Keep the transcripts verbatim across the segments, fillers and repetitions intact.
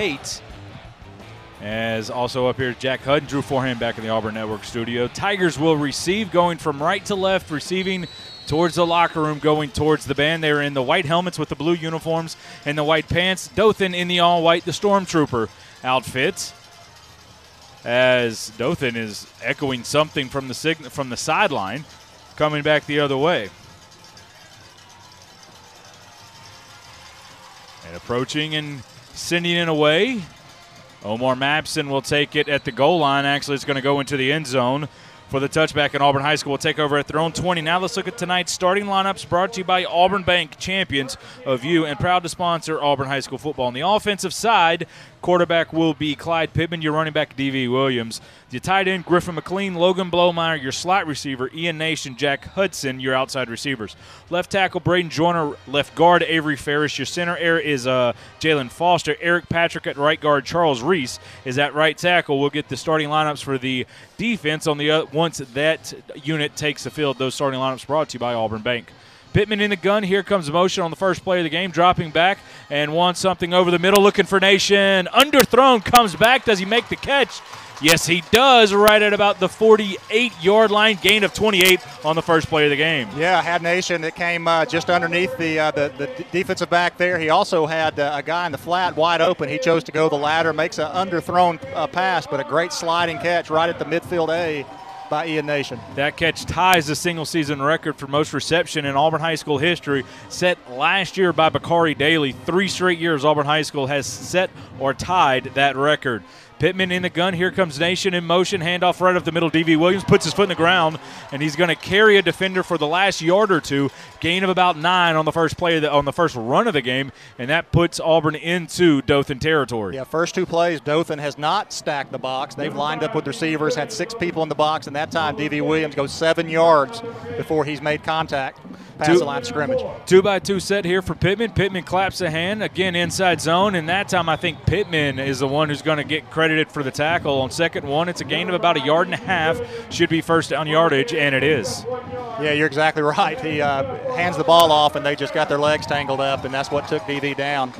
Tate. As also up here, Jack Hudson, Drew Forehand back in the Auburn Network studio. Tigers will receive, going from right to left, receiving towards the locker room, going towards the band. They are in the white helmets with the blue uniforms and the white pants. Dothan in the all-white, the Stormtrooper outfit. As Dothan is echoing something from the sig- from the sideline, coming back the other way. And approaching and sending it away. Omar Mabson will take it at the goal line. Actually, it's going to go into the end zone for the touchback, and Auburn High School will take over at their own twenty. Now let's look at tonight's starting lineups, brought to you by Auburn Bank, champions of you, and proud to sponsor Auburn High School football. On the offensive side, quarterback will be Clyde Pittman, your running back, D V. Williams. Your tight end, Griffin McLean, Logan Blomeyer, your slot receiver, Ian Nation, Jack Hudson, your outside receivers. Left tackle, Braden Joyner, left guard, Avery Ferris. Your center air is uh, Jalen Foster. Eric Patrick at right guard, Charles Reese is at right tackle. We'll get the starting lineups for the defense on the uh, once that unit takes the field. Those starting lineups brought to you by Auburn Bank. Pittman in the gun. Here comes motion on the first play of the game, dropping back and wants something over the middle, looking for Nation. Underthrown, comes back. Does he make the catch? Yes, he does, right at about the forty-eight-yard line, gain of twenty-eight on the first play of the game. Yeah, had Nation that came uh, just underneath the, uh, the the defensive back there. He also had uh, a guy in the flat wide open. He chose to go the ladder, makes an underthrown uh, pass, but a great sliding catch right at the midfield A by Ian Nation. That catch ties the single-season record for most reception in Auburn High School history, set last year by Bakari Daly. Three straight years Auburn High School has set or tied that record. Pittman in the gun. Here comes Nation in motion. Handoff right up the middle. D V. Williams puts his foot in the ground, and he's going to carry a defender for the last yard or two. Gain of about nine on the first play of the, on the first run of the game, and that puts Auburn into Dothan territory. Yeah, first two plays, Dothan has not stacked the box. They've lined up with receivers, had six people in the box, and that time D V. Williams goes seven yards before he's made contact. Pass the line scrimmage. Two by two set here for Pittman. Pittman claps a hand, again inside zone, and that time I think Pittman is the one who's going to get credited for the tackle. On second one, it's a gain of about a yard and a half. Should be first down yardage, and it is. Yeah, you're exactly right. He uh, hands the ball off, and they just got their legs tangled up, and that's what took D V down.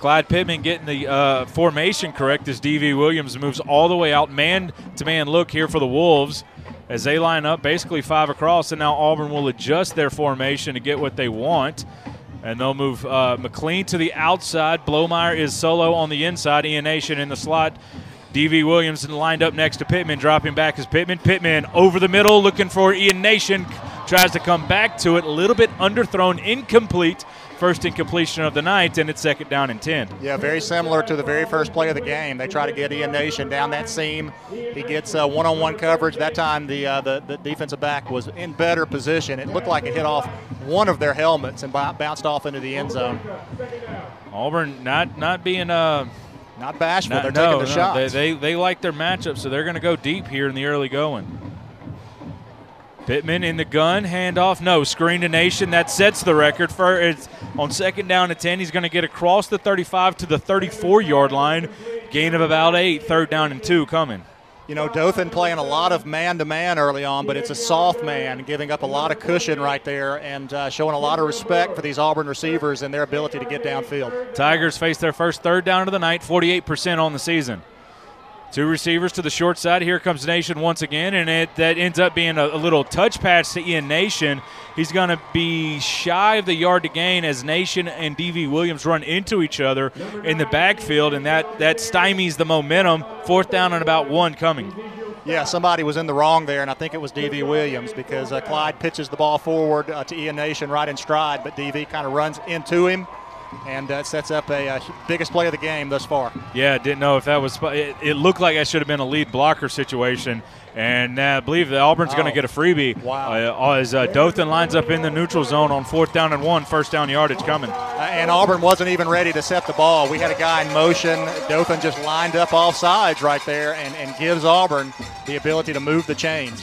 Clyde Pittman getting the uh, formation correct as D V. Williams moves all the way out. Man-to-man look here for the Wolves, as they line up basically five across, and now Auburn will adjust their formation to get what they want. And they'll move uh, McLean to the outside. Blomeyer is solo on the inside. Ian Nation in the slot. D V. Williams lined up next to Pittman. Dropping back is Pittman. Pittman over the middle looking for Ian Nation. Tries to come back to it. A little bit underthrown, incomplete. First incompletion of the night, and it's second down and ten. Yeah, very similar to the very first play of the game. They try to get Ian Nation down that seam. He gets uh, one-on-one coverage. That time the, uh, the the defensive back was in better position. It looked like it hit off one of their helmets and b- bounced off into the end zone. Auburn not not being uh, not bashful. Not, they're no, taking their no, shots. They, they, they like their matchup, so they're going to go deep here in the early going. Pittman in the gun, handoff, no, screen to Nation. That sets the record. For it's on second down and ten, he's going to get across the thirty-five to the thirty-four-yard line. Gain of about eight, third down and two coming. You know, Dothan playing a lot of man-to-man early on, but it's a soft man, giving up a lot of cushion right there and uh, showing a lot of respect for these Auburn receivers and their ability to get downfield. Tigers face their first third down of the night, forty-eight percent on the season. Two receivers to the short side. Here comes Nation once again, and it that ends up being a, a little touch pass to Ian Nation. He's going to be shy of the yard to gain as Nation and D V. Williams run into each other in the backfield, and that, that stymies the momentum. Fourth down and about one coming. Yeah, somebody was in the wrong there, and I think it was D V. Williams because uh, Clyde pitches the ball forward uh, to Ian Nation right in stride, but D V kind of runs into him. And that uh, sets up a uh, biggest play of the game thus far. Yeah, didn't know if that was – it looked like that should have been a lead blocker situation. And uh, I believe that Auburn's oh. going to get a freebie. Wow. Uh, as uh, Dothan lines up in the neutral zone on fourth down and one, first down yardage coming. Uh, and Auburn wasn't even ready to set the ball. We had a guy in motion. Dothan just lined up all sides right there and, and gives Auburn the ability to move the chains.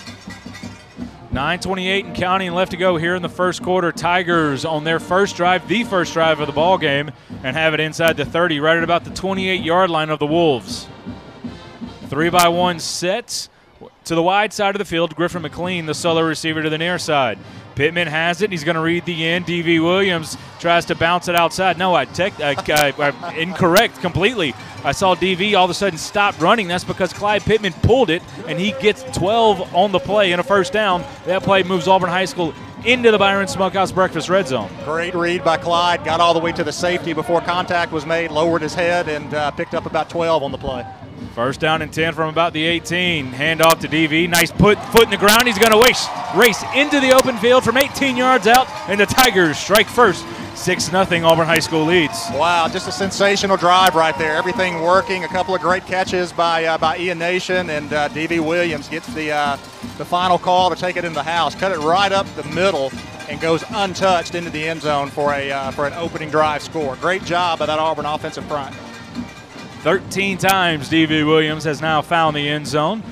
nine twenty-eight and counting left to go here in the first quarter. Tigers on their first drive, the first drive of the ball game, and have it inside the thirty, right at about the twenty-eight-yard line of the Wolves. Three by one sets to the wide side of the field. Griffin McLean, the solo receiver, to the near side. Pittman has it, and he's going to read the end. D V. Williams tries to bounce it outside. No, I tech, I, I, I'm incorrect completely. I saw D V all of a sudden stop running. That's because Clyde Pittman pulled it, and he gets twelve on the play and a first down. That play moves Auburn High School into the Byron Smokehouse Breakfast Red Zone. Great read by Clyde. Got all the way to the safety before contact was made, lowered his head, and uh, picked up about twelve on the play. First down and ten from about the eighteen. Hand off to D V. Nice put, foot in the ground. He's going to race, race into the open field from eighteen yards out, and the Tigers strike first. six nothing Auburn High School leads. Wow, just a sensational drive right there. Everything working. A couple of great catches by uh, by Ian Nation, and uh, D V. Williams gets the uh, the final call to take it in the house. Cut it right up the middle and goes untouched into the end zone for a uh, for an opening drive score. Great job by that Auburn offensive front. thirteen times D V. Williams has now found the end zone.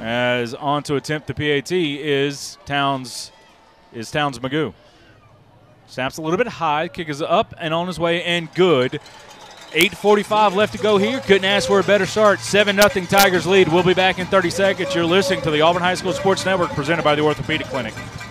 As on to attempt the P A T is Towns, is Towns Magoo. Snaps a little bit high, kick is up and on his way and good. eight forty-five left to go here. Couldn't ask for a better start. seven nothing Tigers lead. We'll be back in thirty seconds. You're listening to the Auburn High School Sports Network presented by the Orthopedic Clinic.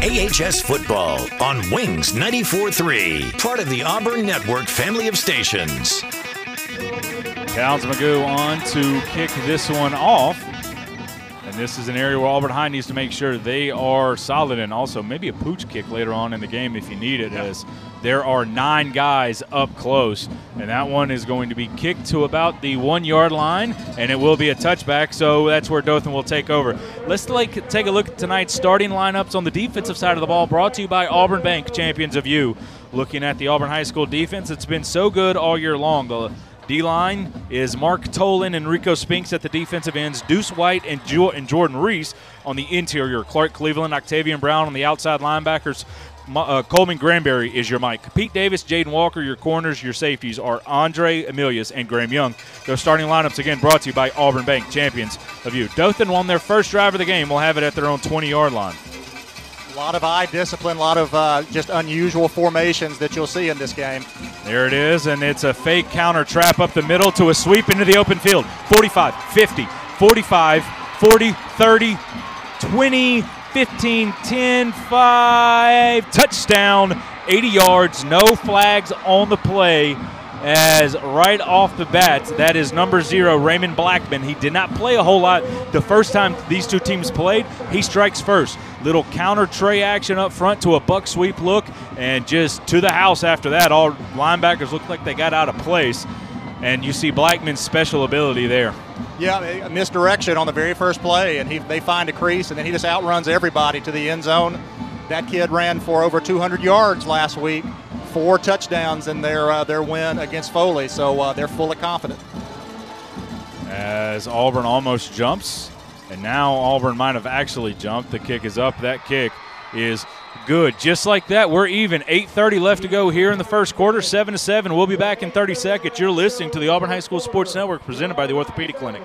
A H S Football on Wings ninety-four three, part of the Auburn Network family of stations. Towns Magoo on to kick this one off. And this is an area where Auburn High needs to make sure they are solid, and also maybe a pooch kick later on in the game if you need it, as there are nine guys up close. And that one is going to be kicked to about the one-yard line, and it will be a touchback, so that's where Dothan will take over. Let's like, take a look at tonight's starting lineups on the defensive side of the ball, brought to you by Auburn Bank, Champions of You. Looking at the Auburn High School defense, it's been so good all year long. The D-line is Mark Tolan and Rico Spinks at the defensive ends, Deuce White and, jo- and Jordan Reese on the interior, Clark Cleveland, Octavian Brown on the outside linebackers. Uh, Coleman Granberry is your Mike. Pete Davis, Jaden Walker, your corners, your safeties are Andre Emilius and Graham Young. Their starting lineups, again, brought to you by Auburn Bank, Champions of You. Dothan won their first drive of the game. We'll have it at their own twenty-yard line. A lot of eye discipline, a lot of uh, just unusual formations that you'll see in this game. There it is, and it's a fake counter trap up the middle to a sweep into the open field. forty-five, fifty, forty-five, forty, thirty, twenty fifteen, ten, five, touchdown, eighty yards, no flags on the play, as right off the bat, that is number zero, Raymond Blackman. He did not play a whole lot the first time these two teams played. He strikes first. Little counter tray action up front to a buck sweep look, and just to the house after that. All linebackers looked like they got out of place, and you see Blackman's special ability there. Yeah, a misdirection on the very first play, and he, they find a crease, and then he just outruns everybody to the end zone. That kid ran for over two hundred yards last week, four touchdowns in their uh, their win against Foley, so uh, they're fully confident. As Auburn almost jumps, and now Auburn might have actually jumped. The kick is up. That kick is good. Just like that, we're even. eight thirty left to go here in the first quarter, seven to seven. We'll be back in thirty seconds. You're listening to the Auburn High School Sports Network presented by the Orthopedic Clinic.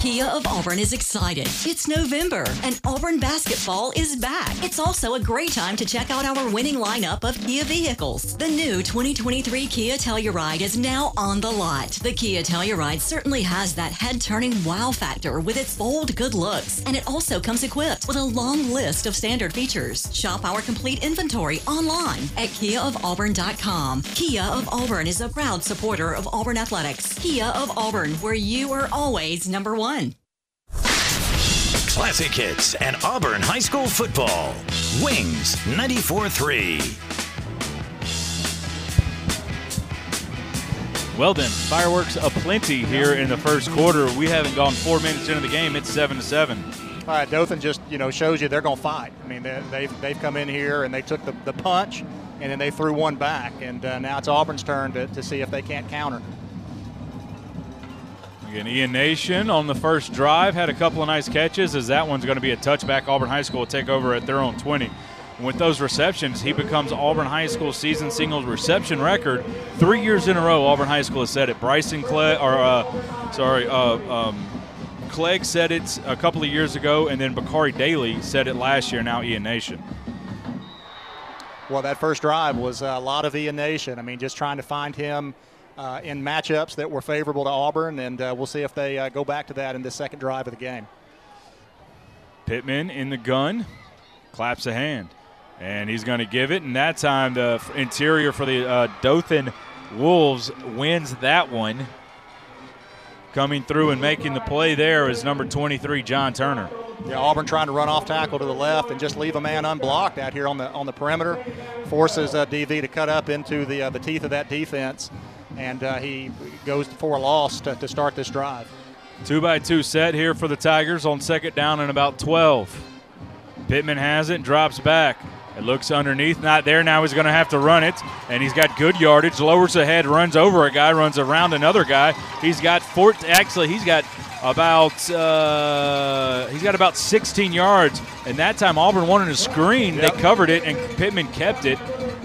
Kia of Auburn is excited. It's November, and Auburn basketball is back. It's also a great time to check out our winning lineup of Kia vehicles. The new twenty twenty-three Kia Telluride is now on the lot. The Kia Telluride certainly has that head-turning wow factor with its bold good looks, and it also comes equipped with a long list of standard features. Shop our complete inventory online at kia of auburn dot com. Kia of Auburn is a proud supporter of Auburn athletics. Kia of Auburn, where you are always number one. Classic hits and Auburn High School football. Wings ninety-four three. Well then, fireworks aplenty here in the first quarter. We haven't gone four minutes into the game. It's seven to seven. All right, Dothan just you know shows you they're going to fight. I mean, they, they've they've come in here and they took the, the punch, and then they threw one back, and uh, now it's Auburn's turn to, to see if they can't counter. Again, Ian Nation on the first drive had a couple of nice catches, as that one's going to be a touchback. Auburn High School will take over at their own twenty. And with those receptions, he becomes Auburn High School season singles reception record. Three years in a row, Auburn High School has set it. Bryson Clegg, or uh, sorry, uh, um, Clegg set it a couple of years ago, and then Bakari Daly set it last year, now Ian Nation. Well, that first drive was a lot of Ian Nation. I mean, just trying to find him Uh, in matchups that were favorable to Auburn, and uh, we'll see if they uh, go back to that in the second drive of the game. Pittman in the gun, claps a hand, and he's going to give it, and that time the interior for the uh, Dothan Wolves wins that one. Coming through and making the play there is number twenty-three, John Turner. Yeah, Auburn trying to run off tackle to the left and just leave a man unblocked out here on the on the perimeter. Forces uh, D V to cut up into the, uh, the teeth of that defense. And uh, he goes for a loss to, to start this drive. Two by two set here for the Tigers on second down and about twelve. Pittman has it, drops back. It looks underneath, not there. Now he's going to have to run it, and he's got good yardage. Lowers the head, runs over a guy, runs around another guy. He's got four. Actually, he's got about uh, he's got about sixteen yards. And that time Auburn wanted a screen. Yep. They covered it, and Pittman kept it.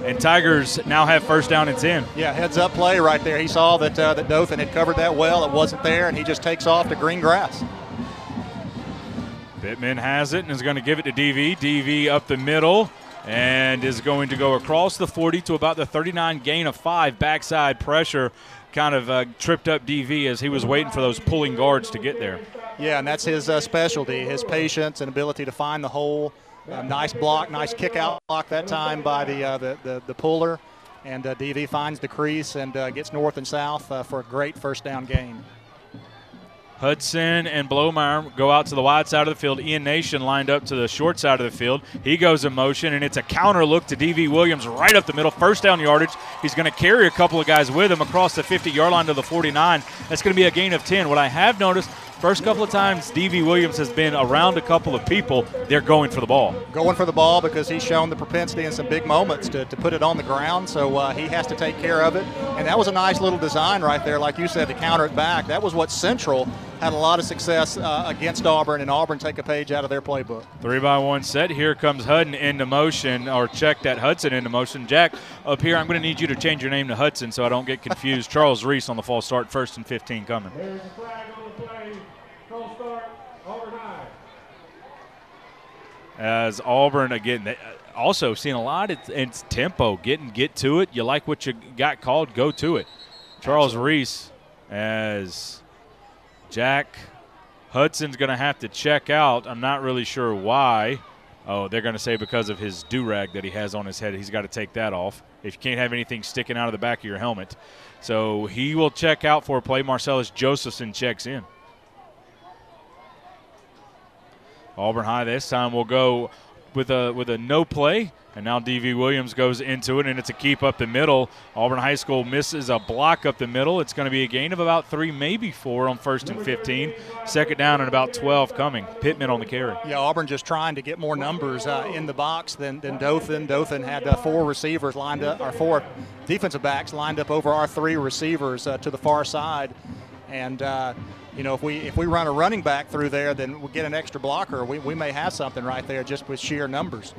And Tigers now have first down and ten. Yeah, heads-up play right there. He saw that uh, that Dothan had covered that well. It wasn't there, and he just takes off to green grass. Pittman has it and is going to give it to D V. D V up the middle and is going to go across the forty to about the thirty-nine, gain of five. Backside pressure kind of uh, tripped up D V as he was waiting for those pulling guards to get there. Yeah, and that's his uh, specialty, his patience and ability to find the hole. Uh, nice block, nice kick-out block that time by the uh, the, the the puller, and uh, D V finds the crease and uh, gets north and south uh, for a great first down gain. Hudson and Blomeyer go out to the wide side of the field. Ian Nation lined up to the short side of the field. He goes in motion, and it's a counter look to D V. Williams right up the middle. First down yardage. He's going to carry a couple of guys with him across the fifty-yard line to the forty-nine. That's going to be a gain of ten. What I have noticed, first couple of times D V. Williams has been around a couple of people, they're going for the ball. Going for the ball because he's shown the propensity in some big moments to, to put it on the ground, so uh, he has to take care of it. And that was a nice little design right there, like you said, to counter it back. That was what Central had a lot of success uh, against Auburn, and Auburn take a page out of their playbook. Three by one set. Here comes Hudson into motion, or check that Hudson into motion. Jack, up here, I'm going to need you to change your name to Hudson so I don't get confused. Charles Reese on the false start, first and fifteen coming. There's a flag on the play. As Auburn, again, also seeing a lot of it's tempo, getting get to it. You like what you got called, go to it. Charles Reese, as Jack Hudson's going to have to check out. I'm not really sure why. Oh, they're going to say because of his do-rag that he has on his head. He's got to take that off. If you can't have anything sticking out of the back of your helmet. So he will check out for a play. Marcellus Josephson checks in. Auburn High this time will go with a with a no play, and now D V. Williams goes into it, and it's a keep up the middle. Auburn High School misses a block up the middle. It's going to be a gain of about three, maybe four on first and fifteen. Second down and about twelve coming. Pittman on the carry. Yeah, Auburn just trying to get more numbers uh, in the box than, than Dothan. Dothan had uh, four receivers lined up, or four defensive backs lined up over our three receivers uh, to the far side, and uh, you know, if we if we run a running back through there, then we'll get an extra blocker. We, we may have something right there just with sheer numbers.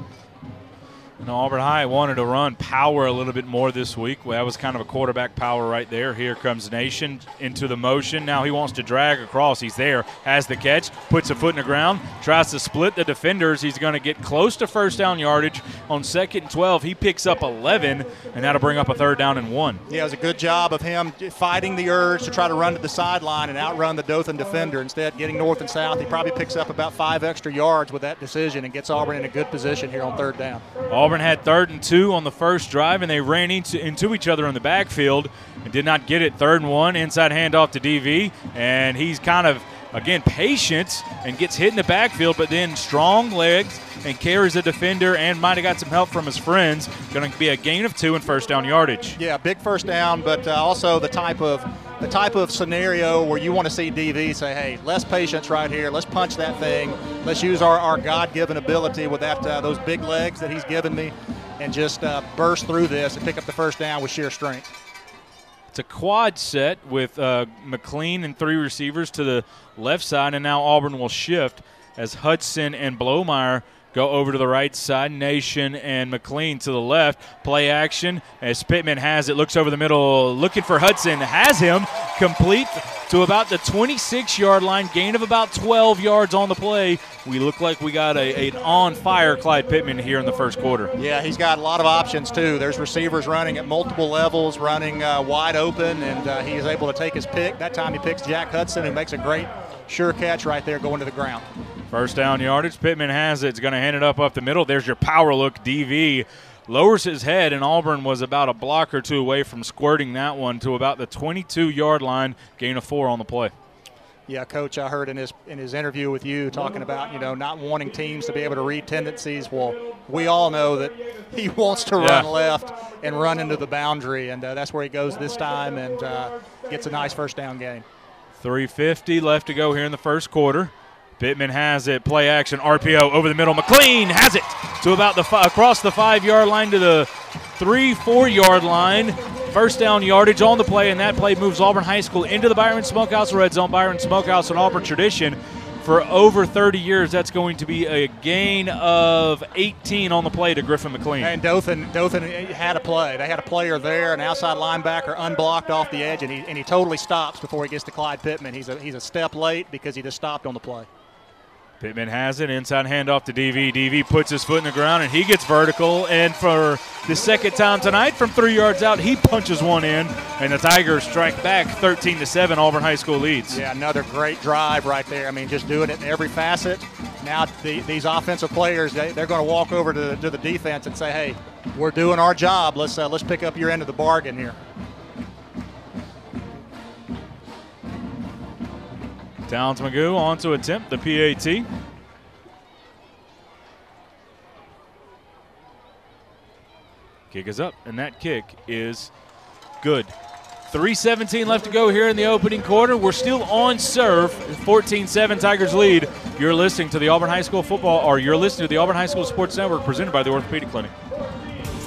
And Auburn High wanted to run power a little bit more this week. That was kind of a quarterback power right there. Here comes Nation into the motion. Now he wants to drag across. He's there, has the catch, puts a foot in the ground, tries to split the defenders. He's going to get close to first down yardage. On second and twelve, he picks up eleven, and that'll bring up a third down and one. Yeah, it was a good job of him fighting the urge to try to run to the sideline and outrun the Dothan defender. Instead, getting north and south, he probably picks up about five extra yards with that decision and gets Auburn in a good position here on third down. Auburn had third and two on the first drive, and they ran into, into each other in the backfield and did not get it. Third and one, inside handoff to D V, and he's kind of, again, patient and gets hit in the backfield, but then strong legs and carries a defender and might have got some help from his friends. Going to be a gain of two in first down yardage. Yeah, big first down, but uh, also the type of the type of scenario where you want to see D V say, hey, less patience right here. Let's punch that thing. Let's use our, our God-given ability with that uh, those big legs that he's given me and just uh, burst through this and pick up the first down with sheer strength. It's a quad set with uh, McLean and three receivers to the left side, and now Auburn will shift as Hudson and Blomeyer go over to the right side, Nation and McLean to the left. Play action as Pittman has it, looks over the middle, looking for Hudson, has him, complete to about the twenty-six-yard line, gain of about twelve yards on the play. We look like we got a, an on-fire Clyde Pittman here in the first quarter. Yeah, he's got a lot of options, too. There's receivers running at multiple levels, running uh, wide open, and uh, he is able to take his pick. That time he picks Jack Hudson, who makes a great sure catch right there going to the ground. First down yardage, Pittman has it. It's going to hand it up up the middle. There's your power look, D V. Lowers his head, and Auburn was about a block or two away from squirting that one to about the twenty-two-yard line, gain of four on the play. Yeah, Coach, I heard in his in his interview with you talking about, you know, not wanting teams to be able to read tendencies. Well, we all know that he wants to yeah. run left and run into the boundary, and uh, that's where he goes this time and uh, gets a nice first down gain. three fifty left to go here in the first quarter. Pittman has it, play action, R P O over the middle. McLean has it to about the five, across the five-yard line to the three, four-yard line. First down yardage on the play, and that play moves Auburn High School into the Byron Smokehouse red zone. Byron Smokehouse, an Auburn tradition for over thirty years. That's going to be a gain of eighteen on the play to Griffin McLean. And Dothan, Dothan had a play. They had a player there, an outside linebacker unblocked off the edge, and he, and he totally stops before he gets to Clyde Pittman. He's a, he's a step late because he just stopped on the play. Pittman has it, inside handoff to D V. D V puts his foot in the ground, and he gets vertical. And for the second time tonight, from three yards out, he punches one in, and the Tigers strike back thirteen to seven, Auburn High School leads. Yeah, another great drive right there. I mean, just doing it in every facet. Now the, these offensive players, they, they're going to walk over to, to the defense and say, hey, we're doing our job. Let's, uh, let's pick up your end of the bargain here. Towns Magoo on to attempt the P A T. Kick is up, and that kick is good. three seventeen left to go here in the opening quarter. We're still on serve, fourteen seven Tigers lead. You're listening to the Auburn High School football, or you're listening to the Auburn High School Sports Network presented by the Orthopedic Clinic.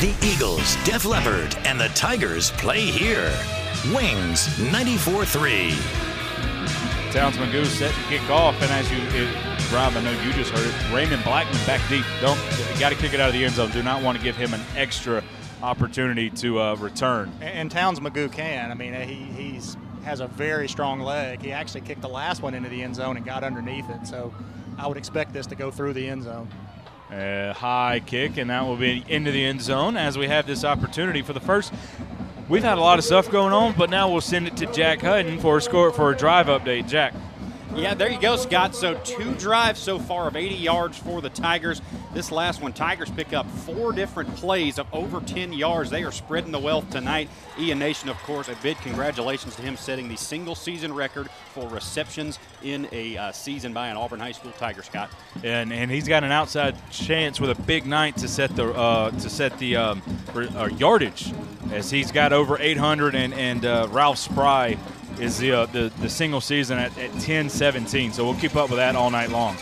The Eagles, Def Leppard, and the Tigers play here. Wings, ninety-four three. Towns Magoo set to kick off, and as you, it, Rob, I know you just heard it, Raymond Blackman back deep. Don't, you got to kick it out of the end zone. Do not want to give him an extra opportunity to uh, return. And, and Towns Magoo can. I mean, he he's has a very strong leg. He actually kicked the last one into the end zone and got underneath it. So I would expect this to go through the end zone. A high kick, and that will be into the end zone as we have this opportunity for the first. We've had a lot of stuff going on, but now we'll send it to Jack Hudson for a score for a drive update. Jack. Yeah, there you go, Scott. So two drives so far of eighty yards for the Tigers. This last one, Tigers pick up four different plays of over ten yards. They are spreading the wealth tonight. Ian Nation, of course, a big congratulations to him setting the single season record for receptions in a uh, season by an Auburn High School Tiger, Scott. And and he's got an outside chance with a big night to set the uh, to set the um, uh, yardage, as he's got over eight hundred, and and uh, Ralph Spry is the uh, the, the single season at, at ten seventeen. So we'll keep up with that all night long.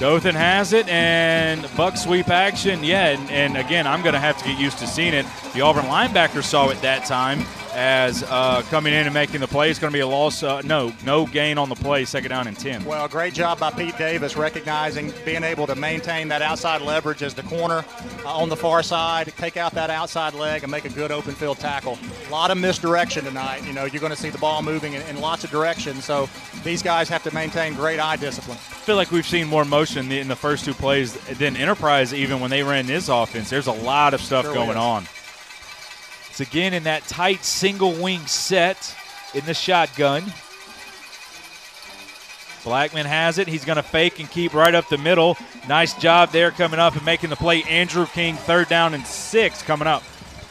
Dothan has it, and buck sweep action. Yeah, and, and again, I'm going to have to get used to seeing it. The Auburn linebacker saw it that time as uh, coming in and making the play. It's going to be a loss. Uh, no, no gain on the play, second down and ten. Well, great job by Pete Davis recognizing, being able to maintain that outside leverage as the corner uh, on the far side, take out that outside leg and make a good open field tackle. A lot of misdirection tonight. You know, you're going to see the ball moving in, in lots of directions, so these guys have to maintain great eye discipline. I feel like we've seen more motion in the first two plays then Enterprise, even when they ran this offense. There's a lot of stuff sure going is. on. It's again in that tight single wing set in the shotgun. Blackman has it. He's going to fake and keep right up the middle. Nice job there coming up and making the play. Andrew King, third down and six coming up.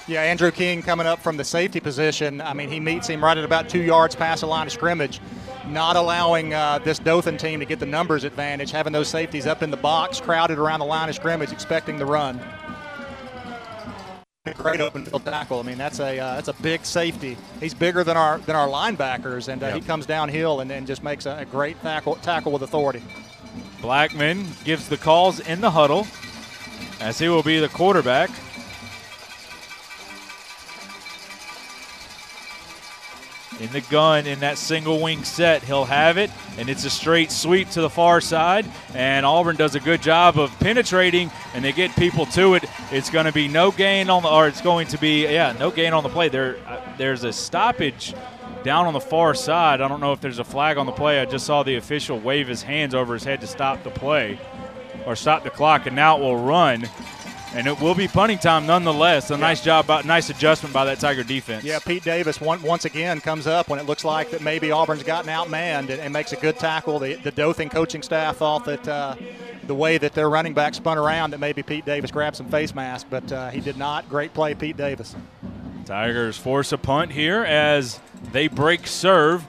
Yeah, Andrew King coming up from the safety position. I mean, he meets him right at about two yards past the line of scrimmage, not allowing uh, this Dothan team to get the numbers advantage, having those safeties up in the box, crowded around the line of scrimmage, expecting the run. A great open field tackle. I mean, that's a uh, that's a big safety. He's bigger than our than our linebackers, and uh, yep. he comes downhill and then just makes a, a great tackle tackle with authority. Blackman gives the calls in the huddle, as he will be the quarterback. In the gun, in that single wing set, he'll have it, and it's a straight sweep to the far side, and Auburn does a good job of penetrating, and they get people to it. It's going to be no gain on the, or it's going to be, yeah, no gain on the play. There, uh, there's a stoppage down on the far side. I don't know if there's a flag on the play. I just saw the official wave his hands over his head to stop the play, or stop the clock, and now it will run. And it will be punting time nonetheless. A yeah. nice job, nice adjustment by that Tiger defense. Yeah, Pete Davis one, once again comes up when it looks like that maybe Auburn's gotten outmanned and, and makes a good tackle. The, the Dothan coaching staff thought that uh, the way that their running back spun around that maybe Pete Davis grabbed some face mask, but uh, he did not. Great play, Pete Davis. Tigers force a punt here as they break serve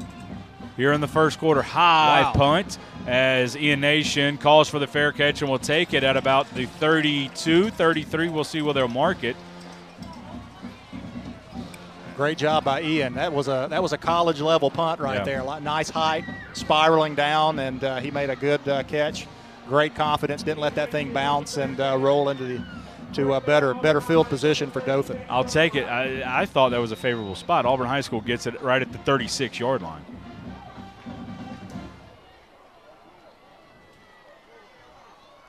here in the first quarter. High wow. punt. As Ian Nation calls for the fair catch and will take it at about the thirty-two, thirty-three. We'll see where they'll mark it. Great job by Ian. That was a that was a college-level punt right yeah. there. A lot, nice height, spiraling down, and uh, he made a good uh, catch. Great confidence. Didn't let that thing bounce and uh, roll into the to a better better field position for Dothan. I'll take it. I, I thought that was a favorable spot. Auburn High School gets it right at the thirty-six-yard line.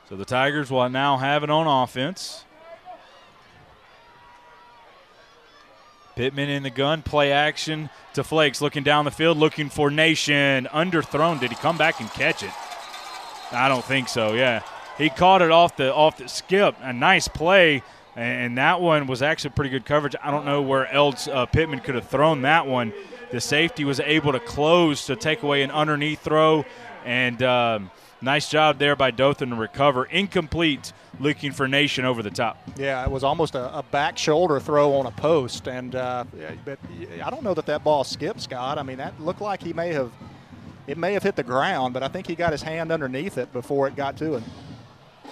So the Tigers will now have it on offense. Pittman in the gun, play action to Flakes, looking down the field, looking for Nation. Underthrown. Did he come back and catch it? I don't think so, yeah. He caught it off the off the skip. A nice play, and that one was actually pretty good coverage. I don't know where else uh, Pittman could have thrown that one. The safety was able to close to take away an underneath throw, and um, – nice job there by Dothan to recover. Incomplete, looking for Nation over the top. Yeah, it was almost a, a back shoulder throw on a post. And uh, but I don't know that that ball skipped, Scott. I mean, that looked like he may have – it may have hit the ground, but I think he got his hand underneath it before it got to him.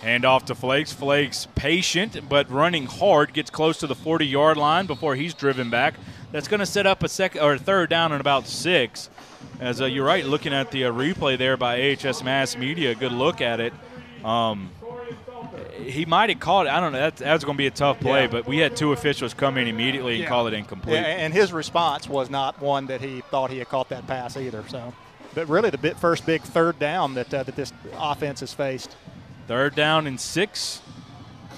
Hand off to Flakes. Flakes patient but running hard, gets close to the forty-yard line before he's driven back. That's going to set up a second or a third down and about six. As uh, you're right, looking at the uh, replay there by A H S Mass Media, a good look at it. Um, he might have caught it. I don't know. That's, that's going to be a tough play, yeah. but we had two officials come in immediately yeah. and call it incomplete. Yeah, and his response was not one that he thought he had caught that pass either. So, but really the bit first big third down that, uh, that this offense has faced. Third down and six.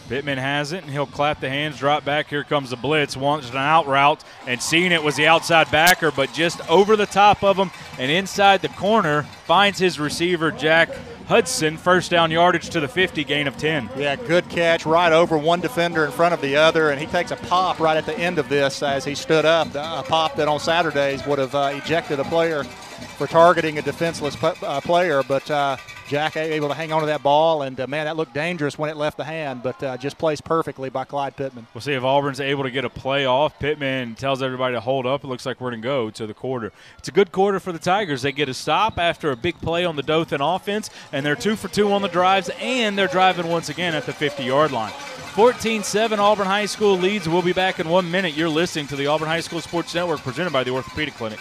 Pittman has it, and he'll clap the hands, drop back. Here comes the blitz. Wants an out route, and seeing it was the outside backer, but just over the top of him and inside the corner, finds his receiver, Jack Hudson. First down yardage to the fifty, gain of ten. Yeah, good catch right over one defender in front of the other, and he takes a pop right at the end of this as he stood up, a pop that on Saturdays would have uh, ejected a player for targeting a defenseless uh, player, but uh, Jack able to hang on to that ball, and, uh, man, that looked dangerous when it left the hand, but uh, just placed perfectly by Clyde Pittman. We'll see if Auburn's able to get a play off. Pittman tells everybody to hold up. It looks like we're going to go to the quarter. It's a good quarter for the Tigers. They get a stop after a big play on the Dothan offense, and they're two for two on the drives, and they're driving once again at the fifty-yard line. fourteen seven, Auburn High School leads. We'll be back in one minute. You're listening to the Auburn High School Sports Network presented by the Orthopedic Clinic.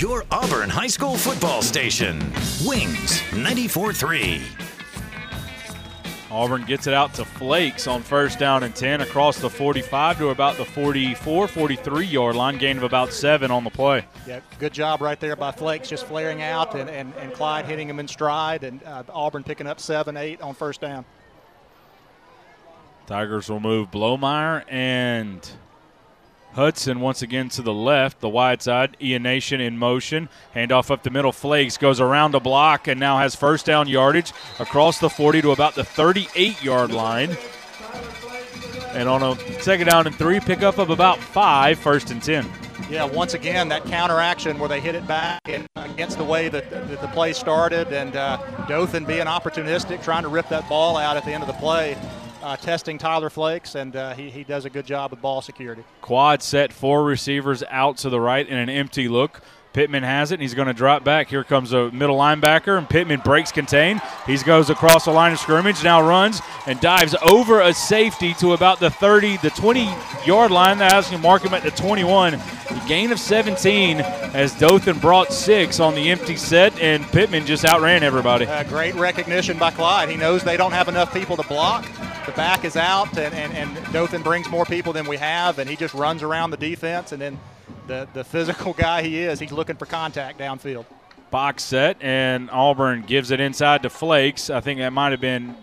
Your Auburn High School football station, Wings ninety-four three. Auburn gets it out to Flakes on first down and ten across the forty-five to about the forty-four, forty-three-yard line, gain of about seven on the play. Yeah, good job right there by Flakes, just flaring out, and, and, and Clyde hitting him in stride, and uh, Auburn picking up seven, eight on first down. Tigers will move Blomeyer and Hudson once again to the left, the wide side. Ian Nation in motion. Handoff up the middle. Flakes goes around the block and now has first down yardage across the forty to about the thirty-eight-yard line. And on a second down and three, pickup of about five, first and ten. Yeah, once again, that counteraction where they hit it back and against the way that, that the play started, and uh, Dothan being opportunistic, trying to rip that ball out at the end of the play. Uh, testing Tyler Flakes, and uh, he, he does a good job with ball security. Quad set, four receivers out to the right in an empty look. Pittman has it, and he's going to drop back. Here comes a middle linebacker, and Pittman breaks contain. He goes across the line of scrimmage, now runs and dives over a safety to about the thirty, the twenty-yard line. That has to mark him at the twenty-one. The gain of seventeen as Dothan brought six on the empty set, and Pittman just outran everybody. Uh, great recognition by Clyde. He knows they don't have enough people to block. The back is out, and, and, and Dothan brings more people than we have, and he just runs around the defense, and then the, the physical guy he is, he's looking for contact downfield. Box set, and Auburn gives it inside to Flakes. I think that might have been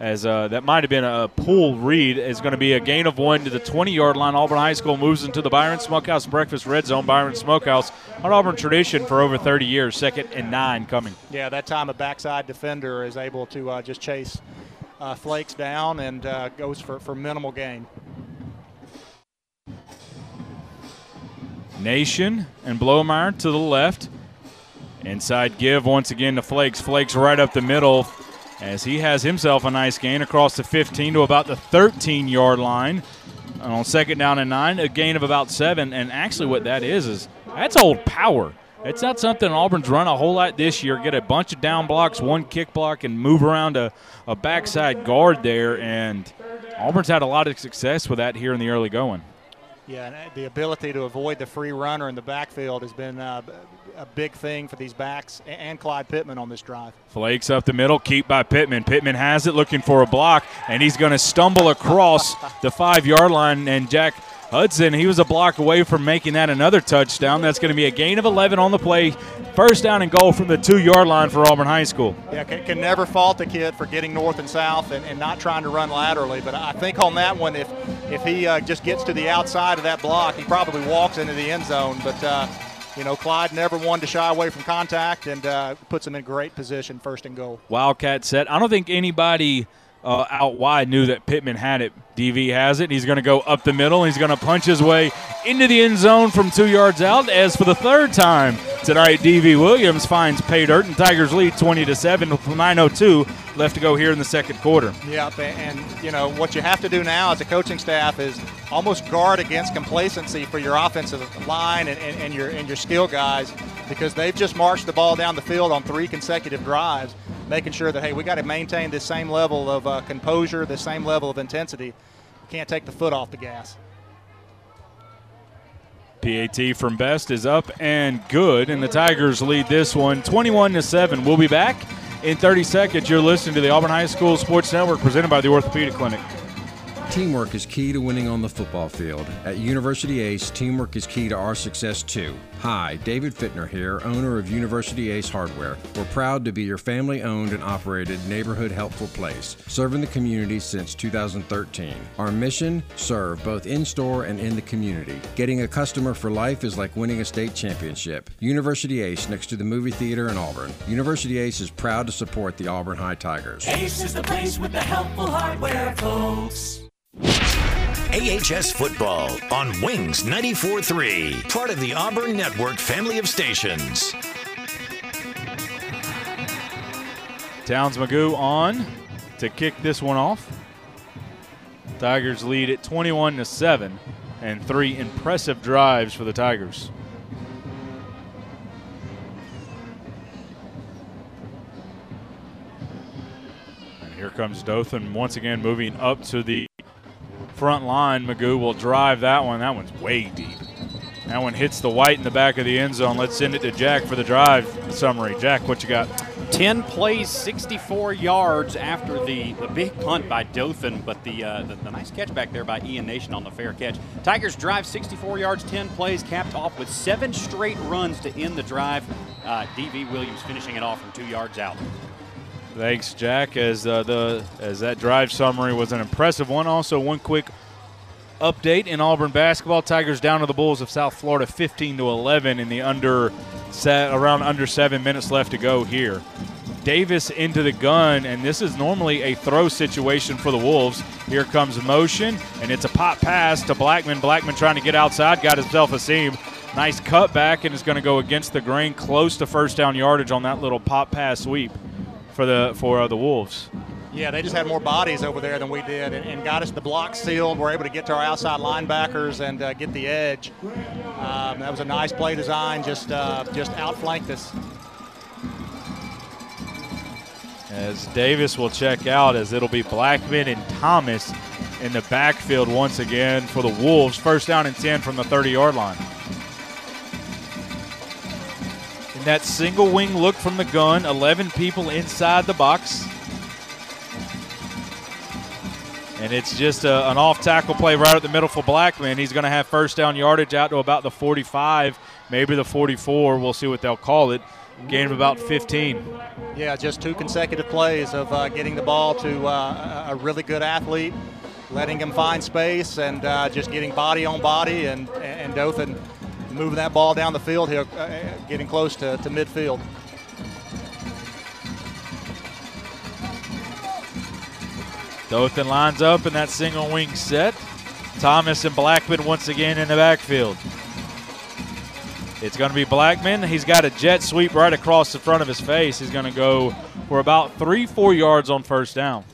as a, that might have been a pull read. It's going to be a gain of one to the twenty-yard line. Auburn High School moves into the Byron Smokehouse Breakfast Red Zone. Byron Smokehouse, an Auburn tradition for over thirty years. Second and nine coming. Yeah, that time a backside defender is able to uh, just chase Uh, Flakes down and uh, goes for, for minimal gain. Nation and Blomeyer to the left. Inside give once again to Flakes. Flakes right up the middle as he has himself a nice gain across the fifteen to about the thirteen-yard line. And on second down and nine, a gain of about seven. And actually what that is is that's old power. It's not something Auburn's run a whole lot this year. Get a bunch of down blocks, one kick block, and move around a, a backside guard there. And Auburn's had a lot of success with that here in the early going. Yeah, and the ability to avoid the free runner in the backfield has been uh, a big thing for these backs and Clyde Pittman on this drive. Flakes up the middle, keep by Pittman. Pittman has it, looking for a block, and he's going to stumble across the five-yard line, and Jack Hudson, he was a block away from making that another touchdown. That's going to be a gain of eleven on the play. First down and goal from the two-yard line for Auburn High School. Yeah, can, can never fault the kid for getting north and south and, and not trying to run laterally. But I think on that one, if if he uh, just gets to the outside of that block, he probably walks into the end zone. But, uh, you know, Clyde never wanted to shy away from contact, and uh, puts him in great position first and goal. Wildcat set. I don't think anybody – Uh, out wide knew that Pittman had it. D V has it. He's going to go up the middle. He's going to punch his way into the end zone from two yards out. As for the third time tonight, D V. Williams finds pay dirt, and Tigers lead twenty to seven with nine oh two left to go here in the second quarter. Yeah, and, you know, what you have to do now as a coaching staff is almost guard against complacency for your offensive line and, and, and your and your skill guys, because they've just marched the ball down the field on three consecutive drives, making sure that, hey, we got to maintain this same level of uh, composure, the same level of intensity. We can't take the foot off the gas. P A T from Best is up and good, and the Tigers lead this one twenty-one to seven. We'll be back in thirty seconds. You're listening to the Auburn High School Sports Network, presented by the Orthopedic Clinic. Teamwork is key to winning on the football field. At University Ace, teamwork is key to our success too. Hi, David Fittner here, owner of University Ace Hardware. We're proud to be your family-owned and operated neighborhood helpful place, serving the community since two thousand thirteen. Our mission, serve both in-store and in the community. Getting a customer for life is like winning a state championship. University Ace, next to the movie theater in Auburn. University Ace is proud to support the Auburn High Tigers. Ace is the place with the helpful hardware, folks. A H S football on Wings ninety-four three, part of the Auburn Network family of stations. Towns Magoo on to kick this one off. Tigers lead at twenty-one to seven, and three impressive drives for the Tigers. And here comes Dothan once again moving up to the front line. Magoo will drive that one. That one's way deep. That one hits the white in the back of the end zone. Let's send it to Jack for the drive summary. Jack, what you got? ten plays, sixty-four yards after the, the big punt by Dothan, but the, uh, the, the nice catch back there by Ian Nation on the fair catch. Tigers drive sixty-four yards, ten plays, capped off with seven straight runs to end the drive. Uh, D V. Williams finishing it off from two yards out. Thanks, Jack, as, uh, the, as that drive summary was an impressive one. Also, one quick update in Auburn basketball. Tigers down to the Bulls of South Florida fifteen to eleven in the under set around under seven minutes left to go here. Davis into the gun, and this is normally a throw situation for the Wolves. Here comes motion, and it's a pop pass to Blackman. Blackman trying to get outside, got himself a seam. Nice cutback, and it's going to go against the grain, close to first down yardage on that little pop pass sweep for the for uh, the Wolves. Yeah, they just had more bodies over there than we did, and, and got us the block sealed. We're able to get to our outside linebackers and uh, get the edge. Um, that was a nice play design, just uh, just outflanked us. As Davis will check out, as it'll be Blackman and Thomas in the backfield once again for the Wolves. First down and ten from the thirty-yard line. And that single wing look from the gun, eleven people inside the box. And it's just a, an off-tackle play right at the middle for Blackman. He's going to have first down yardage out to about the forty-five, maybe the forty-four. We'll see what they'll call it. Gain of about fifteen. Yeah, just two consecutive plays of uh, getting the ball to uh, a really good athlete, letting him find space, and uh, just getting body on body, and, and Dothan moving that ball down the field here, uh, getting close to, to midfield. Dothan lines up in that single wing set. Thomas and Blackman once again in the backfield. It's going to be Blackman. He's got a jet sweep right across the front of his face. He's going to go for about three, four yards on first down.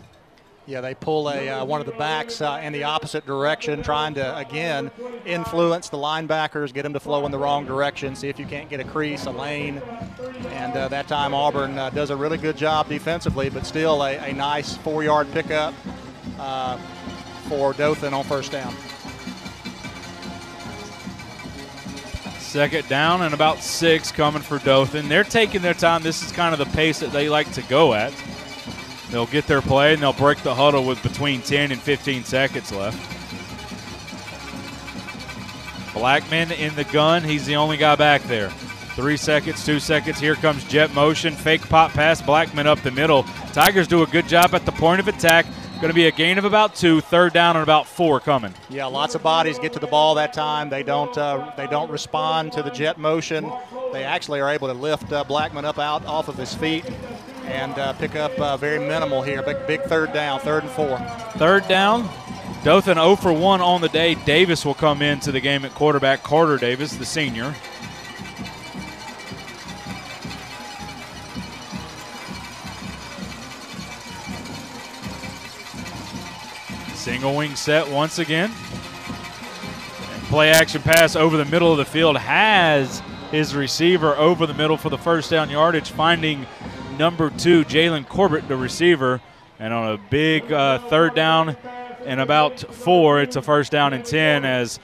Yeah, they pull a uh, one of the backs uh, in the opposite direction, trying to, again, influence the linebackers, get them to flow in the wrong direction, see if you can't get a crease, a lane. And uh, that time Auburn uh, does a really good job defensively, but still a, a nice four-yard pickup uh, for Dothan on first down. Second down and about six coming for Dothan. They're taking their time. This is kind of the pace that they like to go at. They'll get their play, and they'll break the huddle with between ten and fifteen seconds left. Blackman in the gun. He's the only guy back there. Three seconds, two seconds. Here comes jet motion. Fake pop pass. Blackman up the middle. Tigers do a good job at the point of attack. Going to be a gain of about two. Third down and about four coming. Yeah, lots of bodies get to the ball that time. They don't uh, they don't respond to the jet motion. They actually are able to lift uh, Blackman up out off of his feet and uh, pick up uh, very minimal here. Big, big third down, third and four. Third down, Dothan zero for one on the day. Davis will come into the game at quarterback. Carter Davis, the senior. Single wing set once again. And play action pass over the middle of the field has his receiver over the middle for the first down yardage, finding number two, Jalen Corbett, the receiver. And on a big uh, third down and about four, it's a first down and ten as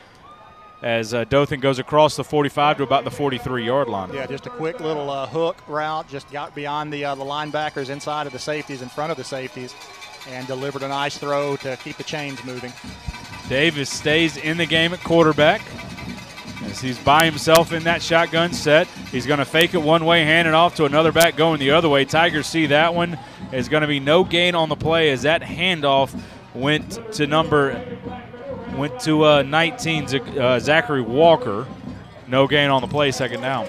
as uh, Dothan goes across the forty-five to about the forty-three-yard line. Yeah, just a quick little uh, hook route, just got beyond the, uh, the linebackers inside of the safeties, in front of the safeties, and delivered a nice throw to keep the chains moving. Davis stays in the game at quarterback. As he's by himself in that shotgun set. He's going to fake it one way, hand it off to another back going the other way. Tigers see that one. It's going to be no gain on the play as that handoff went to number went to uh, nineteen, uh, Zachary Walker. No gain on the play, second down.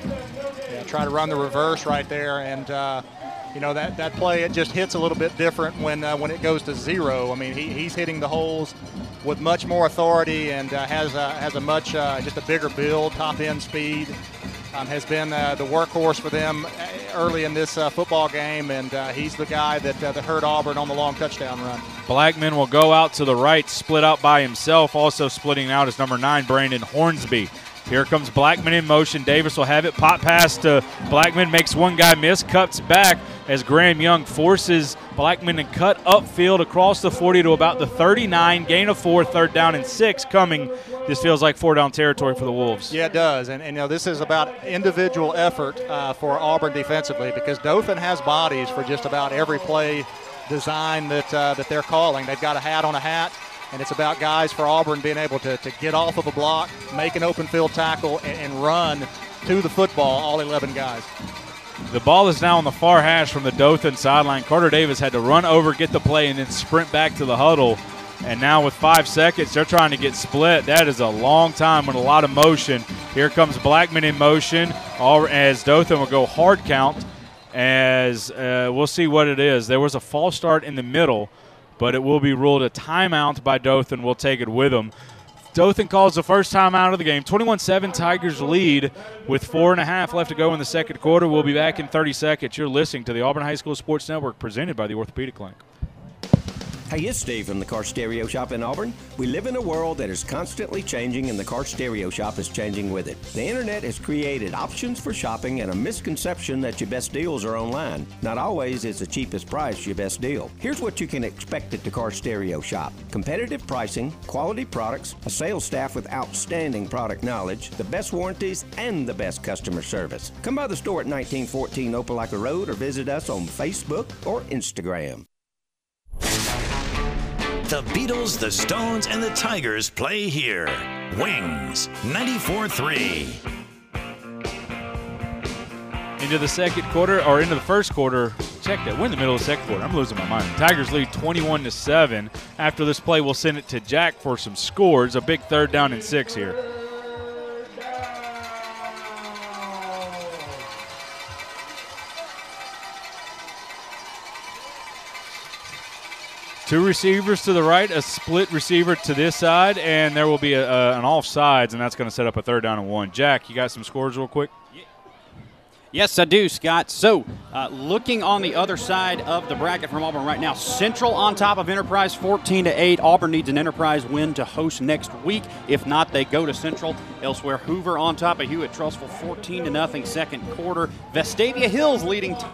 Yeah, try to run the reverse right there, and uh, you know that that play, it just hits a little bit different when uh, when it goes to zero. I mean, he, he's hitting the holes with much more authority, and uh, has a, has a much uh, just a bigger build, top end speed, um, has been uh, the workhorse for them early in this uh, football game, and uh, he's the guy that, uh, that hurt Auburn on the long touchdown run. Blackman will go out to the right, split out by himself. Also splitting out is number nine, Brandon Hornsby. Here comes Blackman in motion. Davis will have it. Pop pass to Blackman. Makes one guy miss. Cuts back as Graham Young forces Blackman to cut upfield across the forty to about the thirty-nine. Gain of four, third down and six coming. This feels like four-down territory for the Wolves. Yeah, it does. And, and you know, this is about individual effort uh, for Auburn defensively, because Dothan has bodies for just about every play design that, uh, that they're calling. They've got a hat on a hat. And it's about guys for Auburn being able to, to get off of a block, make an open field tackle, and, and run to the football, all eleven guys. The ball is now on the far hash from the Dothan sideline. Carter Davis had to run over, get the play, and then sprint back to the huddle. And now with five seconds, they're trying to get split. That is a long time with a lot of motion. Here comes Blackman in motion, all, as Dothan will go hard count. As uh, we'll see what it is. There was a false start in the middle, but it will be ruled a timeout by Dothan. We'll take it with them. Dothan calls the first timeout of the game. twenty-one seven Tigers lead with four and a half left to go in the second quarter. We'll be back in thirty seconds. You're listening to the Auburn High School Sports Network, presented by the Orthopedic Clinic. Hey, it's Steve from the Car Stereo Shop in Auburn. We live in a world that is constantly changing, and the Car Stereo Shop is changing with it. The internet has created options for shopping and a misconception that your best deals are online. Not always is the cheapest price your best deal. Here's what you can expect at the Car Stereo Shop. Competitive pricing, quality products, a sales staff with outstanding product knowledge, the best warranties, and the best customer service. Come by the store at nineteen fourteen Opelika Road or visit us on Facebook or Instagram. The Beatles, the Stones, and the Tigers play here. Wings, ninety-four three. Into the second quarter, or into the first quarter. Check that. We're in the middle of the second quarter. I'm losing my mind. Tigers lead twenty-one to seven. After this play, we'll send it to Jack for some scores. A big third down and six here. Two receivers to the right, a split receiver to this side, and there will be a, a, an offsides, and that's going to set up a third down and one. Jack, you got some scores real quick? Yes, I do, Scott. So uh, looking on the other side of the bracket from Auburn right now, Central on top of Enterprise fourteen to eight. Auburn needs an Enterprise win to host next week. If not, they go to Central. Elsewhere, Hoover on top of Hewitt Trussville fourteen to nothing second quarter. Vestavia Hills leading t-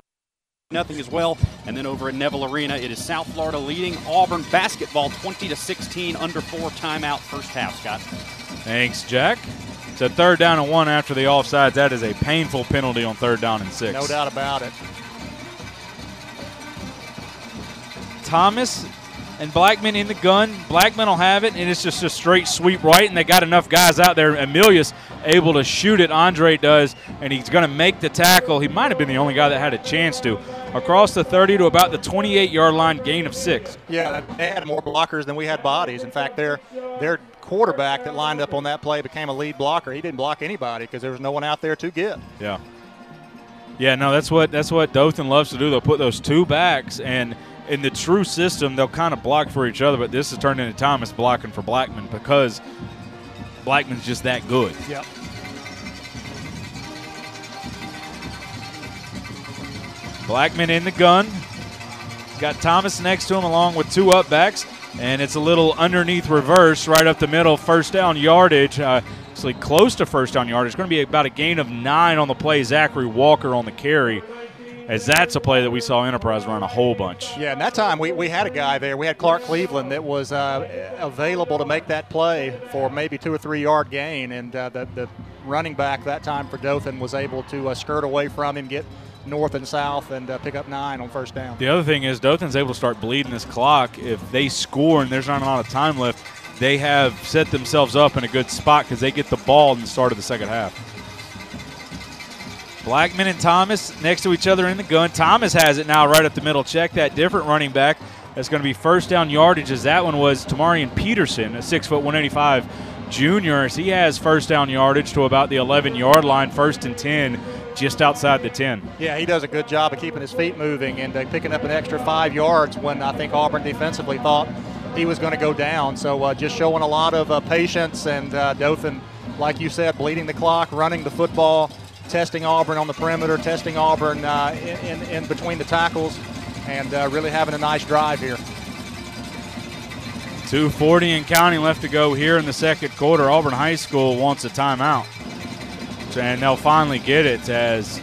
nothing as well, and then over at Neville Arena, it is South Florida leading Auburn basketball twenty to sixteen, under four timeout first half, Scott. Thanks, Jack. It's a third down and one after the offsides. That is a painful penalty on third down and six. No doubt about it. Thomas and Blackman in the gun. Blackman will have it, and it's just a straight sweep right, and they got enough guys out there. Emilius able to shoot it. Andre does, and he's going to make the tackle. He might have been the only guy that had a chance to. Across the thirty to about the twenty-eight-yard line, gain of six. Yeah, they had more blockers than we had bodies. In fact, their, their quarterback that lined up on that play became a lead blocker. He didn't block anybody because there was no one out there to get. Yeah. Yeah, no, that's what that's what Dothan loves to do. They'll put those two backs, and in the true system, they'll kind of block for each other, but this has turned into Thomas blocking for Blackman because Blackman's just that good. Yep. Blackman in the gun. He's got Thomas next to him along with two up backs, and it's a little underneath reverse right up the middle. First down yardage, uh, actually close to first down yardage. It's going to be about a gain of nine on the play. Zachary Walker on the carry, as that's a play that we saw Enterprise run a whole bunch. Yeah, and that time we, we had a guy there. We had Clark Cleveland that was uh, available to make that play for maybe two or three-yard gain, and uh, the, the running back that time for Dothan was able to uh, skirt away from him, get north and south, and uh, pick up nine on first down. The other thing is Dothan's able to start bleeding this clock. If they score and there's not a lot of time left, they have set themselves up in a good spot because they get the ball in the start of the second half. Blackman and Thomas next to each other in the gun. Thomas has it now right up the middle. Check that, different running back. That's going to be first down yardage, as that one was Tamarian Peterson, a six foot one eighty-five junior. As he has first down yardage to about the eleven-yard line, first and ten, just outside the ten. Yeah, he does a good job of keeping his feet moving and uh, picking up an extra five yards when I think Auburn defensively thought he was going to go down. So uh, just showing a lot of uh, patience, and uh, Dothan, like you said, bleeding the clock, running the football, testing Auburn on the perimeter, testing Auburn uh, in, in, in between the tackles, and uh, really having a nice drive here. two forty and counting left to go here in the second quarter. Auburn High School wants a timeout, and they'll finally get it as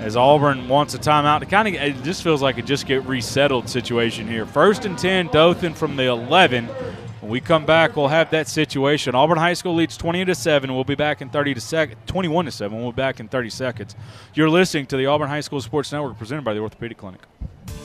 as Auburn wants a timeout. It kind of it just feels like it just get resettled situation here. First and ten, Dothan from the eleven. When we come back, we'll have that situation. Auburn High School leads twenty to seven. We'll be back in thirty to seconds. twenty-one to seven. We'll be back in thirty seconds. You're listening to the Auburn High School Sports Network, presented by the Orthopedic Clinic.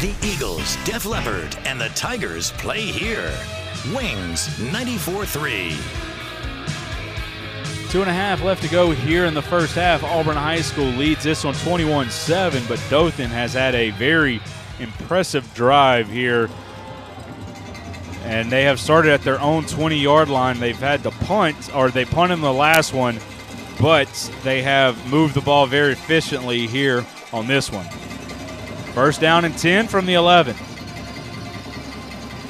The Eagles, Def Leppard, and the Tigers play here. Wings, ninety-four three. Two and a half left to go here in the first half. Auburn High School leads this one twenty-one seven, but Dothan has had a very impressive drive here. And they have started at their own twenty-yard line. They've had to punt, or they punted in the last one, but they have moved the ball very efficiently here on this one. First down and ten from the eleven.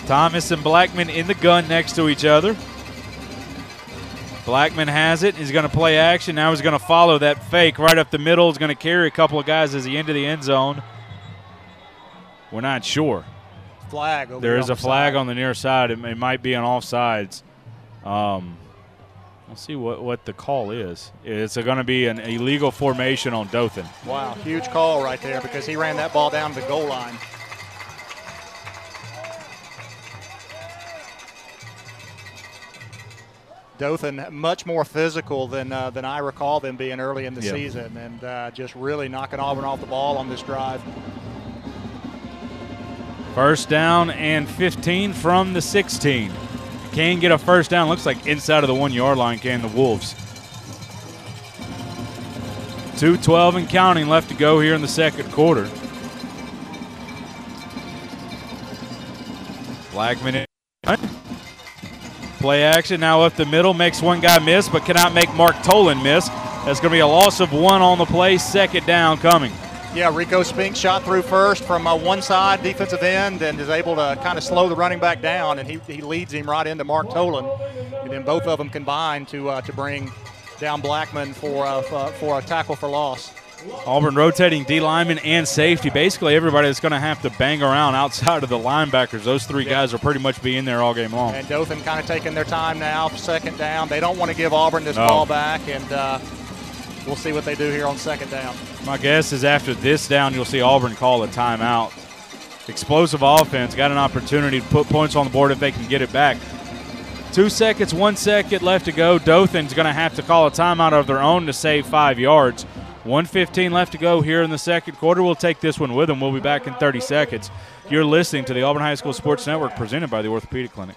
Thomas and Blackman in the gun next to each other. Blackman has it. He's going to play action. Now he's going to follow that fake right up the middle. He's going to carry a couple of guys as he into the end zone. We're not sure. Flag. Over there is the a flag side. On the near side. It, it might be on offsides. Um, We'll see what, what the call is. It's going to be an illegal formation on Dothan. Wow, huge call right there because he ran that ball down the goal line. Dothan much more physical than uh, than I recall them being early in the yep. season, and uh, just really knocking Auburn off the ball on this drive. First down and fifteen from the sixteen. Can get a first down. Looks like inside of the one-yard line can the Wolves. two twelve and counting left to go here in the second quarter. Blackman in. Play action now up the middle. Makes one guy miss, but cannot make Mark Tolan miss. That's going to be a loss of one on the play. Second down coming. Yeah, Rico Spink shot through first from uh, one side, defensive end, and is able to kind of slow the running back down, and he, he leads him right into Mark Tolan. And then both of them combined to uh, to bring down Blackman for, uh, for a tackle for loss. Auburn rotating D lineman and safety. Basically, everybody that's going to have to bang around outside of the linebackers. Those three yeah. guys will pretty much be in there all game long. And Dothan kind of taking their time now, second down. They don't want to give Auburn this no. ball back, and uh, we'll see what they do here on second down. My guess is after this down, you'll see Auburn call a timeout. Explosive offense, got an opportunity to put points on the board if they can get it back. Two seconds, one second left to go. Dothan's going to have to call a timeout of their own to save five yards. one fifteen left to go here in the second quarter. We'll take this one with them. We'll be back in thirty seconds. You're listening to the Auburn High School Sports Network, presented by the Orthopedic Clinic.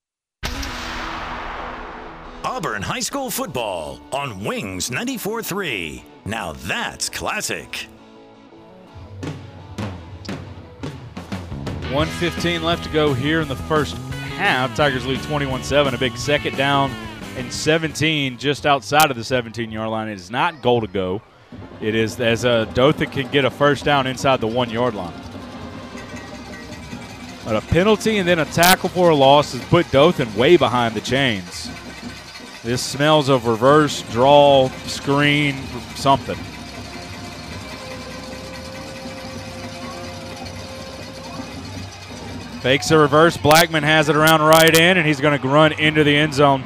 Auburn High School football on Wings ninety-four three. Now that's classic. one fifteen left to go here in the first half. Tigers lead twenty-one seven. A big second down and seventeen just outside of the seventeen-yard line. It is not goal to go. It is as uh, Dothan can get a first down inside the one-yard line. But a penalty and then a tackle for a loss has put Dothan way behind the chains. This smells of reverse, draw, screen, something. Fakes a reverse. Blackman has it around right in, and he's going to run into the end zone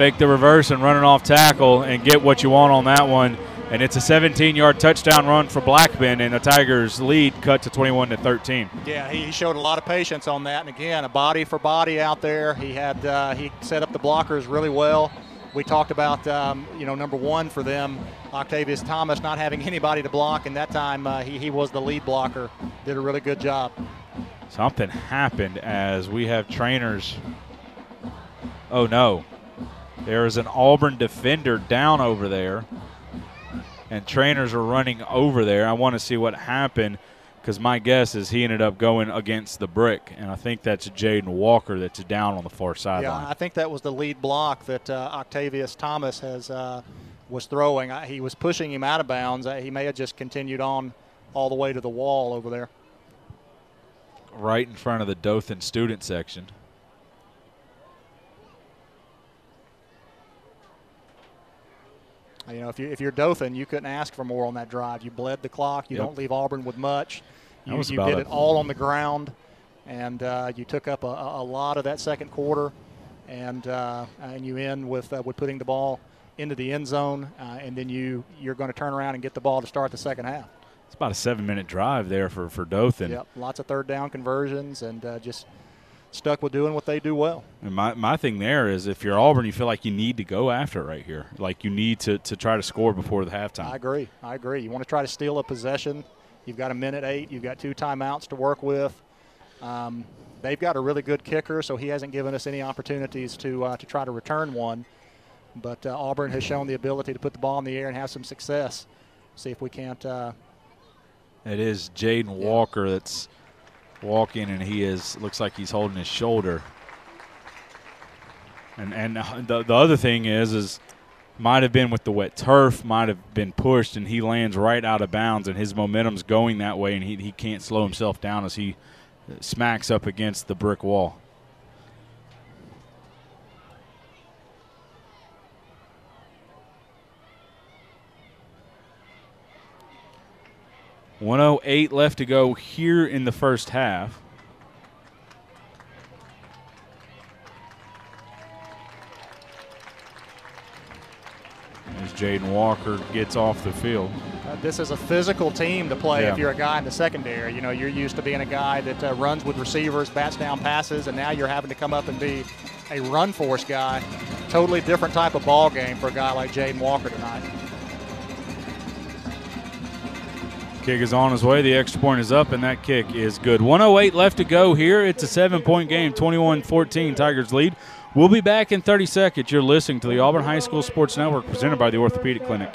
fake the reverse and run an off tackle and get what you want on that one. And it's a seventeen-yard touchdown run for Blackman, and the Tigers' lead cut to twenty-one to thirteen. Yeah, he showed a lot of patience on that. And, again, a body for body out there. He had uh, he set up the blockers really well. We talked about, um, you know, number one for them, Octavius Thomas, not having anybody to block. And that time uh, he, he was the lead blocker. Did a really good job. Something happened as we have trainers. Oh, no. There is an Auburn defender down over there. And trainers are running over there. I want to see what happened because my guess is he ended up going against the brick, and I think that's Jaden Walker that's down on the far sideline. Yeah, I think that was the lead block that uh, Octavius Thomas has uh, was throwing. I, he was pushing him out of bounds. Uh, he may have just continued on all the way to the wall over there. Right in front of the Dothan student section. You know, if, you, if you're Dothan, you couldn't ask for more on that drive. You bled the clock. You yep. don't leave Auburn with much. You, you did it all on the ground, and uh, you took up a, a lot of that second quarter, and uh, and you end with uh, with putting the ball into the end zone, uh, and then you you're going to turn around and get the ball to start the second half. It's about a seven-minute drive there for for Dothan. Yep, lots of third down conversions, and uh, just stuck with doing what they do well. And my, my thing there is if you're Auburn, you feel like you need to go after it right here. Like you need to, to try to score before the halftime. I agree. I agree. You want to try to steal a possession. You've got a minute eight. You've got two timeouts to work with. Um, they've got a really good kicker, so he hasn't given us any opportunities to, uh, to try to return one. But uh, Auburn has shown the ability to put the ball in the air and have some success. See if we can't. Uh, it is Jaden yeah. Walker that's – walking, and he is looks like he's holding his shoulder. And and the the other thing is is might have been with the wet turf, might have been pushed, and he lands right out of bounds, and his momentum's going that way, and he he can't slow himself down as he smacks up against the brick wall. one oh eight left to go here in the first half. As Jaden Walker gets off the field. Uh, this is a physical team to play yeah. if you're a guy in the secondary. You know, you're used to being a guy that uh, runs with receivers, bats down passes, and now you're having to come up and be a run force guy. Totally different type of ball game for a guy like Jaden Walker tonight. Kick is on his way. The extra point is up, and that kick is good. one oh eight left to go here. It's a seven-point game, twenty-one fourteen, Tigers lead. We'll be back in thirty seconds. You're listening to the Auburn High School Sports Network, presented by the Orthopedic Clinic.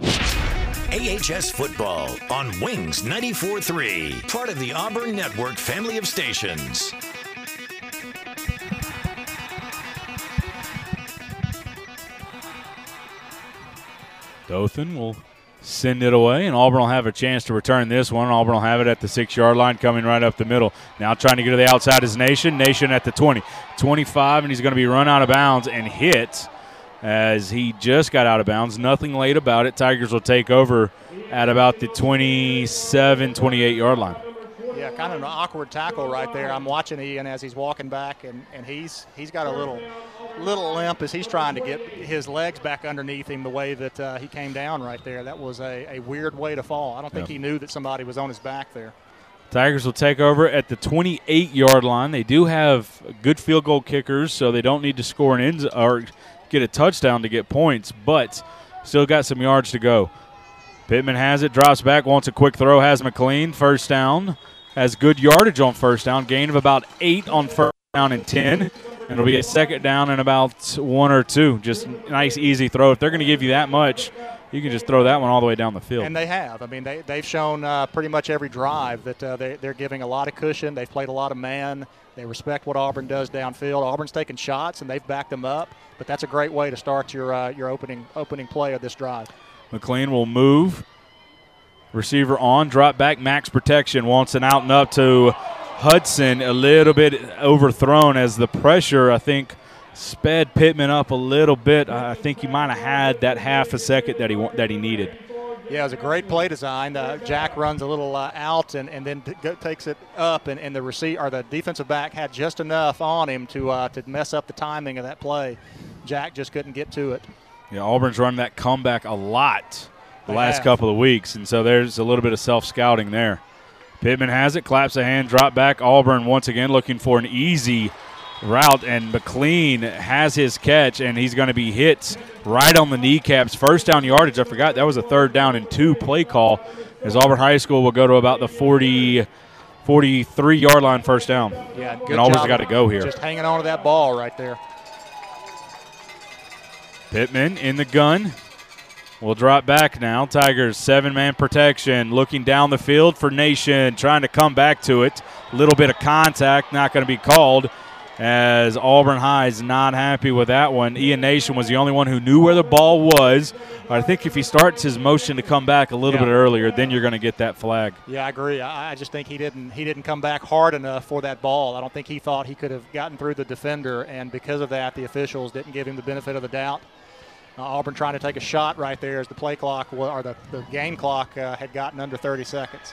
A H S football on Wings ninety-four three, part of the Auburn Network family of stations. Dothan will send it away, and Auburn will have a chance to return this one. Auburn will have it at the six-yard line, coming right up the middle. Now trying to get to the outside is Nation. Nation at the twenty, twenty-five, and he's going to be run out of bounds and hit. As he just got out of bounds, nothing late about it. Tigers will take over at about the twenty-seven, twenty-eight-yard line. Yeah, kind of an awkward tackle right there. I'm watching Ian as he's walking back, and, and he's he's got a little little limp as he's trying to get his legs back underneath him the way that uh, he came down right there. That was a, a weird way to fall. I don't think yeah. he knew that somebody was on his back there. Tigers will take over at the twenty-eight-yard line. They do have good field goal kickers, so they don't need to score an end or – get a touchdown to get points, but still got some yards to go. Pittman has it, drops back, wants a quick throw, has McLean. First down, has good yardage on first down, gain of about eight on first down and ten. And it'll be a second down and about one or two. Just nice, easy throw. If they're going to give you that much, you can just throw that one all the way down the field. And they have. I mean, they, they've shown uh, pretty much every drive that uh, they, they're giving a lot of cushion. They've played a lot of man. They respect what Auburn does downfield. Auburn's taking shots, and they've backed them up. But that's a great way to start your uh, your opening opening play of this drive. McLean will move. Receiver on, drop back, max protection. Wants an out and up to Hudson. A little bit overthrown as the pressure, I think, sped Pittman up a little bit. I think he might have had that half a second that he that he needed. Yeah, it was a great play design. Uh, Jack runs a little uh, out and, and then t go, takes it up, and, and the receiver or the defensive back had just enough on him to uh, to mess up the timing of that play. Jack just couldn't get to it. Yeah, Auburn's run that comeback a lot the they last have. couple of weeks, and so there's a little bit of self-scouting there. Pittman has it, claps a hand, drop back. Auburn once again looking for an easy route, and McLean has his catch, and he's going to be hit right on the kneecaps. First down yardage, I forgot, that was a third down and two play call, as Auburn High School will go to about the forty, forty-three-yard line first down. Yeah, good and Auburn's got to go here. Just hanging on to that ball right there. Pittman in the gun. We'll drop back now. Tigers, seven-man protection, looking down the field for Nation, trying to come back to it. A little bit of contact, not going to be called, as Auburn High is not happy with that one. Ian Nation was the only one who knew where the ball was. I think if he starts his motion to come back a little yeah. bit earlier, then you're going to get that flag. Yeah, I agree. I just think he didn't he didn't come back hard enough for that ball. I don't think he thought he could have gotten through the defender, and because of that, the officials didn't give him the benefit of the doubt. Uh, Auburn trying to take a shot right there as the play clock or the, the game clock uh, had gotten under thirty seconds.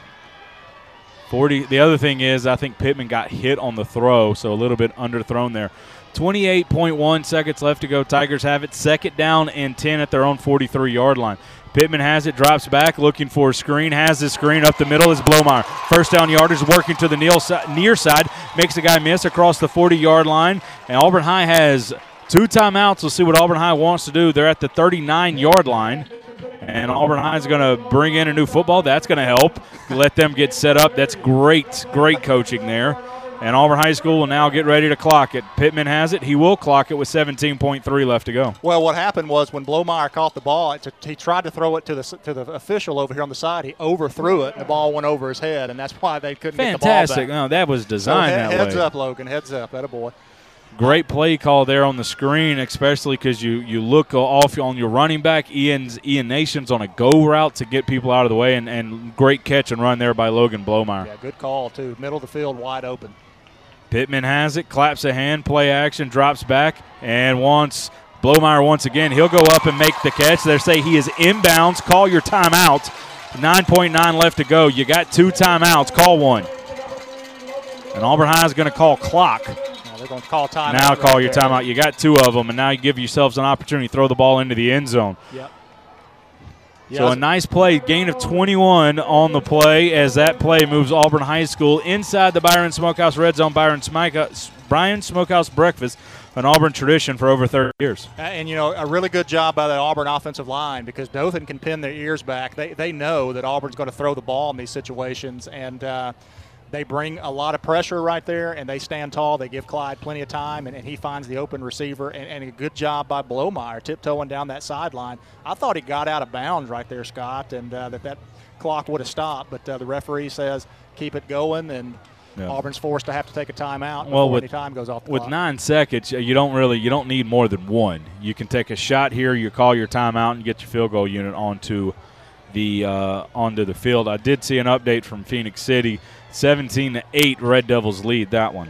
forty. The other thing is I think Pittman got hit on the throw, so a little bit underthrown there. twenty-eight point one seconds left to go. Tigers have it. Second down and ten at their own forty-three-yard line. Pittman has it, drops back, looking for a screen, has the screen. Up the middle is Blomeyer. First down yardage, working to the near side. Makes the guy miss across the forty-yard line, and Auburn High has two timeouts. We'll see what Auburn High wants to do. They're at the thirty-nine-yard line. And Auburn High is going to bring in a new football. That's going to help. Let them get set up. That's great, great coaching there. And Auburn High School will now get ready to clock it. Pittman has it. He will clock it with seventeen point three left to go. Well, what happened was when Blomeyer caught the ball, it's a, he tried to throw it to the to the official over here on the side. He overthrew it, and the ball went over his head, and that's why they couldn't Fantastic. get the ball back. Fantastic. No, that was designed so head, that heads way. Heads up, Logan. Heads up. Attaboy. Great play call there on the screen, especially because you, you look off on your running back. Ian's, Ian Nation's on a go route to get people out of the way, and, and great catch and run there by Logan Blomeyer. Yeah, good call, too. Middle of the field, wide open. Pittman has it, claps a hand, play action, drops back, and wants Blomeyer once again. He'll go up and make the catch. They say he is inbounds. Call your timeout. nine point nine left to go. You got two timeouts. Call one. And Auburn High is going to call clock. They're going to call timeout. Now call right your there. timeout. You got two of them, and now you give yourselves an opportunity to throw the ball into the end zone. Yep. Yeah, so a nice play, gain of twenty-one on the play as that play moves Auburn High School inside the Byron Smokehouse red zone. Byron Smokehouse, Brian Smokehouse breakfast, an Auburn tradition for over thirty years. And, you know, a really good job by the Auburn offensive line because Dothan can pin their ears back. They, they know that Auburn's going to throw the ball in these situations, and uh, – they bring a lot of pressure right there, and they stand tall. They give Clyde plenty of time, and, and he finds the open receiver. And, and a good job by Blomeyer, tiptoeing down that sideline. I thought he got out of bounds right there, Scott, and uh, that that clock would have stopped. But uh, the referee says keep it going, and yeah. Auburn's forced to have to take a timeout. Well, with, any time goes off the with clock. nine seconds, you don't really you don't need more than one. You can take a shot here. You call your timeout and get your field goal unit onto the uh, onto the field. I did see an update from Phoenix City. seventeen to eight, Red Devils lead that one.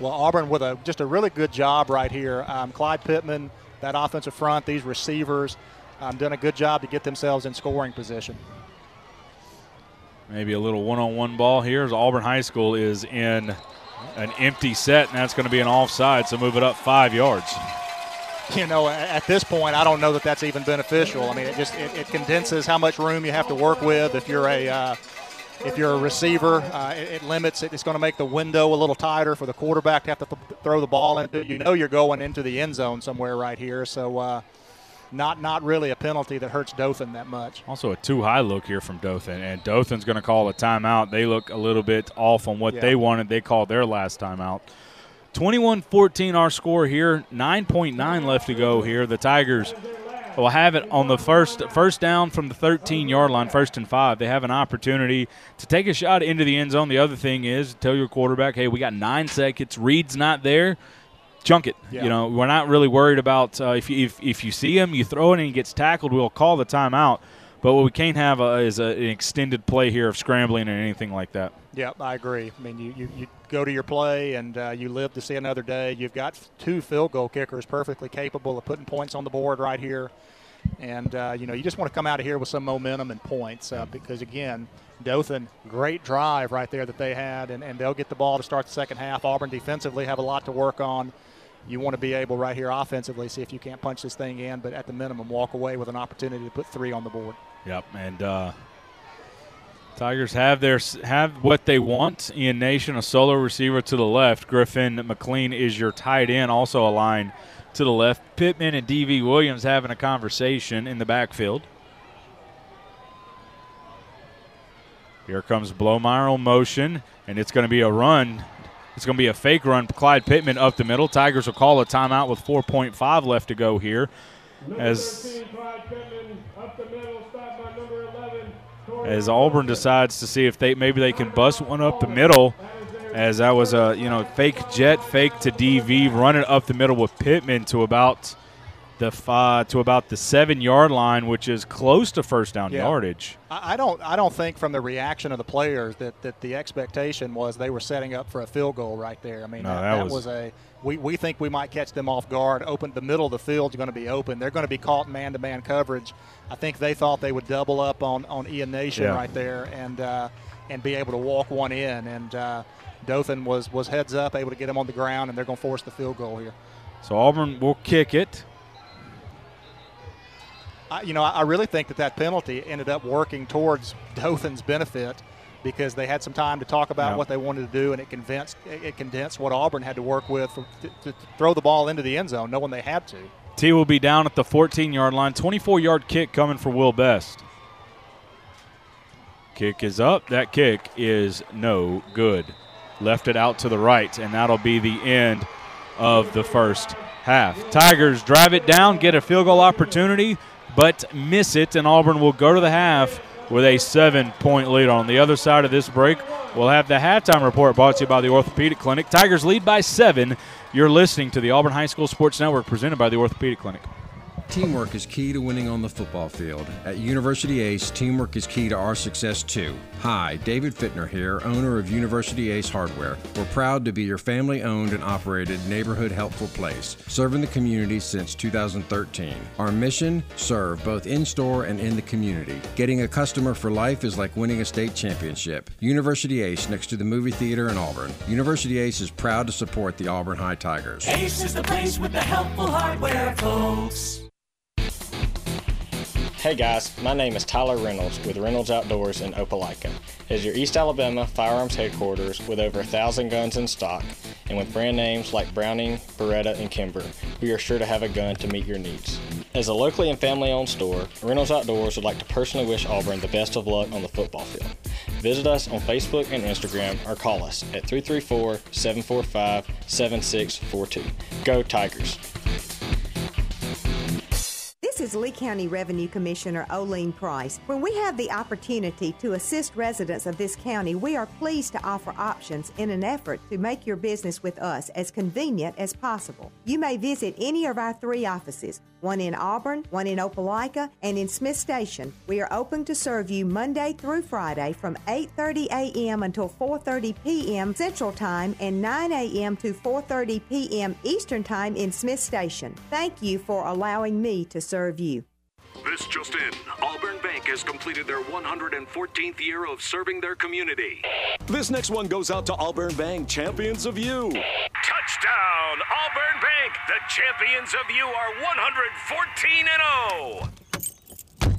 Well, Auburn with a just a really good job right here. Um, Clyde Pittman, that offensive front, these receivers, um, done a good job to get themselves in scoring position. Maybe a little one-on-one ball here as Auburn High School is in an empty set, and that's going to be an offside, so move it up five yards. You know, at this point, I don't know that that's even beneficial. I mean, it just it, it condenses how much room you have to work with if you're a uh, – If you're a receiver, uh, it, it limits it. It's going to make the window a little tighter for the quarterback to have to th throw the ball into. You know you're going into the end zone somewhere right here. So uh, not not really a penalty that hurts Dothan that much. Also a too-high look here from Dothan, and Dothan's going to call a timeout. They look a little bit off on what yeah. they wanted. They called their last timeout. twenty-one fourteen our score here, nine point nine left to go here. The Tigers will have it on the first first down from the thirteen-yard line, first and five. They have an opportunity to take a shot into the end zone. The other thing is tell your quarterback, hey, we got nine seconds. Reed's not there. Chunk it. Yeah. You know, we're not really worried about uh, if, you, if, if you see him, you throw it and he gets tackled, we'll call the timeout. But what we can't have uh, is a, an extended play here of scrambling or anything like that. Yeah, I agree. I mean, you, you, you go to your play and uh, you live to see another day. You've got two field goal kickers perfectly capable of putting points on the board right here. And, uh, you know, you just want to come out of here with some momentum and points uh, because, again, Dothan, great drive right there that they had, and, and they'll get the ball to start the second half. Auburn defensively have a lot to work on. You want to be able right here offensively, see if you can't punch this thing in, but at the minimum walk away with an opportunity to put three on the board. Yep, and uh, Tigers have their have what they want. Ian Nation, a solo receiver to the left. Griffin McLean is your tight end, also a line to the left. Pittman and D V. Williams having a conversation in the backfield. Here comes Blomeyer on motion, and it's going to be a run. It's going to be a fake run. Clyde Pittman up the middle. Tigers will call a timeout with four point five left to go here. As, as Auburn decides to see if they maybe they can bust one up the middle, as that was a you know fake jet, fake to D V, running up the middle with Pittman to about the five, to about the seven yard line, which is close to first down yeah. yardage. I don't I don't think from the reaction of the players that, that the expectation was they were setting up for a field goal right there. I mean no, that, that, that was, was a we, we think we might catch them off guard. Open the middle of the field's going to be open. They're going to be caught in man to man coverage. I think they thought they would double up on, on Ian Nation yeah. right there and uh, and be able to walk one in, and uh, Dothan was was heads up, able to get him on the ground, and they're going to force the field goal here. So Auburn will kick it. You know, I really think that that penalty ended up working towards Dothan's benefit because they had some time to talk about yeah. what they wanted to do, and it convinced, it condensed what Auburn had to work with to, to throw the ball into the end zone, knowing they had to. T will be down at the fourteen-yard line. twenty-four-yard kick coming for Will Best. Kick is up. That kick is no good. Left it out to the right, and that'll be the end of the first half. Tigers drive it down, get a field goal opportunity, but miss it, and Auburn will go to the half with a seven-point lead. On the other side of this break, we'll have the halftime report brought to you by the Orthopedic Clinic. Tigers lead by seven. You're listening to the Auburn High School Sports Network presented by the Orthopedic Clinic. Teamwork is key to winning on the football field. At University ACE, teamwork is key to our success too. Hi, David Fittner here, owner of University ACE Hardware. We're proud to be your family-owned and operated neighborhood helpful place, serving the community since two thousand thirteen. Our mission, serve both in-store and in the community. Getting a customer for life is like winning a state championship. University ACE, next to the movie theater in Auburn. University ACE is proud to support the Auburn High Tigers. ACE is the place with the helpful hardware, folks. Hey guys, my name is Tyler Reynolds with Reynolds Outdoors in Opelika. As your East Alabama firearms headquarters with over a thousand guns in stock and with brand names like Browning, Beretta, and Kimber, we are sure to have a gun to meet your needs. As a locally and family-owned store, Reynolds Outdoors would like to personally wish Auburn the best of luck on the football field. Visit us on Facebook and Instagram or call us at three three four, seven four five, seven six four two. Go Tigers! This is Lee County Revenue Commissioner Olene Price. When we have the opportunity to assist residents of this county, we are pleased to offer options in an effort to make your business with us as convenient as possible. You may visit any of our three offices, one in Auburn, one in Opelika, and in Smith Station. We are open to serve you Monday through Friday from eight thirty a m until four thirty p m Central Time and nine a m to four thirty p m Eastern Time in Smith Station. Thank you for allowing me to serve you. This just in, Auburn Bank has completed their one hundred fourteenth year of serving their community. This next one goes out to Auburn Bank, champions of you. Touchdown, Auburn Bank! The champions of you are one hundred fourteen and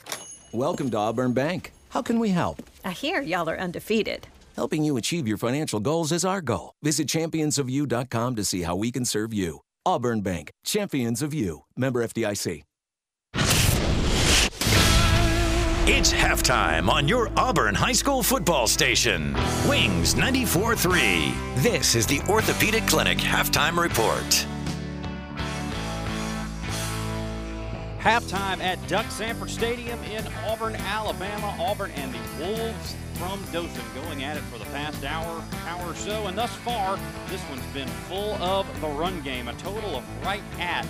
oh. Welcome to Auburn Bank. How can we help? I hear y'all are undefeated. Helping you achieve your financial goals is our goal. Visit champions of you dot com to see how we can serve you. Auburn Bank, champions of you. Member F D I C. It's halftime on your Auburn High School football station. Wings ninety-four three. This is the Orthopedic Clinic Halftime Report. Halftime at Duck Samford Stadium in Auburn, Alabama. Auburn and the Wolves from Dothan going at it for the past hour, hour or so. And thus far, this one's been full of the run game. A total of right at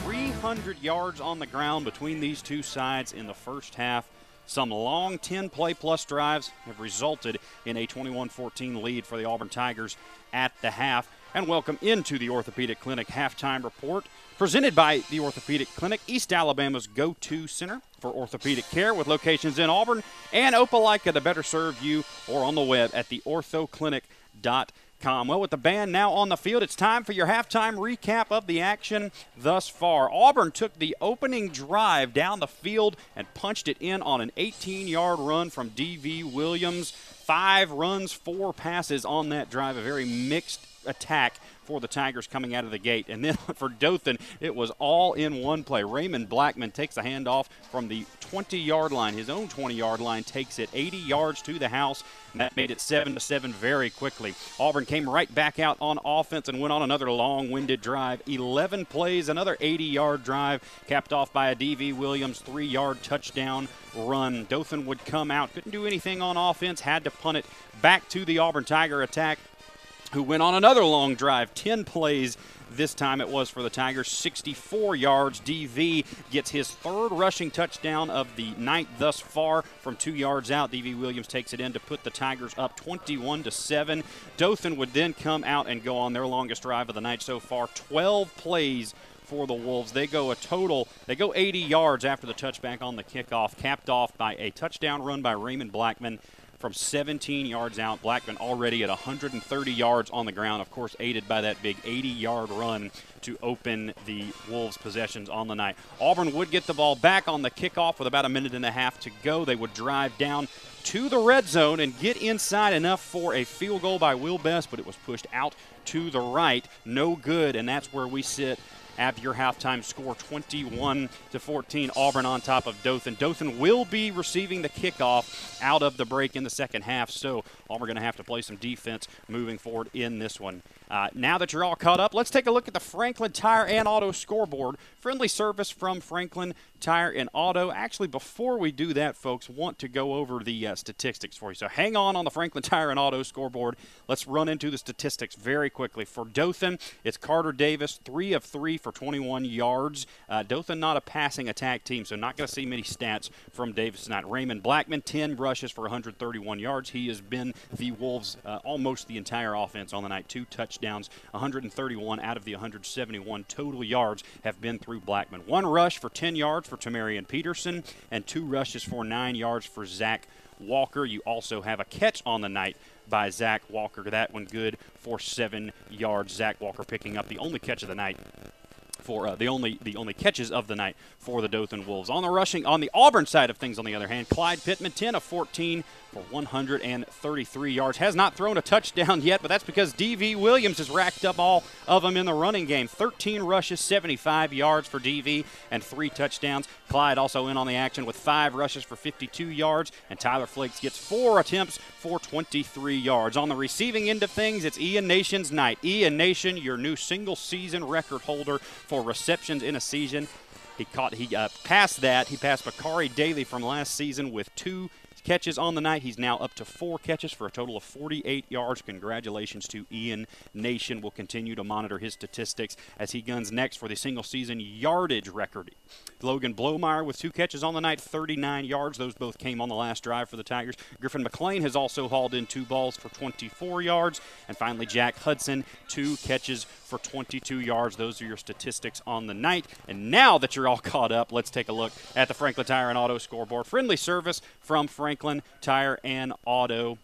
three hundred yards on the ground between these two sides in the first half. Some long ten-play-plus drives have resulted in a twenty-one fourteen lead for the Auburn Tigers at the half. And welcome into the Orthopedic Clinic Halftime Report, presented by the Orthopedic Clinic, East Alabama's go-to center for orthopedic care, with locations in Auburn and Opelika to better serve you, or on the web at the ortho clinic dot com. Well, with the band now on the field, it's time for your halftime recap of the action thus far. Auburn took the opening drive down the field and punched it in on an eighteen-yard run from D V. Williams. Five runs, four passes on that drive, a very mixed attack for the Tigers coming out of the gate. And then for Dothan, it was all in one play. Raymond Blackman takes a handoff from the twenty-yard line. His own twenty-yard line takes it eighty yards to the house, and that made it seven to seven very quickly. Auburn came right back out on offense and went on another long-winded drive. eleven plays, another eighty-yard drive, capped off by a D V. Williams three-yard touchdown run. Dothan would come out, couldn't do anything on offense, had to punt it back to the Auburn Tiger attack, who went on another long drive, ten plays. This time it was for the Tigers, sixty-four yards. D V gets his third rushing touchdown of the night thus far from two yards out. D V. Williams takes it in to put the Tigers up twenty-one to seven. Dothan would then come out and go on their longest drive of the night so far, twelve plays for the Wolves. They go a total, they go eighty yards after the touchback on the kickoff, capped off by a touchdown run by Raymond Blackman from seventeen yards out. Blackman already at one hundred thirty yards on the ground, of course aided by that big eighty-yard run to open the Wolves' possessions on the night. Auburn would get the ball back on the kickoff with about a minute and a half to go. They would drive down to the red zone and get inside enough for a field goal by Will Best, but it was pushed out to the right. No good, and that's where we sit after your halftime score, twenty-one to fourteen, Auburn on top of Dothan. Dothan will be receiving the kickoff out of the break in the second half, so Auburn going to have to play some defense moving forward in this one. Uh, now that you're all caught up, let's take a look at the Franklin Tire and Auto scoreboard. Friendly service from Franklin Tire and Auto. Actually, before we do that, folks, want to go over the uh, statistics for you. So hang on on the Franklin Tire and Auto scoreboard. Let's run into the statistics very quickly. For Dothan, it's Carter Davis, three of three for twenty-one yards. Uh, Dothan not a passing attack team, so not going to see many stats from Davis tonight. Raymond Blackman, ten rushes for one hundred thirty-one yards. He has been the Wolves uh, almost the entire offense on the night. Two touchdowns, one hundred thirty-one out of the one hundred seventy-one total yards have been through Blackman. One rush for ten yards for Tamarian Peterson, and two rushes for nine yards for Zach Walker. You also have a catch on the night by Zach Walker. That one good for seven yards. Zach Walker picking up the only catch of the night. For uh, the only the only catches of the night for the Dothan Wolves. On the rushing, on the Auburn side of things, on the other hand, Clyde Pittman, ten of fourteen for one hundred thirty-three yards. Has not thrown a touchdown yet, but that's because D V. Williams has racked up all of them in the running game. thirteen rushes, seventy-five yards for D V, and three touchdowns. Clyde also in on the action with five rushes for fifty-two yards, and Tyler Flakes gets four attempts for twenty-three yards. On the receiving end of things, it's Ian Nation's night. Ian Nation, your new single-season record holder for receptions in a season. He caught, he uh, passed that. He passed Bakari Daly from last season with two catches on the night. He's now up to four catches for a total of forty-eight yards. Congratulations to Ian Nation. We'll continue to monitor his statistics as he guns next for the single-season yardage record. Logan Blomeyer with two catches on the night, thirty-nine yards. Those both came on the last drive for the Tigers. Griffin McLean has also hauled in two balls for twenty-four yards. And finally, Jack Hudson, two catches for twenty-two yards. Those are your statistics on the night. And now that you're all caught up, let's take a look at the Franklin Tire and Auto scoreboard. Friendly service from Franklin. Franklin Tire and Auto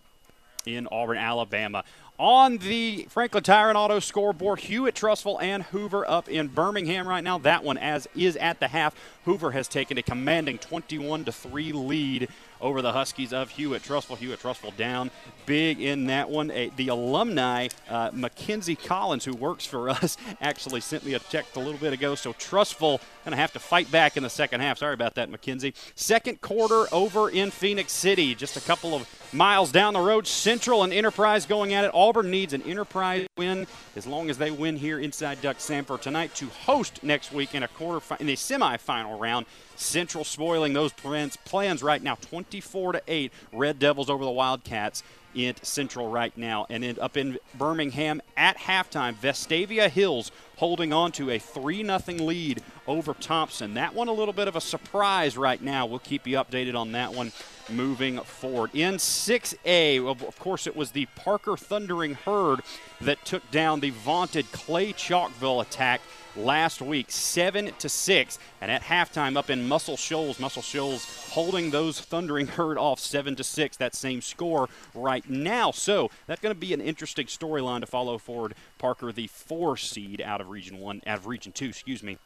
in Auburn, Alabama. On the Franklin Tire and Auto scoreboard, Hewitt, Trussville, and Hoover up in Birmingham right now. That one as is at the half. Hoover has taken a commanding twenty-one to three lead over the Huskies of Hewitt Trussville. Hewitt Trussville down big in that one. A, the alumni, uh, Mackenzie Collins, who works for us, actually sent me a text a little bit ago. So Trussville going to have to fight back in the second half. Sorry about that, Mackenzie. Second quarter over in Phoenix City. Just a couple of miles down the road, Central and Enterprise going at it. All Auburn needs an Enterprise win. As long as they win here inside Duck Samford tonight to host next week in a quarter in a semifinal round, Central spoiling those plans, plans right now, twenty-four to eight. Red Devils over the Wildcats in Central right now. And then up in Birmingham at halftime, Vestavia Hills holding on to a three nothing lead over Thompson. That one a little bit of a surprise right now. We'll keep you updated on that one moving forward. In six A, of course, it was the Parker Thundering Herd that took down the vaunted Clay Chalkville attack last week, seven to six. And at halftime up in Muscle Shoals, Muscle Shoals holding those Thundering Herd off seven to six, that same score right now. So that's going to be an interesting storyline to follow forward. Parker, the four seed out of Region one, out of Region two, excuse me,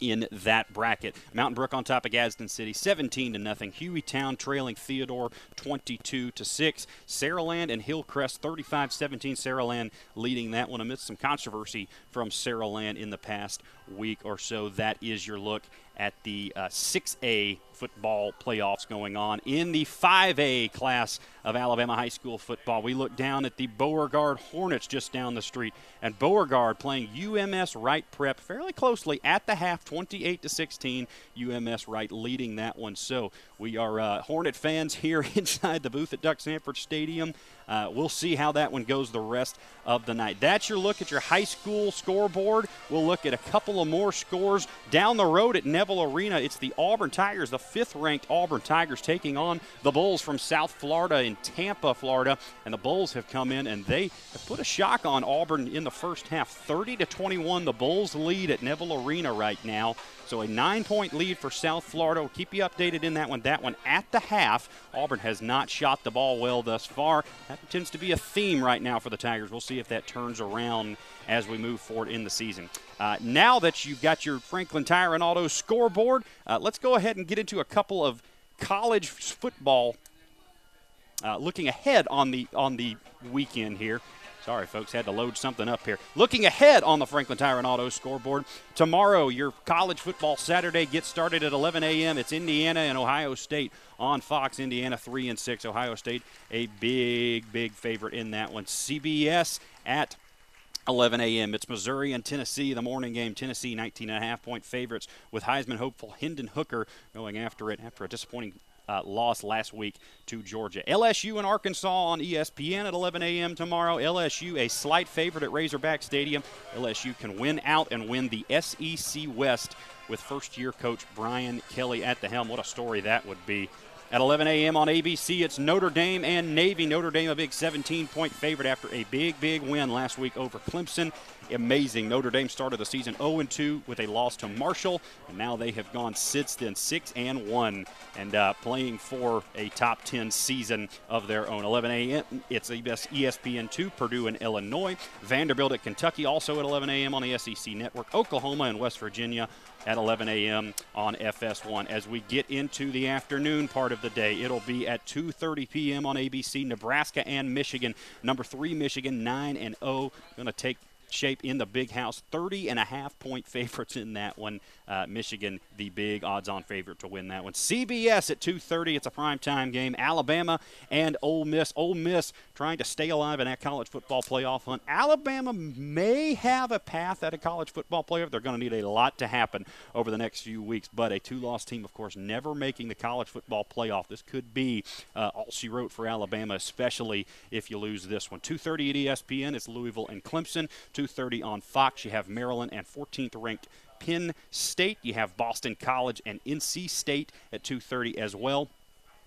in that bracket. Mountain Brook on top of Gadsden City, seventeen to nothing. Hueytown trailing Theodore, twenty-two to six. Saraland and Hillcrest, thirty-five seventeen. Saraland leading that one amidst some controversy from Saraland in the past week or so. That is your look at the uh, six A football playoffs going on. In the five A class of Alabama high school football, we look down at the Beauregard Hornets just down the street. And Beauregard playing U M S Wright Prep fairly closely at the half, twenty-eight to sixteen. U M S Wright leading that one. So we are uh, Hornet fans here inside the booth at Duck Samford Stadium. Uh, we'll see how that one goes the rest of the night. That's your look at your high school scoreboard. We'll look at a couple of more scores down the road at Neville Arena. It's the Auburn Tigers, the fifth-ranked Auburn Tigers, taking on the Bulls from South Florida in Tampa, Florida. And the Bulls have come in, and they have put a shock on Auburn in the first half. thirty to twenty-one, the Bulls lead at Neville Arena right now. So a nine-point lead for South Florida. We'll keep you updated in that one. That one at the half. Auburn has not shot the ball well thus far. That tends to be a theme right now for the Tigers. We'll see if that turns around as we move forward in the season. Uh, now that you've got your Franklin Tire and Auto scoreboard, uh, let's go ahead and get into a couple of college football uh, looking ahead on the on the weekend here. Sorry, folks, had to load something up here. Looking ahead on the Franklin Tire and Auto scoreboard, tomorrow your college football Saturday gets started at eleven a m It's Indiana and Ohio State on Fox. Indiana three and six. Ohio State a big, big favorite in that one. C B S at eleven a m It's Missouri and Tennessee, the morning game. Tennessee nineteen and a half point favorites with Heisman hopeful Hendon Hooker going after it after a disappointing Uh, loss last week to Georgia. L S U and Arkansas on E S P N at eleven a m tomorrow. L S U a slight favorite at Razorback Stadium. L S U can win out and win the S E C West with first-year coach Brian Kelly at the helm. What a story that would be. At eleven a m on A B C, it's Notre Dame and Navy. Notre Dame a big seventeen point favorite after a big, big win last week over Clemson. Amazing. Notre Dame started the season oh and two with a loss to Marshall, and now they have gone since then six and one and uh, playing for a top ten season of their own. eleven a m, it's E S P N two, Purdue and Illinois. Vanderbilt at Kentucky also at eleven a m on the S E C Network. Oklahoma and West Virginia at eleven a m on F S one. As we get into the afternoon part of the day, it'll be at two thirty p m on A B C, Nebraska and Michigan. Number three, Michigan, nine and oh. Going to take shape in the Big House. thirty and a half point favorites in that one. Uh, Michigan, the big odds-on favorite to win that one. C B S at two thirty. It's a primetime game. Alabama and Ole Miss. Ole Miss trying to stay alive in that college football playoff hunt. Alabama may have a path at a college football playoff. They're going to need a lot to happen over the next few weeks, but a two-loss team, of course, never making the college football playoff. This could be uh, all she wrote for Alabama, especially if you lose this one. two thirty at E S P N. It's Louisville and Clemson. two thirty on Fox. You have Maryland and fourteenth ranked Penn State. You have Boston College and N C State at two thirty as well.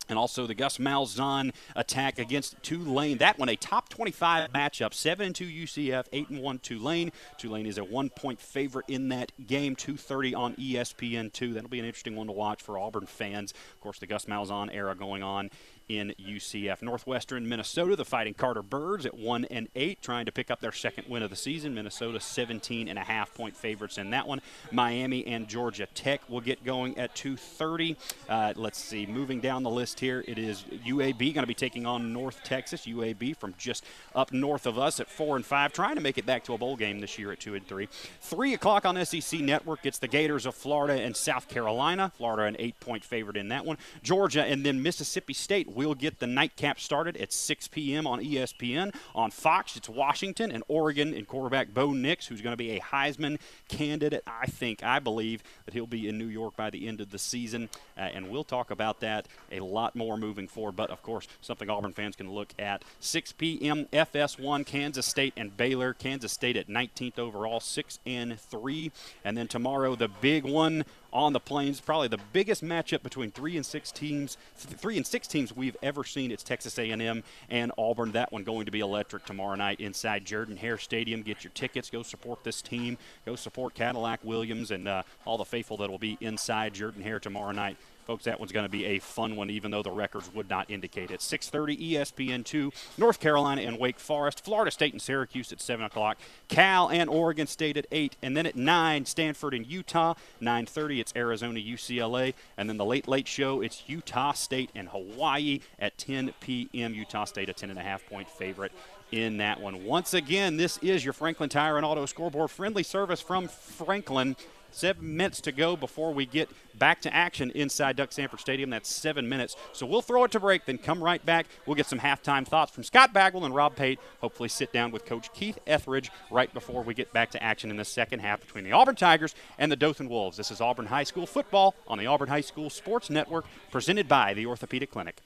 And also the Gus Malzahn attack against Tulane. That one a top twenty-five matchup. seven and two U C F, eight and one Tulane. Tulane is a one point favorite in that game. two thirty on E S P N two. That'll be an interesting one to watch for Auburn fans. Of course, the Gus Malzahn era going on in U C F. Northwestern, Minnesota, the Fighting Carter Birds at one and eight, trying to pick up their second win of the season. Minnesota seventeen and a half point favorites in that one. Miami and Georgia Tech will get going at two thirty. Uh, let's see, moving down the list here, it is U A B going to be taking on North Texas. U A B from just up north of us at four and five, trying to make it back to a bowl game this year at two and three. three o'clock on S E C Network, it's the Gators of Florida and South Carolina. Florida an eight point favorite in that one. Georgia and then Mississippi State will we'll get the nightcap started at six p m on E S P N. On Fox, it's Washington and Oregon and quarterback Bo Nix, who's going to be a Heisman candidate. I think, I believe, that he'll be in New York by the end of the season, uh, and we'll talk about that a lot more moving forward. But, of course, something Auburn fans can look at. six p m F S one, Kansas State and Baylor. Kansas State at nineteenth overall, six and three. And then tomorrow, the big one on the Plains, probably the biggest matchup between three and six teams, three and six teams we've ever seen. It's Texas A and M and Auburn. That one going to be electric tomorrow night inside Jordan-Hare Stadium. Get your tickets. Go support this team. Go support Cadillac Williams and uh, all the faithful that will be inside Jordan-Hare tomorrow night. Folks, that one's going to be a fun one, even though the records would not indicate it. six thirty, E S P N two, North Carolina and Wake Forest, Florida State and Syracuse at seven o'clock, Cal and Oregon State at eight, and then at nine, Stanford and Utah. nine thirty, it's Arizona, U C L A, and then the late, late show, it's Utah State and Hawaii at ten p m Utah State a ten and a half point favorite in that one. Once again, this is your Franklin Tire and Auto Scoreboard. Friendly service from Franklin. Seven minutes to go before we get back to action inside Duck Samford Stadium. That's seven minutes. So we'll throw it to break, then come right back. We'll get some halftime thoughts from Scott Bagwell and Rob Pate. Hopefully sit down with Coach Keith Etheridge right before we get back to action in the second half between the Auburn Tigers and the Dothan Wolves. This is Auburn High School football on the Auburn High School Sports Network, presented by the Orthopedic Clinic.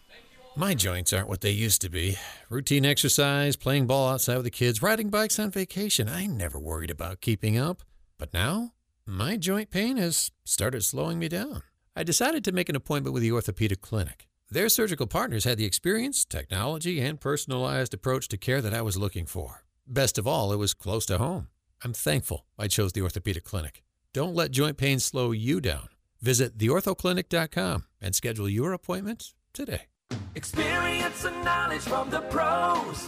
My joints aren't what they used to be. Routine exercise, playing ball outside with the kids, riding bikes on vacation. I never worried about keeping up. But now, my joint pain has started slowing me down. I decided to make an appointment with the Orthopedic Clinic. Their surgical partners had the experience, technology, and personalized approach to care that I was looking for. Best of all, it was close to home. I'm thankful I chose the Orthopedic Clinic. Don't let joint pain slow you down. Visit the ortho clinic dot com and schedule your appointment today. Experience and knowledge from the pros.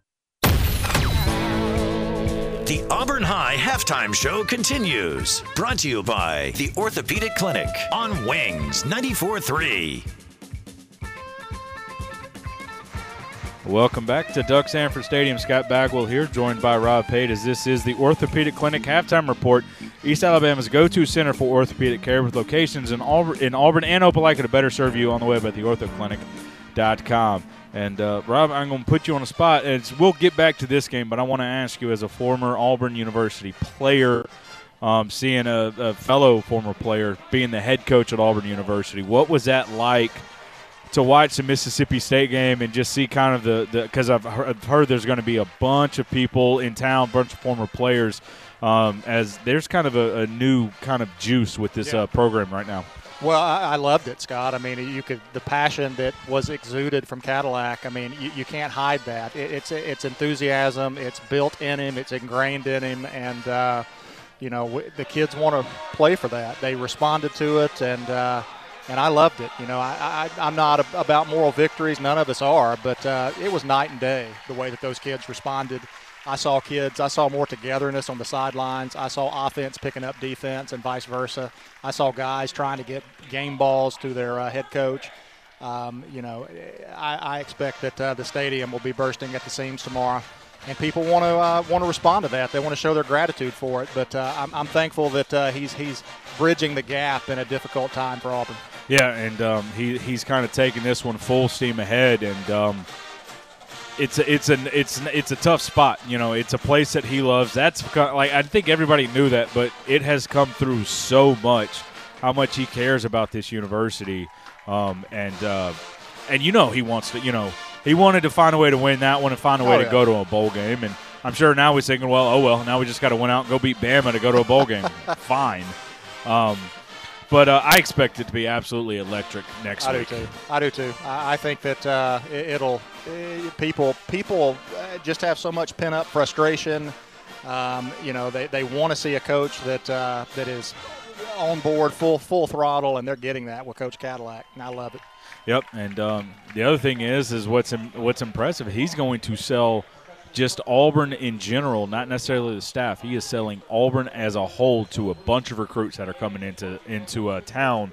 The Auburn High Halftime Show continues. Brought to you by the Orthopedic Clinic on Wings ninety-four three. Welcome back to Duck Samford Stadium. Scott Bagwell here, joined by Rob Pate, as this is the Orthopedic Clinic Halftime Report. East Alabama's go-to center for orthopedic care, with locations in Auburn, in Auburn and Opelika to better serve you on the web at the ortho clinic dot com. And, uh, Rob, I'm going to put you on the spot. It's, we'll get back to this game, but I want to ask you, as a former Auburn University player, um, seeing a, a fellow former player being the head coach at Auburn University, what was that like to watch the Mississippi State game and just see kind of the, the – because I've, I've heard there's going to be a bunch of people in town, a bunch of former players, um, as there's kind of a, a new kind of juice with this yeah. uh, program right now. Well, I loved it, Scott. I mean, you could the passion that was exuded from Cadillac. I mean, you, you can't hide that. It, it's it's enthusiasm. It's built in him. It's ingrained in him. And uh, you know, the kids want to play for that. They responded to it, and uh, and I loved it. You know, I, I I'm not about moral victories. None of us are, but uh, it was night and day the way that those kids responded. I saw kids. I saw more togetherness on the sidelines. I saw offense picking up defense and vice versa. I saw guys trying to get game balls to their uh, head coach. Um, you know, I, I expect that uh, the stadium will be bursting at the seams tomorrow. and people want to uh, want to respond to that. They want to show their gratitude for it. But uh, I'm, I'm thankful that uh, he's he's bridging the gap in a difficult time for Auburn. Yeah, and um, he he's kind of taking this one full steam ahead, and um, it's a, it's an it's it's a tough spot. You know, it's a place that he loves. That's like I think everybody knew that, but it has come through so much how much he cares about this university, um, and uh, and you know he wants to you know. He wanted to find a way to win that one and find a way oh, yeah. to go to a bowl game. And I'm sure now he's thinking, well, oh, well, now we just got to win out and go beat Bama to go to a bowl game. Fine. Um, but uh, I expect it to be absolutely electric next I week. I do, too. I do, too. I, I think that uh, it, it'll it, – people people just have so much pent-up frustration. Um, you know, they, they want to see a coach that uh, that is on board, full full throttle, and they're getting that with Coach Cadillac, and I love it. Yep, and um, the other thing is is what's im- what's impressive. He's going to sell just Auburn in general, not necessarily the staff. He is selling Auburn as a whole to a bunch of recruits that are coming into into uh, town.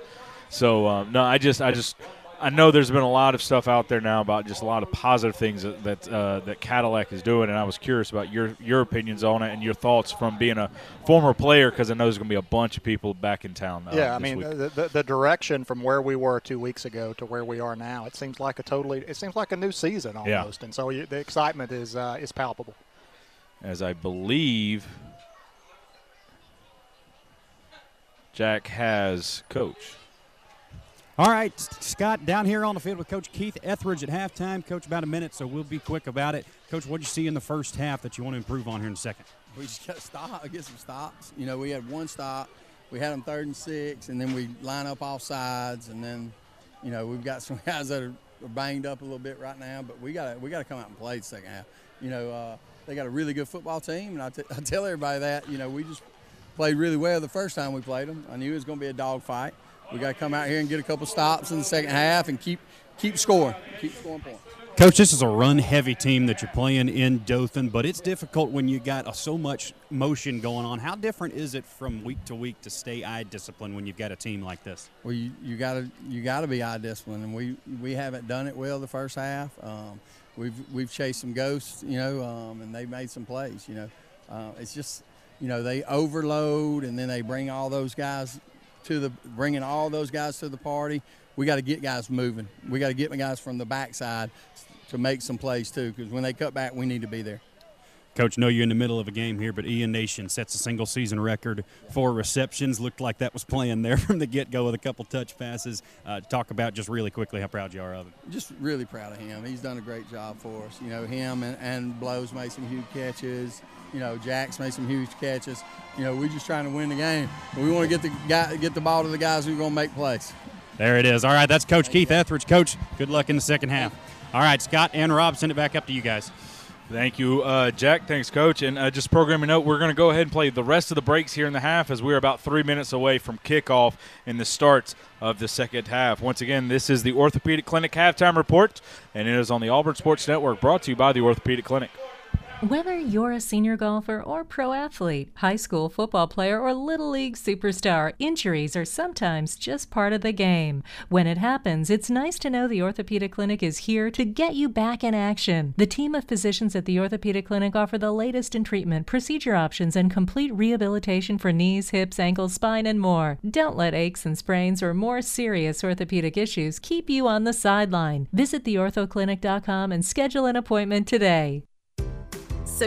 So um, no, I just I just I know there's been a lot of stuff out there now about just a lot of positive things that that, uh, that Cadillac is doing, and I was curious about your your opinions on it and your thoughts from being a former player, because I know there's going to be a bunch of people back in town. Uh, yeah, I mean the, the the direction from where we were two weeks ago to where we are now, it seems like a totally it seems like a new season almost, yeah. and so you, the excitement is uh, is palpable. As I believe Jack has coach. All right, Scott, down here on the field with Coach Keith Etheridge at halftime. Coach, about a minute, so we'll be quick about it. Coach, what did you see in the first half that you want to improve on here in a second? We just got to stop, get some stops. You know, we had one stop. We had them third and six, and then we line up off sides, and then, you know, we've got some guys that are banged up a little bit right now, but we got to we got to come out and play the second half. You know, uh, they got a really good football team, and I, t- I tell everybody that. You know, we just played really well the first time we played them. I knew it was going to be a dogfight. We got to come out here and get a couple stops in the second half and keep keep scoring, keep scoring points. Coach, this is a run-heavy team that you're playing in Dothan, but it's difficult when you got a, so much motion going on. How different is it from week to week to stay eye disciplined when you've got a team like this? Well, you you gotta you gotta be eye disciplined, and we we haven't done it well the first half. Um, we've we've chased some ghosts, you know, um, and they made some plays. You know, uh, it's just you know they overload and then they bring all those guys. To the bringing all those guys to the party, we got to get guys moving. We got to get guys from the backside to make some plays too, because when they cut back, we need to be there. Coach, know you're in the middle of a game here, but Ian Nation sets a single-season record for receptions. Looked like that was playing there from the get-go with a couple touch passes. Uh, talk about just really quickly how proud you are of him. Just really proud of him. He's done a great job for us. You know, him and, and Blow's made some huge catches. You know, Jack's made some huge catches. You know, we're just trying to win the game. We want to get the guy, get the ball to the guys who are going to make plays. There it is. All right, that's Coach Keith Etheridge. Coach, good luck in the second half. All right, Scott and Rob, send it back up to you guys. Thank you, uh, Jack. Thanks, Coach. And uh, just programming note, we're going to go ahead and play the rest of the breaks here in the half as we're about three minutes away from kickoff and the start of the second half. Once again, this is the Orthopedic Clinic Halftime Report, and it is on the Auburn Sports Network, brought to you by the Orthopedic Clinic. Whether you're a senior golfer or pro athlete, high school football player or Little League superstar, injuries are sometimes just part of the game. When it happens, it's nice to know the Orthopedic Clinic is here to get you back in action. The team of physicians at the Orthopedic Clinic offer the latest in treatment, procedure options, and complete rehabilitation for knees, hips, ankles, spine, and more. Don't let aches and sprains or more serious orthopedic issues keep you on the sideline. Visit the ortho clinic dot com and schedule an appointment today. So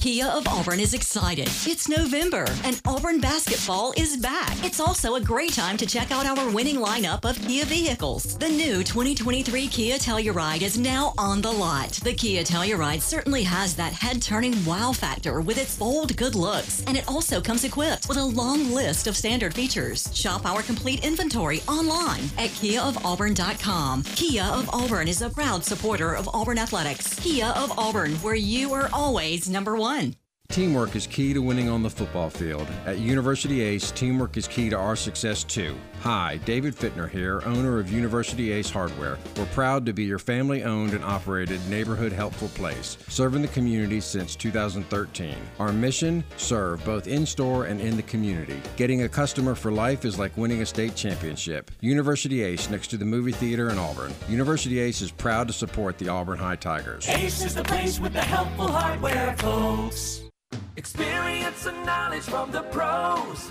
Kia of Auburn is excited. It's November, and Auburn basketball is back. It's also a great time to check out our winning lineup of Kia vehicles. The new twenty twenty-three Kia Telluride is now on the lot. The Kia Telluride certainly has that head-turning wow factor with its bold good looks, and it also comes equipped with a long list of standard features. Shop our complete inventory online at kia of auburn dot com. Kia of Auburn is a proud supporter of Auburn Athletics. Kia of Auburn, where you are always number one. Teamwork is key to winning on the football field. At University Ace, teamwork is key to our success too. Hi, David Fittner here, owner of University Ace Hardware. We're proud to be your family-owned and operated neighborhood helpful place, serving the community since two thousand thirteen. Our mission? Serve both in-store and in the community. Getting a customer for life is like winning a state championship. University Ace, next to the movie theater in Auburn. University Ace is proud to support the Auburn High Tigers. Ace is the place with the helpful hardware, folks. Experience and knowledge from the pros.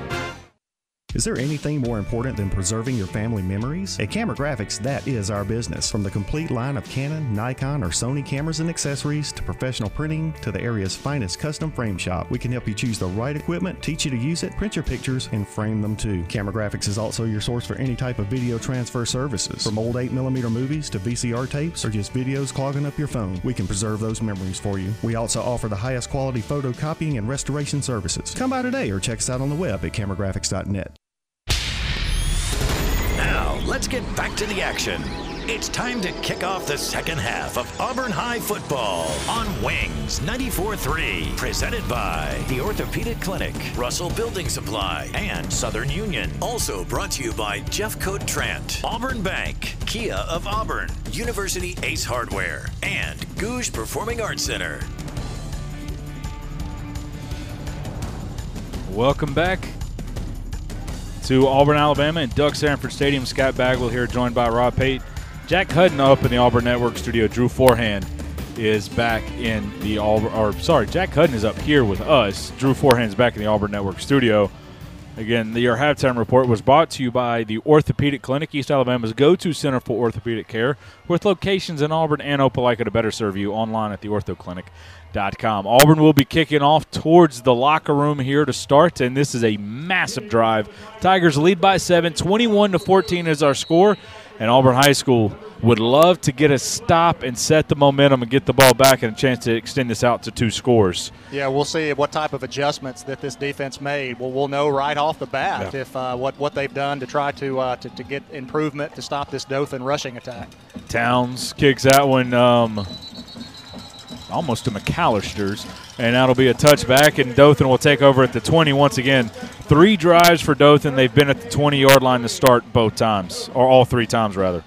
Is there anything more important than preserving your family memories? At Camera Graphics, that is our business. From the complete line of Canon, Nikon, or Sony cameras and accessories to professional printing to the area's finest custom frame shop, we can help you choose the right equipment, teach you to use it, print your pictures, and frame them too. Camera Graphics is also your source for any type of video transfer services. From old eight millimeter movies to V C R tapes or just videos clogging up your phone, we can preserve those memories for you. We also offer the highest quality photocopying and restoration services. Come by today or check us out on the web at camera graphics dot net. Let's get back to the action. It's time to kick off the second half of Auburn High football on Wings ninety-four three, presented by the Orthopedic Clinic, Russell Building Supply, and Southern Union. Also brought to you by Jeffcoat Trent, Auburn Bank, Kia of Auburn, University Ace Hardware, and Gouge Performing Arts Center. Welcome back to Auburn, Alabama, and Duck Samford Stadium. Scott Bagwell here, joined by Rob Pate. Jack Hudson up in the Auburn Network studio. Drew Forehand is back in the Auburn, or sorry, Jack Hudson is up here with us. Drew Forehand's back in the Auburn Network studio. Again, your halftime report was brought to you by the Orthopedic Clinic, East Alabama's go-to center for orthopedic care, with locations in Auburn and Opelika to better serve you, online at the ortho clinic dot com. Auburn will be kicking off towards the locker room here to start, and this is a massive drive. Tigers lead by seven, twenty-one to fourteen is our score, and Auburn High School would love to get a stop and set the momentum and get the ball back and a chance to extend this out to two scores. Yeah, we'll see what type of adjustments that this defense made. Well, we'll know right off the bat yeah. if uh, what, what they've done to try to, uh, to to get improvement to stop this Dothan rushing attack. Towns kicks that one um, almost to McAllister's, and that'll be a touchback, and Dothan will take over at the twenty once again. Three drives for Dothan. They've been at the twenty-yard line to start both times, or all three times, rather.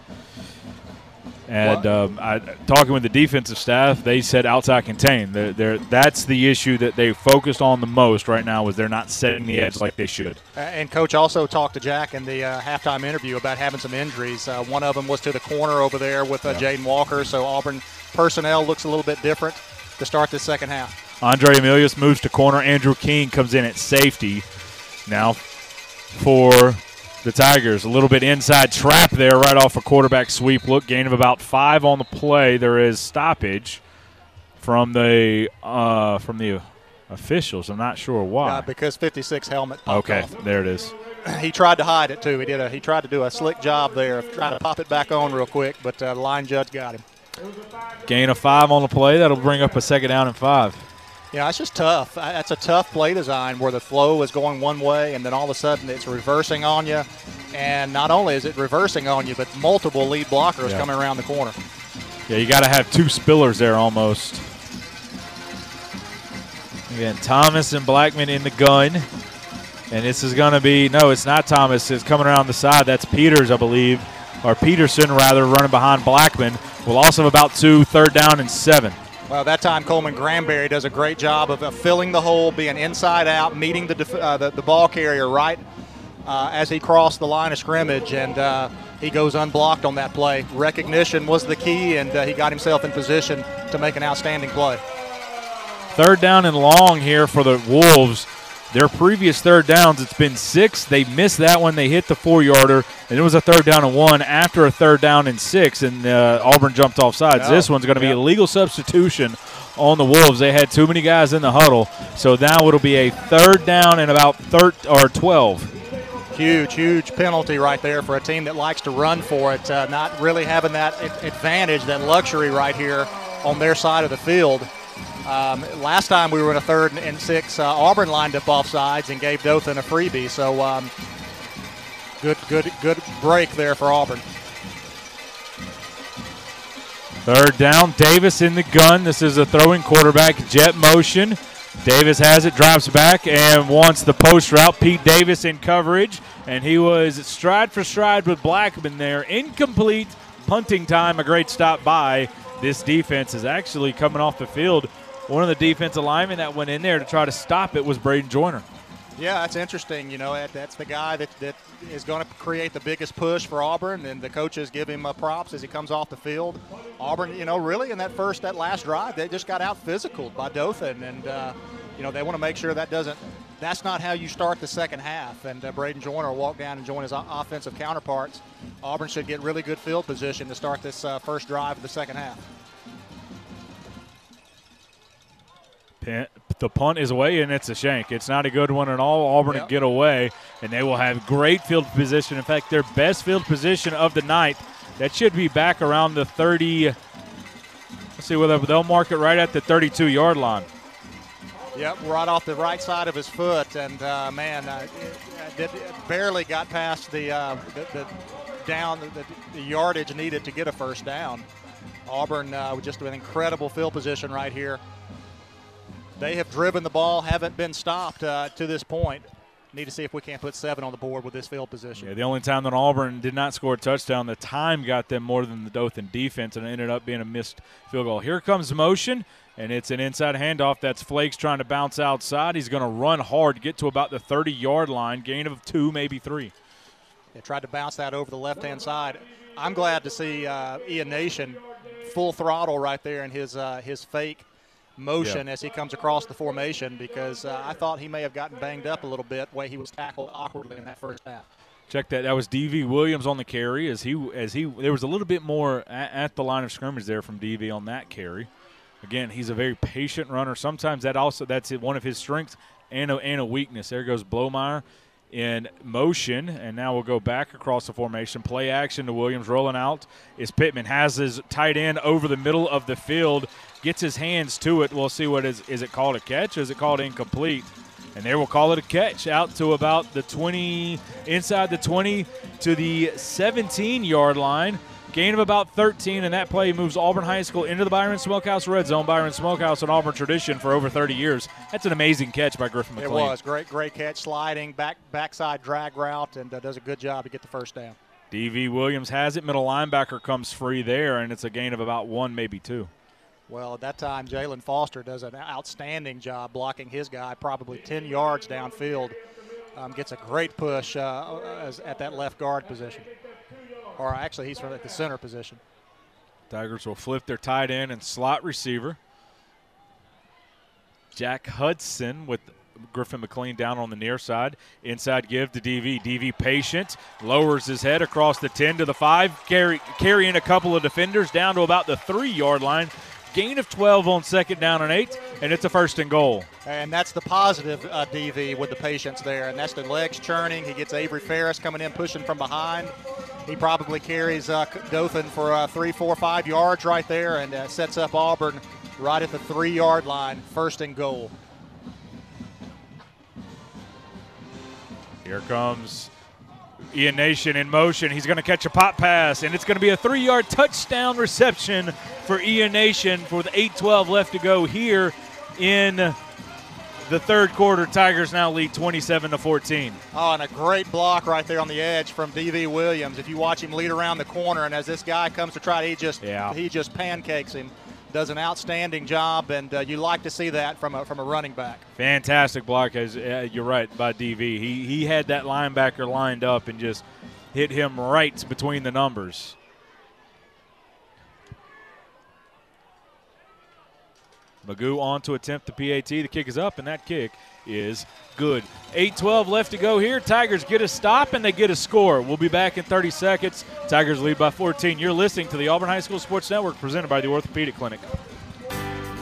And um, I, talking with the defensive staff, they said outside contain. They're, they're, that's the issue that they focused on the most right now, is they're not setting the edge like they should. And Coach also talked to Jack in the uh, halftime interview about having some injuries. Uh, one of them was to the corner over there with uh, yeah. Jaden Walker, so Auburn personnel looks a little bit different to start this second half. Andre Emilius moves to corner. Andrew King comes in at safety now for the Tigers. A little bit inside trap there right off a quarterback sweep look. Gain of about five on the play. There is stoppage from the uh, from the officials. I'm not sure why. Uh, because fifty-six helmet popped okay, off. There it is. He tried to hide it, too. He did. A, he tried to do a slick job there of trying to pop it back on real quick, but uh, the line judge got him. Gain of five on the play. That'll bring up a second down and five. Yeah, it's just tough. That's a tough play design where the flow is going one way and then all of a sudden it's reversing on you. And not only is it reversing on you, but multiple lead blockers yeah. coming around the corner. Yeah, you got to have two spillers there almost. Again, Thomas and Blackman in the gun. And this is going to be – no, it's not Thomas. It's coming around the side. That's Peters, I believe, or Peterson, rather, running behind Blackman. We'll also have about two, third down and seven. Well, that time Coleman Granberry does a great job of uh, filling the hole, being inside out, meeting the def uh, the, the ball carrier right uh, as he crossed the line of scrimmage, and uh, he goes unblocked on that play. Recognition was the key, and uh, he got himself in position to make an outstanding play. Third down and long here for the Wolves. Their previous third downs, it's been six. They missed that one. They hit the four-yarder, and it was a third down and one after a third down and six, and uh, Auburn jumped off sides. Oh, this one's going to yeah. be a legal substitution on the Wolves. They had too many guys in the huddle, so now it'll be a third down and about third or twelve. Huge, huge penalty right there for a team that likes to run for it, uh, not really having that advantage, that luxury right here on their side of the field. Um, last time we were in a third and six, uh, Auburn lined up off sides and gave Dothan a freebie. So um, good, good, good break there for Auburn. Third down, Davis in the gun. This is a throwing quarterback jet motion. Davis has it, drives back, and wants the post route. Pete Davis in coverage, and he was stride for stride with Blackman there. Incomplete, punting time, a great stop by this defense. Is actually coming off the field. One of the defensive linemen that went in there to try to stop it was Braden Joyner. Yeah, that's interesting. You know, that, that's the guy that, that is going to create the biggest push for Auburn, and the coaches give him uh, props as he comes off the field. Auburn, you know, really in that first, that last drive, they just got out physical by Dothan, and, uh, you know, they want to make sure that doesn't, that's not how you start the second half. And uh, Braden Joyner will walk down and join his offensive counterparts. Auburn should get really good field position to start this uh, first drive of the second half. Pent. The punt is away, and it's a shank. It's not a good one at all. Auburn yep. will get away, and they will have great field position. In fact, their best field position of the night. That should be back around the thirty. Let's see, whether they'll mark it right at the thirty-two-yard line. Yep, right off the right side of his foot, and, uh, man, uh, it, it barely got past the, uh, the, the down, the, the yardage needed to get a first down. Auburn uh, just with incredible field position right here. They have driven the ball, haven't been stopped uh, to this point. Need to see if we can't put seven on the board with this field position. Yeah, the only time that Auburn did not score a touchdown, the time got them more than the Dothan defense, and it ended up being a missed field goal. Here comes motion, and it's an inside handoff. That's Flakes trying to bounce outside. He's going to run hard, get to about the thirty-yard line, gain of two, maybe three. They tried to bounce that over the left-hand side. I'm glad to see uh, Ian Nation full throttle right there in his uh, his fake motion yeah. as he comes across the formation, because uh, I thought he may have gotten banged up a little bit the way he was tackled awkwardly in that first half. Check that. That was D V. Williams on the carry. As he, as he, there was a little bit more at, at the line of scrimmage there from D V on that carry. Again, he's a very patient runner. Sometimes that also that's one of his strengths and a, and a weakness. There goes Blomeyer in motion, and now we'll go back across the formation. Play action to Williams. Rolling out is Pittman. Has his tight end over the middle of the field. Gets his hands to it. We'll see what is is it called a catch or is it called incomplete? And there we'll call it a catch out to about the twenty, inside the twenty to the seventeen-yard line. Gain of about thirteen, and that play moves Auburn High School into the Byron Smokehouse red zone. Byron Smokehouse, an Auburn tradition for over thirty years. That's an amazing catch by Griffin McLean. It was. Great, great catch. Sliding, back backside drag route, and uh, does a good job to get the first down. D V. Williams has it. Middle linebacker comes free there, and it's a gain of about one, maybe two. Well, at that time, Jalen Foster does an outstanding job blocking his guy, probably ten yards downfield. Um, gets a great push uh, as, at that left guard position. Or actually, he's from at the center position. Tigers will flip their tight end and slot receiver. Jack Hudson with Griffin McLean down on the near side. Inside give to D V. D V patient, lowers his head across the ten to the five, carry, carrying a couple of defenders down to about the three-yard line. Gain of twelve on second down and eight, and it's a first and goal. And that's the positive, uh, D V, with the patience there, and that's the legs churning. He gets Avery Ferris coming in, pushing from behind. He probably carries uh, Dothan for uh, three, four, five yards right there, and uh, sets up Auburn right at the three-yard line, first and goal. Here comes Ian Nation in motion. He's going to catch a pop pass, and it's going to be a three-yard touchdown reception for Ian Nation for the eight twelve left to go here in the third quarter. Tigers now lead twenty-seven to fourteen. Oh, and a great block right there on the edge from D V. Williams. If you watch him lead around the corner, and as this guy comes to try, he just yeah. he just pancakes him. Does an outstanding job, and uh, you like to see that from a, from a running back. Fantastic block, as uh, you're right, by D V. He, he had that linebacker lined up and just hit him right between the numbers. Magoo on to attempt the P A T. The kick is up, and that kick is good. eight twelve left to go here. Tigers get a stop, and they get a score. We'll be back in thirty seconds. Tigers lead by fourteen. You're listening to the Auburn High School Sports Network, presented by the Orthopedic Clinic.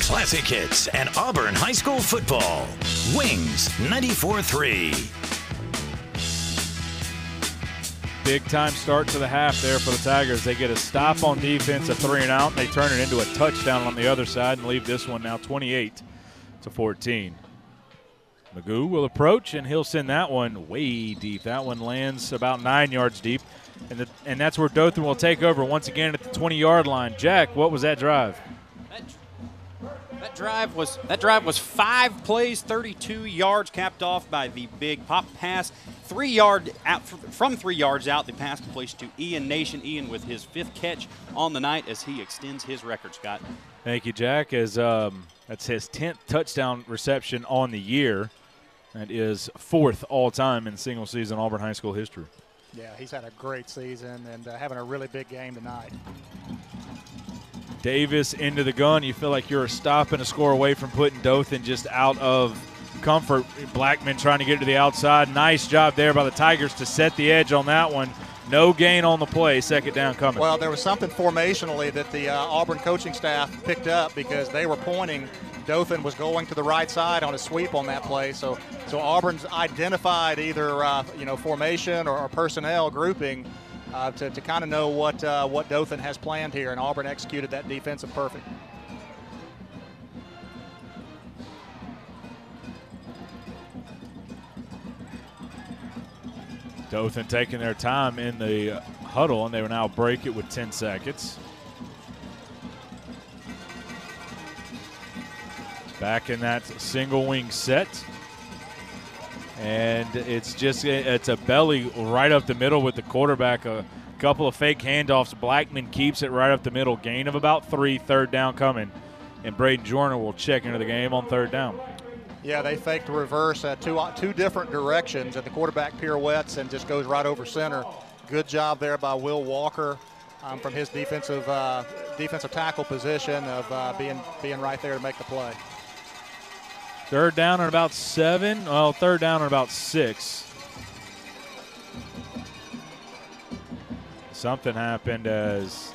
Classic hits and Auburn high school football. Wings ninety-four three. Big time start to the half there for the Tigers. They get a stop on defense, a three and out, and they turn it into a touchdown on the other side and leave this one now twenty-eight to fourteen. Magoo will approach, and he'll send that one way deep. That one lands about nine yards deep, and the, and that's where Dothan will take over once again at the twenty-yard line. Jack, what was that drive? That drive was that drive was five plays, thirty-two yards, capped off by the big pop pass. Three yard out from three yards out, the pass completion to Ian Nation. Ian with his fifth catch on the night as he extends his record. Scott, thank you, Jack. As um, that's his tenth touchdown reception on the year. That is fourth all time in single season Auburn high school history. Yeah, he's had a great season and uh, having a really big game tonight. Davis into the gun. You feel like you're a stop and a score away from putting Dothan just out of comfort. Blackman trying to get to the outside. Nice job there by the Tigers to set the edge on that one. No gain on the play. Second down coming. Well, there was something formationally that the uh, Auburn coaching staff picked up because they were pointing. Dothan was going to the right side on a sweep on that play. So, so Auburn's identified either uh, you know formation or, or personnel grouping. Uh, to, to kind of know what uh, what Dothan has planned here, and Auburn executed that defensive perfect. Dothan taking their time in the huddle, and they will now break it with ten seconds. Back in that single wing set. And it's just it's a belly right up the middle with the quarterback. A couple of fake handoffs. Blackman keeps it right up the middle. Gain of about three. Third down coming. And Braden Joyner will check into the game on third down. Yeah, they faked a reverse uh, two two different directions, and the quarterback pirouettes and just goes right over center. Good job there by Will Walker um, from his defensive uh, defensive tackle position of uh, being being right there to make the play. Third down and about seven. Well, third down and about six. Something happened as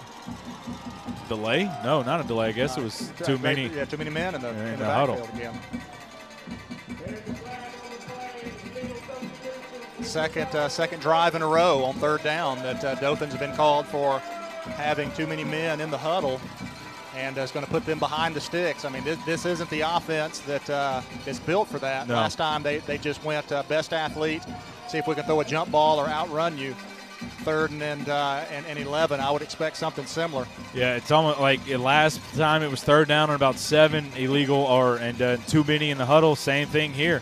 delay? No, not a delay. I guess it was too many. Yeah, too many men in the, in the huddle. Again. Second, uh, second drive in a row on third down that uh, Dothan's been called for having too many men in the huddle. And it's going to put them behind the sticks. I mean, this, this isn't the offense that uh, is built for that. No. Last time they, they just went uh, best athlete, see if we can throw a jump ball or outrun you. Third and and, uh, and and eleven, I would expect something similar. Yeah, it's almost like last time it was third down and about seven illegal or and uh, too many in the huddle. Same thing here.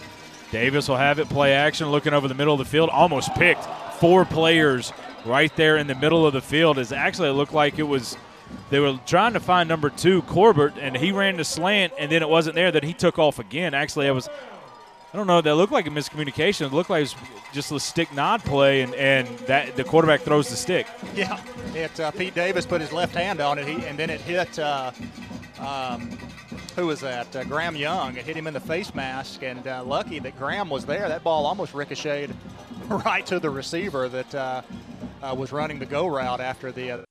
Davis will have it, play action, looking over the middle of the field, almost picked. Four players right there in the middle of the field. Is actually it looked like it was – they were trying to find number two, Corbett, and he ran the slant, and then it wasn't there. Then he took off again. Actually, I was – I don't know. That looked like a miscommunication. It looked like it was just a stick-nod play, and, and that the quarterback throws the stick. Yeah. It, uh, Pete Davis put his left hand on it, he, and then it hit uh, um, – who was that? Uh, Graham Young. It hit him in the face mask, and uh, lucky that Graham was there. That ball almost ricocheted right to the receiver that uh, uh, was running the go route after the uh, –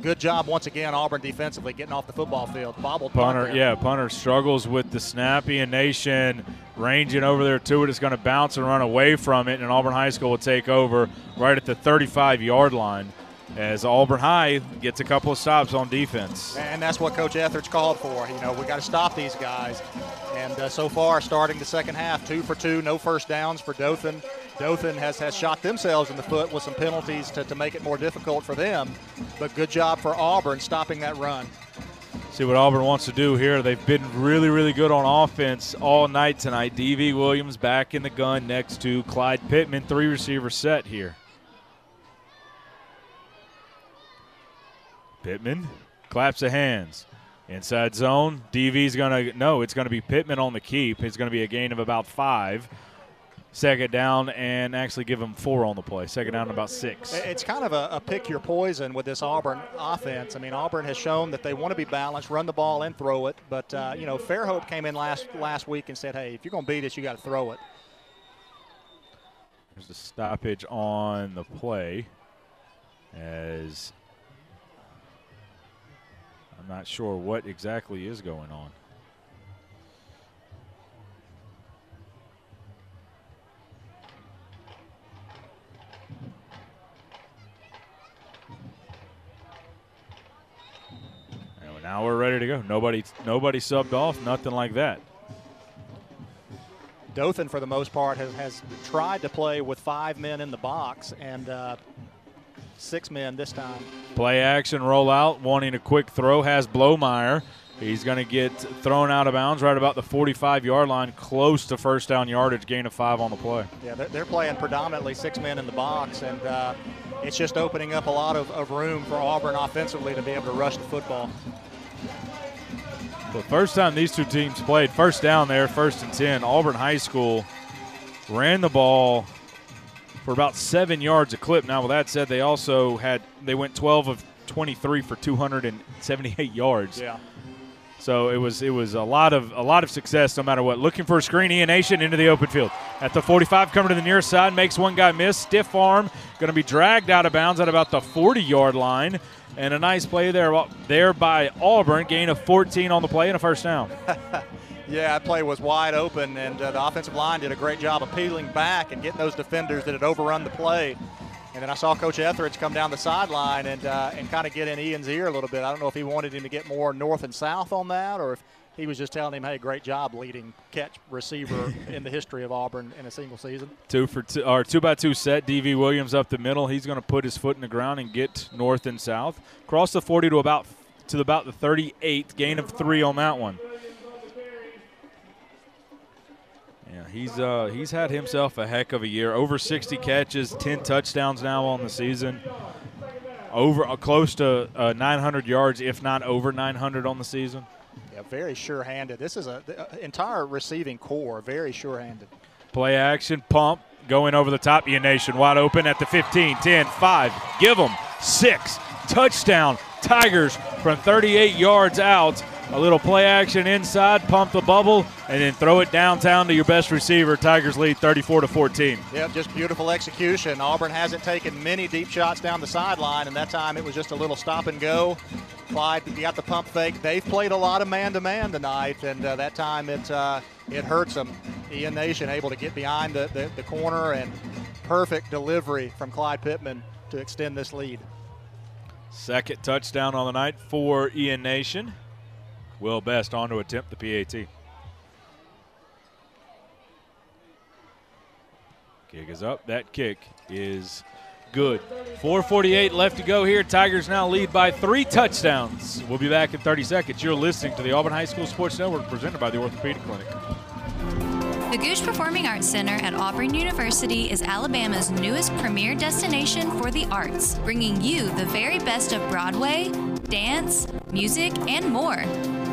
Good job once again, Auburn defensively, getting off the football field. Bobbled punter, punter. Yeah, punter struggles with the snap. Ian Nation ranging over there to it. It's going to bounce and run away from it, and Auburn High School will take over right at the thirty-five-yard line as Auburn High gets a couple of stops on defense. And that's what Coach Etheridge called for. You know, we got to stop these guys. And uh, so far, starting the second half, two for two, no first downs for Dothan. Dothan has, has shot themselves in the foot with some penalties to, to make it more difficult for them. But good job for Auburn stopping that run. See what Auburn wants to do here. They've been really, really good on offense all night tonight. D V. Williams back in the gun next to Clyde Pittman. Three receiver set here. Pittman claps the hands. Inside zone, D V's going to – no, it's going to be Pittman on the keep. It's going to be a gain of about five. Second down and actually give them four on the play. Second down and about six. It's kind of a, a pick your poison with this Auburn offense. I mean, Auburn has shown that they want to be balanced, run the ball and throw it. But, uh, you know, Fairhope came in last, last week and said, hey, if you're going to beat us, you got to throw it. There's a stoppage on the play as I'm not sure what exactly is going on. Now we're ready to go. Nobody nobody subbed off, nothing like that. Dothan, for the most part, has, has tried to play with five men in the box and uh, six men this time. Play action, roll out, wanting a quick throw, has Blomeyer. He's going to get thrown out of bounds right about the forty-five-yard line, close to first down yardage, gain of five on the play. Yeah, they're, they're playing predominantly six men in the box, and uh, it's just opening up a lot of, of room for Auburn offensively to be able to rush the football. The first time these two teams played, first down there, first and ten, Auburn High School ran the ball for about seven yards a clip. Now, with that said, they also had – they went twelve of twenty-three for two hundred seventy-eight yards. Yeah. So it was it was a lot of a lot of success no matter what. Looking for a screen, Ian Nation into the open field. At the forty-five, coming to the near side, makes one guy miss. Stiff arm, going to be dragged out of bounds at about the forty-yard line. And a nice play there, there by Auburn. Gain of fourteen on the play and a first down. Yeah, that play was wide open, and uh, the offensive line did a great job of peeling back and getting those defenders that had overrun the play. And then I saw Coach Etheridge come down the sideline and uh, and kind of get in Ian's ear a little bit. I don't know if he wanted him to get more north and south on that or if he was just telling him, hey, great job leading catch receiver in the history of Auburn in a single season. Two for two, or two by two set. D V. Williams up the middle. He's going to put his foot in the ground and get north and south. Cross the forty to about to about the thirty-eight. Gain of three on that one. Yeah, he's uh, he's had himself a heck of a year. Over sixty catches, ten touchdowns now on the season. Over uh, close to uh, nine hundred yards, if not over nine hundred on the season. Yeah, very sure-handed. This is a the entire receiving core, very sure-handed. Play action, pump, going over the top. Ian Nation wide open at the fifteen, ten, five. Give them six. Touchdown, Tigers from thirty-eight yards out. A little play action inside, pump the bubble, and then throw it downtown to your best receiver. Tigers lead thirty-four to fourteen. Yep, just beautiful execution. Auburn hasn't taken many deep shots down the sideline, and that time it was just a little stop and go. Clyde got the pump fake. They've played a lot of man-to-man tonight, and uh, that time it uh, it hurts them. Ian Nation able to get behind the, the, the corner, and perfect delivery from Clyde Pittman to extend this lead. Second touchdown on the night for Ian Nation. Will Best on to attempt the P A T. Kick is up. That kick is good. four forty-eight left to go here. Tigers now lead by three touchdowns. We'll be back in thirty seconds. You're listening to the Auburn High School Sports Network presented by the Orthopedic Clinic. The Gooch Performing Arts Center at Auburn University is Alabama's newest premier destination for the arts, bringing you the very best of Broadway, dance, music, and more.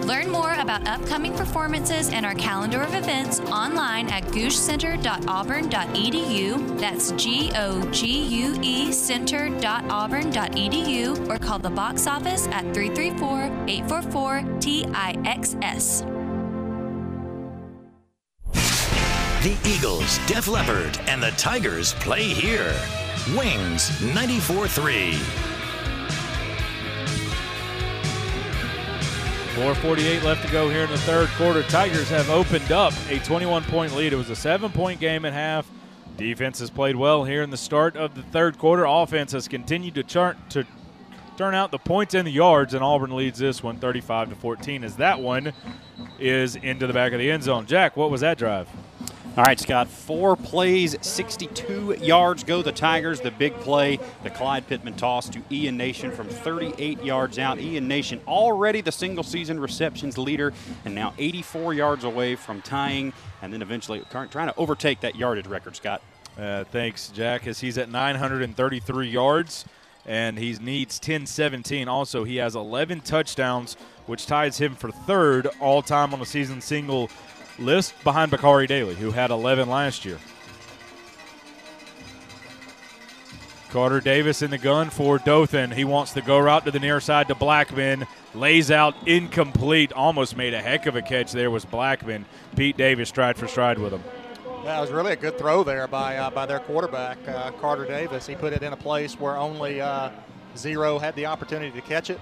Learn more about upcoming performances and our calendar of events online at googe center dot auburn dot e d u. That's G O G U E center dot auburn dot e d u or call the box office at three three four, eight four four, T I X S. The Eagles, Def Leppard, and the Tigers play here. Wings ninety-four three. four forty-eight left to go here in the third quarter. Tigers have opened up a twenty-one point lead. It was a seven point game at half. Defense has played well here in the start of the third quarter. Offense has continued to, chart, to turn out the points and the yards, and Auburn leads this one thirty-five to fourteen as that one is into the back of the end zone. Jack, what was that drive? All right, Scott, four plays, sixty-two yards go the Tigers. The big play, the Clyde Pittman toss to Ian Nation from thirty-eight yards out. Ian Nation already the single-season receptions leader and now eighty-four yards away from tying and then eventually trying to overtake that yardage record, Scott. Uh, thanks, Jack, as he's at nine hundred thirty-three yards and he needs ten seventeen. Also, he has eleven touchdowns which ties him for third all-time on the season single list behind Bakari Daly, who had eleven last year. Carter Davis in the gun for Dothan. He wants the go route to the near side to Blackman. Lays out incomplete. Almost made a heck of a catch there was Blackman. Pete Davis stride for stride with him. That was really a good throw there by uh, by their quarterback, uh, Carter Davis. He put it in a place where only uh, zero had the opportunity to catch it.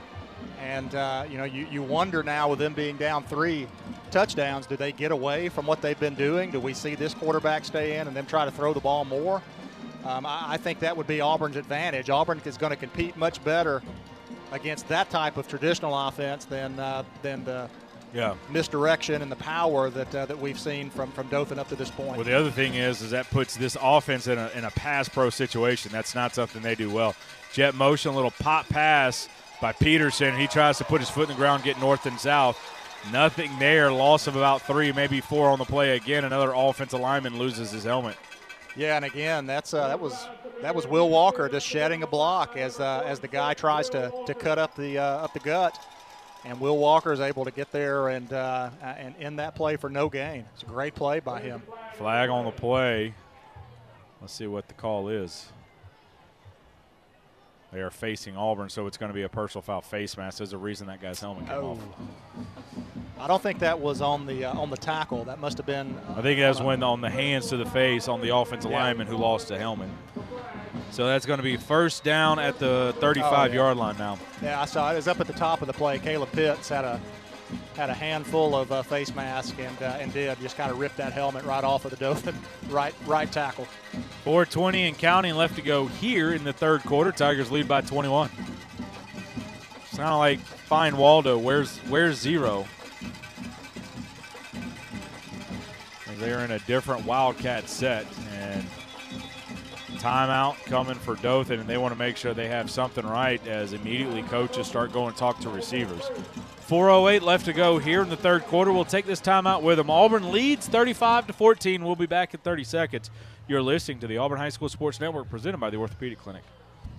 And, uh, you know, you, you wonder now with them being down three touchdowns, do they get away from what they've been doing? Do we see this quarterback stay in and them try to throw the ball more? Um, I, I think that would be Auburn's advantage. Auburn is going to compete much better against that type of traditional offense than uh, than the yeah. misdirection and the power that uh, that we've seen from, from Dothan up to this point. Well, the other thing is, is that puts this offense in a, in a pass pro situation. That's not something they do well. Jet motion, little pop pass by Peterson. He tries to put his foot in the ground, get north and south. Nothing there. Loss of about three, maybe four on the play again. Another offensive lineman loses his helmet. Yeah, and again, that's uh, that was that was Will Walker just shedding a block as uh, as the guy tries to to cut up the uh, up the gut, and Will Walker is able to get there and uh, and end that play for no gain. It's a great play by him. Flag on the play. Let's see what the call is. They are facing Auburn, so it's going to be a personal foul face mask. There's a reason that guy's helmet came oh. off. I don't think that was on the uh, on the tackle. That must have been. Uh, I think that was when on the hands to the face on the offensive yeah. lineman who lost the helmet. So that's going to be first down at the thirty-five-yard oh, yeah. line now. Yeah, I saw it. It was up at the top of the play. Caleb Pitts had a had a handful of uh, face mask and uh, and did just kind of rip that helmet right off of the Dothan right right tackle. four twenty and counting left to go here in the third quarter. Tigers lead by twenty-one. It's kind of like find Waldo. Where's where's zero? They're in a different Wildcat set, and timeout coming for Dothan, and they want to make sure they have something right as immediately coaches start going to talk to receivers. four oh eight left to go here in the third quarter. We'll take this timeout with them. Auburn leads thirty-five to fourteen. We'll be back in thirty seconds. You're listening to the Auburn High School Sports Network presented by the Orthopedic Clinic.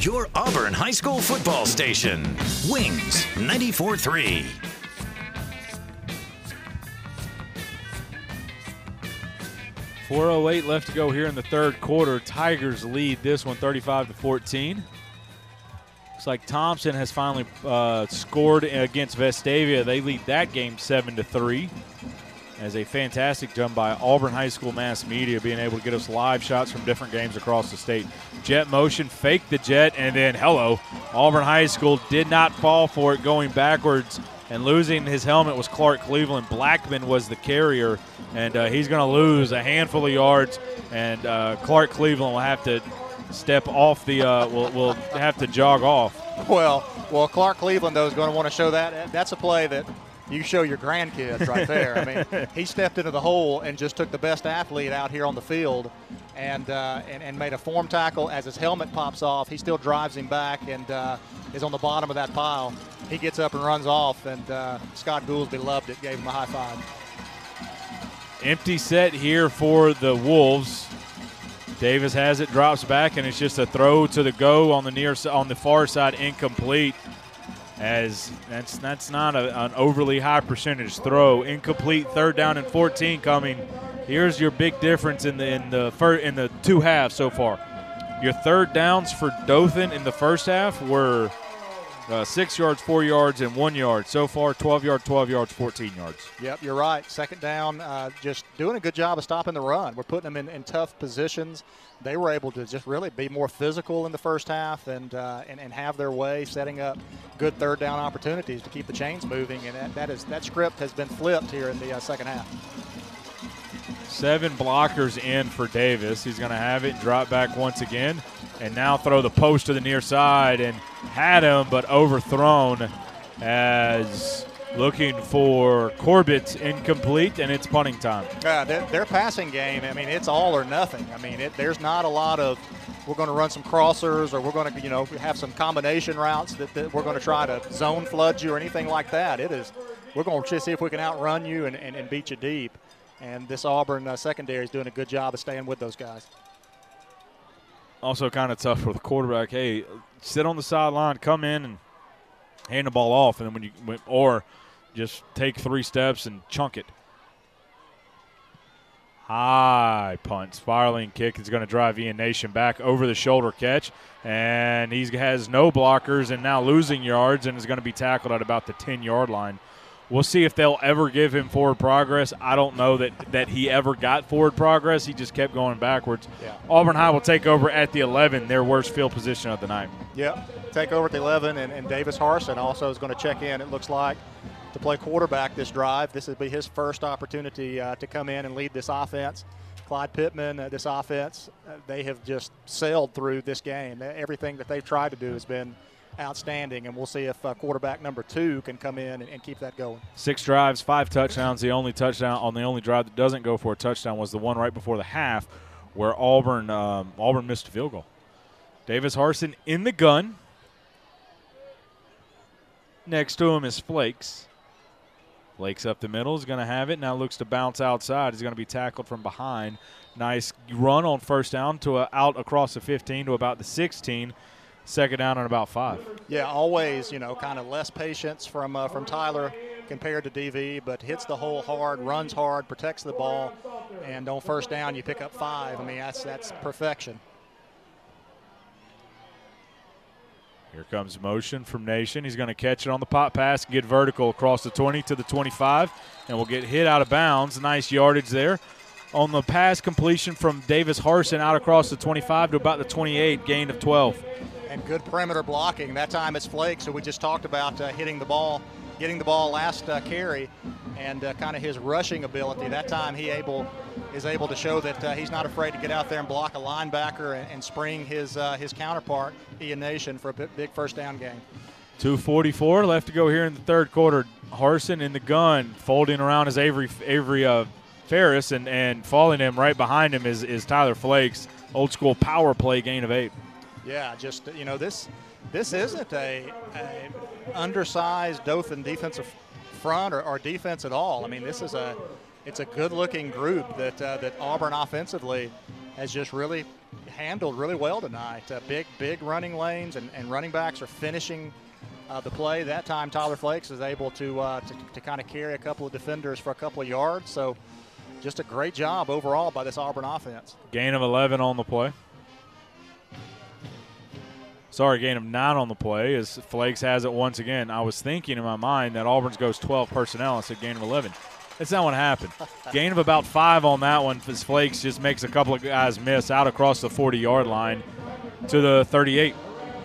Your Auburn High School football station, Wings ninety-four three. four oh eight left to go here in the third quarter. Tigers lead this one thirty-five to fourteen. Looks like Thompson has finally uh, scored against Vestavia. They lead that game seven to three. As a fantastic jump by Auburn High School Mass Media, being able to get us live shots from different games across the state. Jet motion, fake the jet, and then hello. Auburn High School did not fall for it going backwards, and losing his helmet was Clark Cleveland. Blackman was the carrier, and uh, he's going to lose a handful of yards, and uh, Clark Cleveland will have to step off the uh, – will will have to jog off. Well, well, Clark Cleveland, though, is going to want to show that. That's a play that – you show your grandkids right there. I mean, he stepped into the hole and just took the best athlete out here on the field and uh, and, and made a form tackle. As his helmet pops off, he still drives him back and uh, is on the bottom of that pile. He gets up and runs off, and uh, Scott Goolsby loved it, gave him a high five. Empty set here for the Wolves. Davis has it, drops back, and it's just a throw to the go on the near on the far side, incomplete. As that's that's not a, an overly high percentage throw. Incomplete. Third down and fourteen coming. Here's your big difference in the in the fir, in the two halves so far. Your third downs for Dothan in the first half were uh, six yards, four yards, and one yard. So far, twelve yards, twelve yards, fourteen yards. Yep, you're right. Second down, uh, just doing a good job of stopping the run. We're putting them in, in tough positions. They were able to just really be more physical in the first half and uh, and, and have their way, setting up good third down opportunities to keep the chains moving. And that, that is that script has been flipped here in the uh, second half. Seven blockers in for Davis. He's going to have it and drop back once again. And now throw the post to the near side and had him but overthrown. as looking for Corbett's incomplete, and it's punting time. Uh, their, their passing game, I mean, it's all or nothing. I mean, it, there's not a lot of we're going to run some crossers or we're going to, you know, have some combination routes that, that we're going to try to zone flood you or anything like that. It is we're going to see if we can outrun you and, and, and beat you deep. And this Auburn uh, secondary is doing a good job of staying with those guys. Also kind of tough for the quarterback. Hey, sit on the sideline, come in and hand the ball off, and then when you or just take three steps and chunk it. High punt, spiraling kick is going to drive Ian Nation back over the shoulder catch, and he has no blockers and now losing yards and is going to be tackled at about the ten-yard line. We'll see if they'll ever give him forward progress. I don't know that, that he ever got forward progress. He just kept going backwards. Yeah. Auburn High will take over at the eleven, their worst field position of the night. Yeah, take over at the eleven, and, and Davis Harsin also is going to check in, it looks like, to play quarterback this drive. This will be his first opportunity uh, to come in and lead this offense. Clyde Pittman, uh, this offense, uh, they have just sailed through this game. Everything that they've tried to do has been outstanding, and we'll see if uh, quarterback number two can come in and, and keep that going. Six drives, five touchdowns. The only touchdown on the only drive that doesn't go for a touchdown was the one right before the half where Auburn um, Auburn missed a field goal. Davis Harsin in the gun. Next to him is Flakes. Flakes up the middle is going to have it. Now looks to bounce outside. He's going to be tackled from behind. Nice run on first down to a, out across the fifteen to about the sixteen. Second down on about five. Yeah, always, you know, kind of less patience from uh, from Tyler compared to D V, but hits the hole hard, runs hard, protects the ball, and on first down you pick up five. I mean, that's that's perfection. Here comes motion from Nation. He's going to catch it on the pop pass, get vertical across the twenty to the twenty-five, and will get hit out of bounds. Nice yardage there. On the pass completion from Davis Harsin out across the twenty-five to about the twenty-eight, gain of twelve. And good perimeter blocking. That time it's Flakes, who we just talked about uh, hitting the ball, getting the ball last uh, carry, and uh, kind of his rushing ability. That time he able is able to show that uh, he's not afraid to get out there and block a linebacker and, and spring his uh, his counterpart, Ian Nation, for a big first down game. two forty-four left to go here in the third quarter. Harsin in the gun, folding around is Avery Avery uh, Ferris, and and following him right behind him is is Tyler Flakes. Old school power play, gain of eight. Yeah, just, you know, this this isn't a, a undersized Dothan defensive front or, or defense at all. I mean, this is a it's a good-looking group that uh, that Auburn offensively has just really handled really well tonight. Uh, big, big running lanes, and, and running backs are finishing uh, the play. That time Tyler Flakes is able to, uh, to, to kind of carry a couple of defenders for a couple of yards. So just a great job overall by this Auburn offense. Gain of eleven on the play. Sorry, gain of nine on the play as Flakes has it once again. I was thinking in my mind that Auburn's goes twelve personnel. I said gain of eleven. That's not what happened. Gain of about five on that one as Flakes just makes a couple of guys miss out across the forty-yard line to the thirty-eight.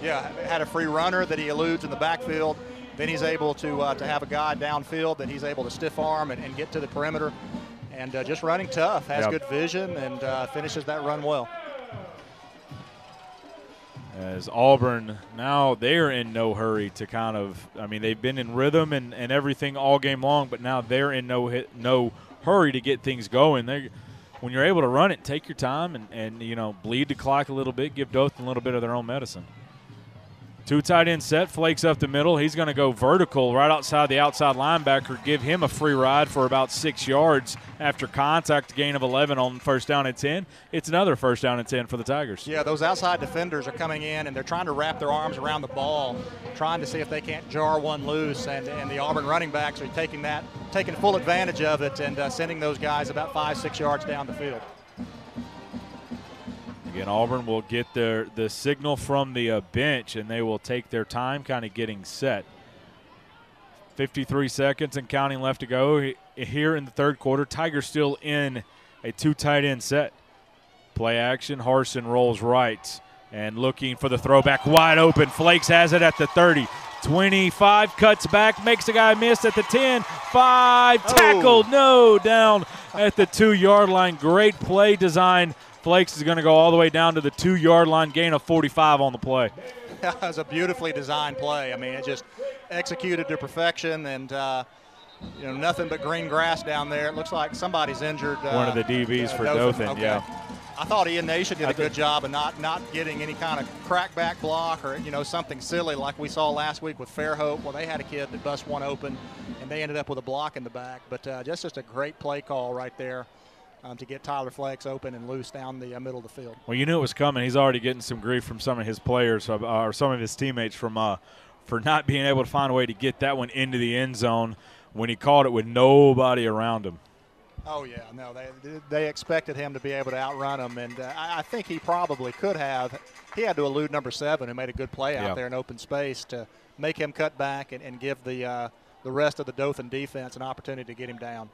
Yeah, had a free runner that he eludes in the backfield. Then he's able to uh, to have a guy downfield that he's able to stiff arm and, and get to the perimeter. And uh, just running tough, has yep. good vision, and uh, finishes that run well. As Auburn, now they're in no hurry to kind of, I mean, they've been in rhythm and, and everything all game long, but now they're in no hit, no hurry to get things going. They, when you're able to run it, take your time and, and, you know, bleed the clock a little bit, give Dothan a little bit of their own medicine. Two tight end set, Flakes up the middle. He's going to go vertical right outside the outside linebacker, give him a free ride for about six yards after contact, gain of eleven on first down and ten. It's another first down and ten for the Tigers. Yeah, those outside defenders are coming in, and they're trying to wrap their arms around the ball, trying to see if they can't jar one loose, and, and the Auburn running backs are taking that, taking full advantage of it and uh, sending those guys about five, six yards down the field. Again, Auburn will get their the signal from the uh, bench, and they will take their time kind of getting set. fifty-three seconds and counting left to go here in the third quarter. Tigers still in a two tight end set. Play action, Harsin rolls right and looking for the throwback wide open. Flakes has it at the thirty. twenty-five, cuts back, makes a guy miss at the ten. five, tackled, oh. no, down at the two-yard line. Great play design. Flakes is going to go all the way down to the two-yard line, gain of forty-five on the play. That was a beautifully designed play. I mean, it just executed to perfection, and uh, you know, nothing but green grass down there. It looks like somebody's injured. Uh, One of the D Bs uh, for Dothan, okay. yeah. I thought Ian Nation did a good job of not not getting any kind of crackback block or, you know, something silly like we saw last week with Fairhope. Well, they had a kid that bust one open, and they ended up with a block in the back. But uh, just, just a great play call right there um, to get Tyler Flakes open and loose down the uh, middle of the field. Well, you knew it was coming. He's already getting some grief from some of his players uh, or some of his teammates from uh, for not being able to find a way to get that one into the end zone when he caught it with nobody around him. Oh, yeah, no, they they expected him to be able to outrun him, and uh, I think he probably could have. He had to elude number seven, who made a good play out yeah. there in open space to make him cut back and, and give the uh, the rest of the Dothan defense an opportunity to get him down.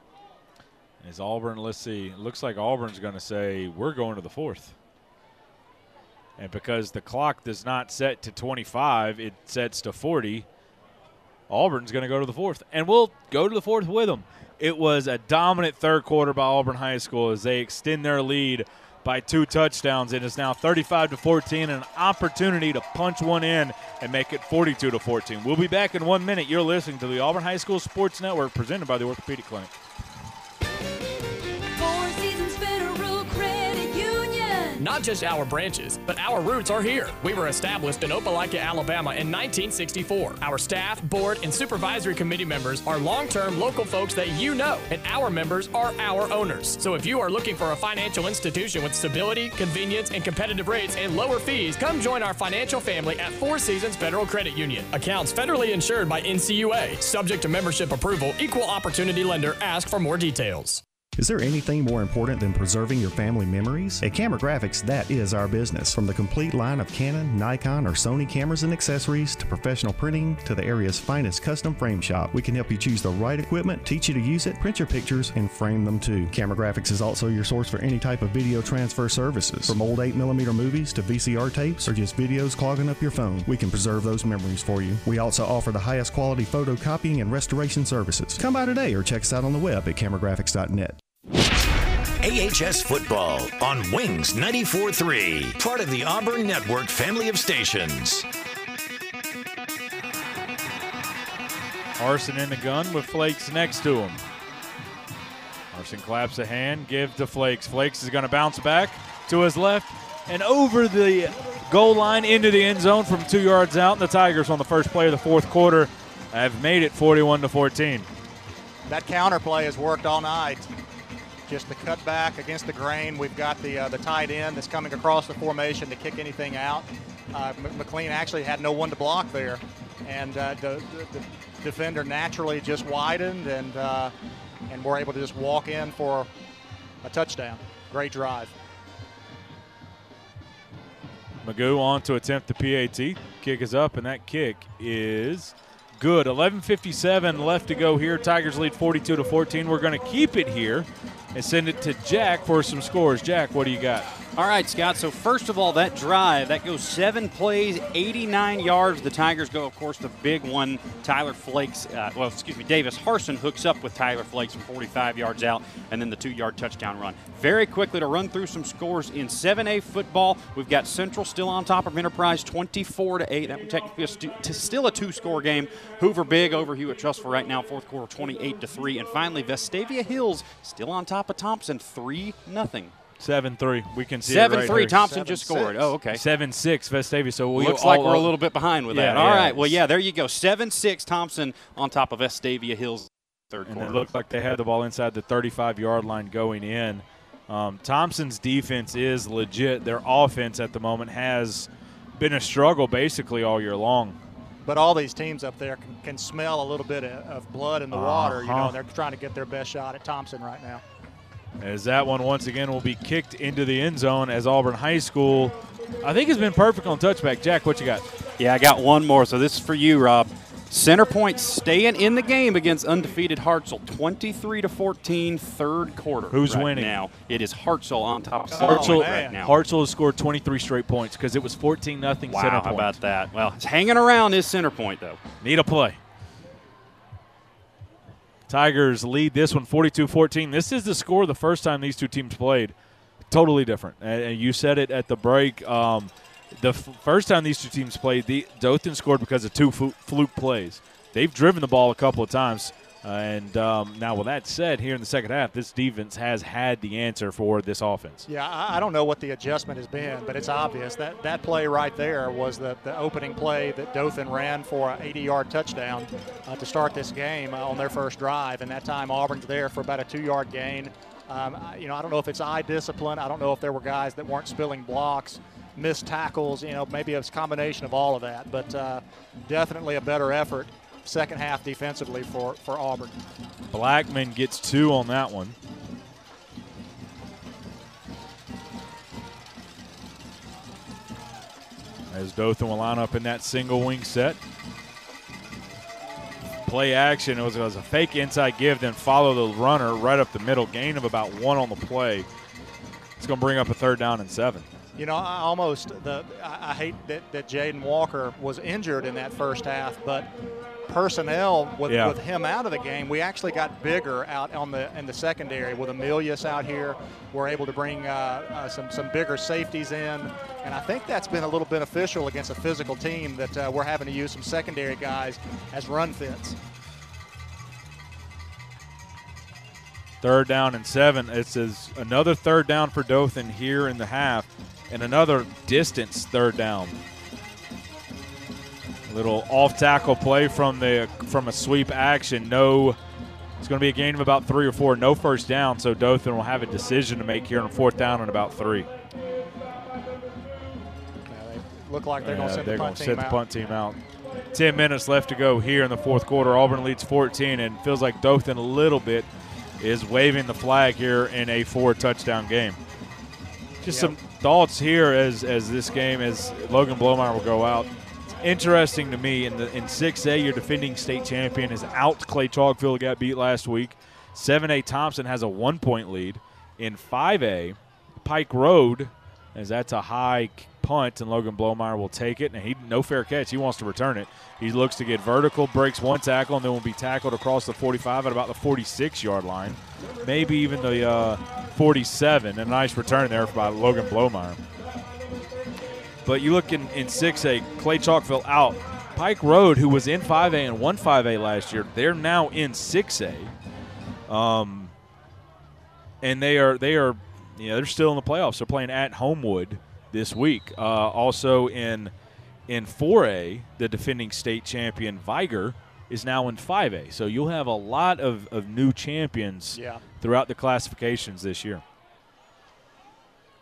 As Auburn, let's see, looks like Auburn's going to say, we're going to the fourth. And because the clock does not set to twenty-five, it sets to forty, Auburn's going to go to the fourth, and we'll go to the fourth with them. It was a dominant third quarter by Auburn High School as they extend their lead by two touchdowns. It is now thirty-five to fourteen, and an opportunity to punch one in and make it forty-two to fourteen. We'll be back in one minute. You're listening to the Auburn High School Sports Network presented by the Orthopedic Clinic. Not just our branches, but our roots are here. We were established in Opelika, Alabama in nineteen sixty-four. Our staff, board, and supervisory committee members are long-term local folks that you know, and our members are our owners. So if you are looking for a financial institution with stability, convenience, and competitive rates and lower fees, come join our financial family at Four Seasons Federal Credit Union. Accounts federally insured by N C U A. Subject to membership approval, equal opportunity lender. Ask for more details. Is there anything more important than preserving your family memories? At Camera Graphics, that is our business. From the complete line of Canon, Nikon, or Sony cameras and accessories to professional printing to the area's finest custom frame shop, we can help you choose the right equipment, teach you to use it, print your pictures, and frame them too. Camera Graphics is also your source for any type of video transfer services. From old eight millimeter movies to V C R tapes or just videos clogging up your phone, we can preserve those memories for you. We also offer the highest quality photocopying and restoration services. Come by today or check us out on the web at camera graphics dot net. A H S Football on Wings ninety-four three, part of the Auburn Network family of stations. Harsin in the gun with Flakes next to him. Harsin claps a hand, gives to Flakes. Flakes is going to bounce back to his left and over the goal line into the end zone from two yards out. And the Tigers on the first play of the fourth quarter have made it forty-one to fourteen. That counter play has worked all night. Just the cut back against the grain. We've got the uh, the tight end that's coming across the formation to kick anything out. Uh, McLean actually had no one to block there, and uh, the, the defender naturally just widened, and uh, and we're able to just walk in for a touchdown. Great drive. Magoo on to attempt the P A T. Kick is up, and that kick is good. eleven fifty-seven left to go here. Tigers lead forty-two to fourteen. We're going to keep it here and send it to Jack for some scores. Jack, what do you got? All right, Scott. So first of all, that drive, that goes seven plays, eighty-nine yards. The Tigers go, of course, the big one. Tyler Flakes, uh, well, excuse me, Davis Harsin hooks up with Tyler Flakes from forty-five yards out, and then the two-yard touchdown run. Very quickly to run through some scores in seven A football. We've got Central still on top of Enterprise, twenty-four to eight. That would technically be still a two-score game. Hoover big over Hewitt Trust for right now, fourth quarter, twenty-eight to three. And finally, Vestavia Hills still on top of Thompson, three nothing. seven three. We can see seven, it right three. Here. Thompson seven, just scored. Six. Oh, okay. seven six, Vestavia. So we Looks like we're up. a little bit behind with yeah, that. Yeah. All right. Well, yeah, there you go. seven six, Thompson on top of Vestavia Hills. Third quarter. And it looked like they had the ball inside the thirty-five-yard line going in. Um, Thompson's defense is legit. Their offense at the moment has been a struggle basically all year long. But all these teams up there can, can smell a little bit of blood in the uh-huh. water. You know, they're trying to get their best shot at Thompson right now. As that one once again will be kicked into the end zone as Auburn High School, I think, has been perfect on touchback. Jack, what you got? Yeah, I got one more. So this is for you, Rob. Center point staying in the game against undefeated Hartzell, twenty-three to fourteen, third quarter. Who's right winning now? It is Hartzell on top of Hartzell oh, right now. Hartzell has scored twenty-three straight points because it was fourteen nothing wow, center point. Wow, how about that? Well, it's hanging around this center point, though. Need a play. Tigers lead this one forty-two fourteen. This is the score the first time these two teams played. Totally different. And you said it at the break. Um, The f first time these two teams played, the Dothan scored because of two fluke plays. They've driven the ball a couple of times. Uh, and um, now with that said, here in the second half, this defense has had the answer for this offense. Yeah, I, I don't know what the adjustment has been, but it's obvious. That that play right there was the, the opening play that Dothan ran for an eighty-yard touchdown uh, to start this game uh, on their first drive. And that time Auburn's there for about a two-yard gain. Um, you know, I don't know if it's eye discipline. I don't know if there were guys that weren't spilling blocks, missed tackles. You know, maybe it's a combination of all of that. But uh, definitely a better effort second half defensively for, for Auburn. Blackman gets two on that one. As Dothan will line up in that single wing set. Play action, it was, it was a fake inside give, then follow the runner right up the middle, gain of about one on the play. It's going to bring up a third down and seven. You know, I almost, the, I, I hate that, that Jaden Walker was injured in that first half, but personnel with, yeah. with him out of the game, we actually got bigger out on the in the secondary with Emilius out here. We're able to bring uh, uh, some some bigger safeties in, and I think that's been a little beneficial against a physical team that uh, we're having to use some secondary guys as run fits. Third down and seven. It says another third down for Dothan here in the half, and another distance third down. Little off-tackle play from the from a sweep action. No, it's going to be a gain of about three or four. No first down, so Dothan will have a decision to make here on fourth down and about three. Yeah, they look like they're yeah, going to set, they're the, punt gonna set the punt team out. Ten minutes left to go here in the fourth quarter. Auburn leads fourteen, and feels like Dothan a little bit is waving the flag here in a four-touchdown game. Just yep. some thoughts here as as this game, as Logan Blomeyer will go out. Interesting to me, in the in six A, your defending state champion is out. Clay Trogfield got beat last week. seven A Thompson has a one-point lead. In five A, Pike Road, as that's a high punt, and Logan Blomeyer will take it. And he no fair catch. He wants to return it. He looks to get vertical, breaks one tackle, and then will be tackled across the forty-five at about the forty-six-yard line, maybe even the uh, forty-seven. A nice return there by Logan Blomeyer. But you look in, in six A, Clay Chalkville out. Pike Road, who was in five A and won five A last year, they're now in six A, um, and they are they are you know they're still in the playoffs. They're playing at Homewood this week. Uh, also in in four A, the defending state champion Viger is now in five A. So you'll have a lot of of new champions yeah. throughout the classifications this year.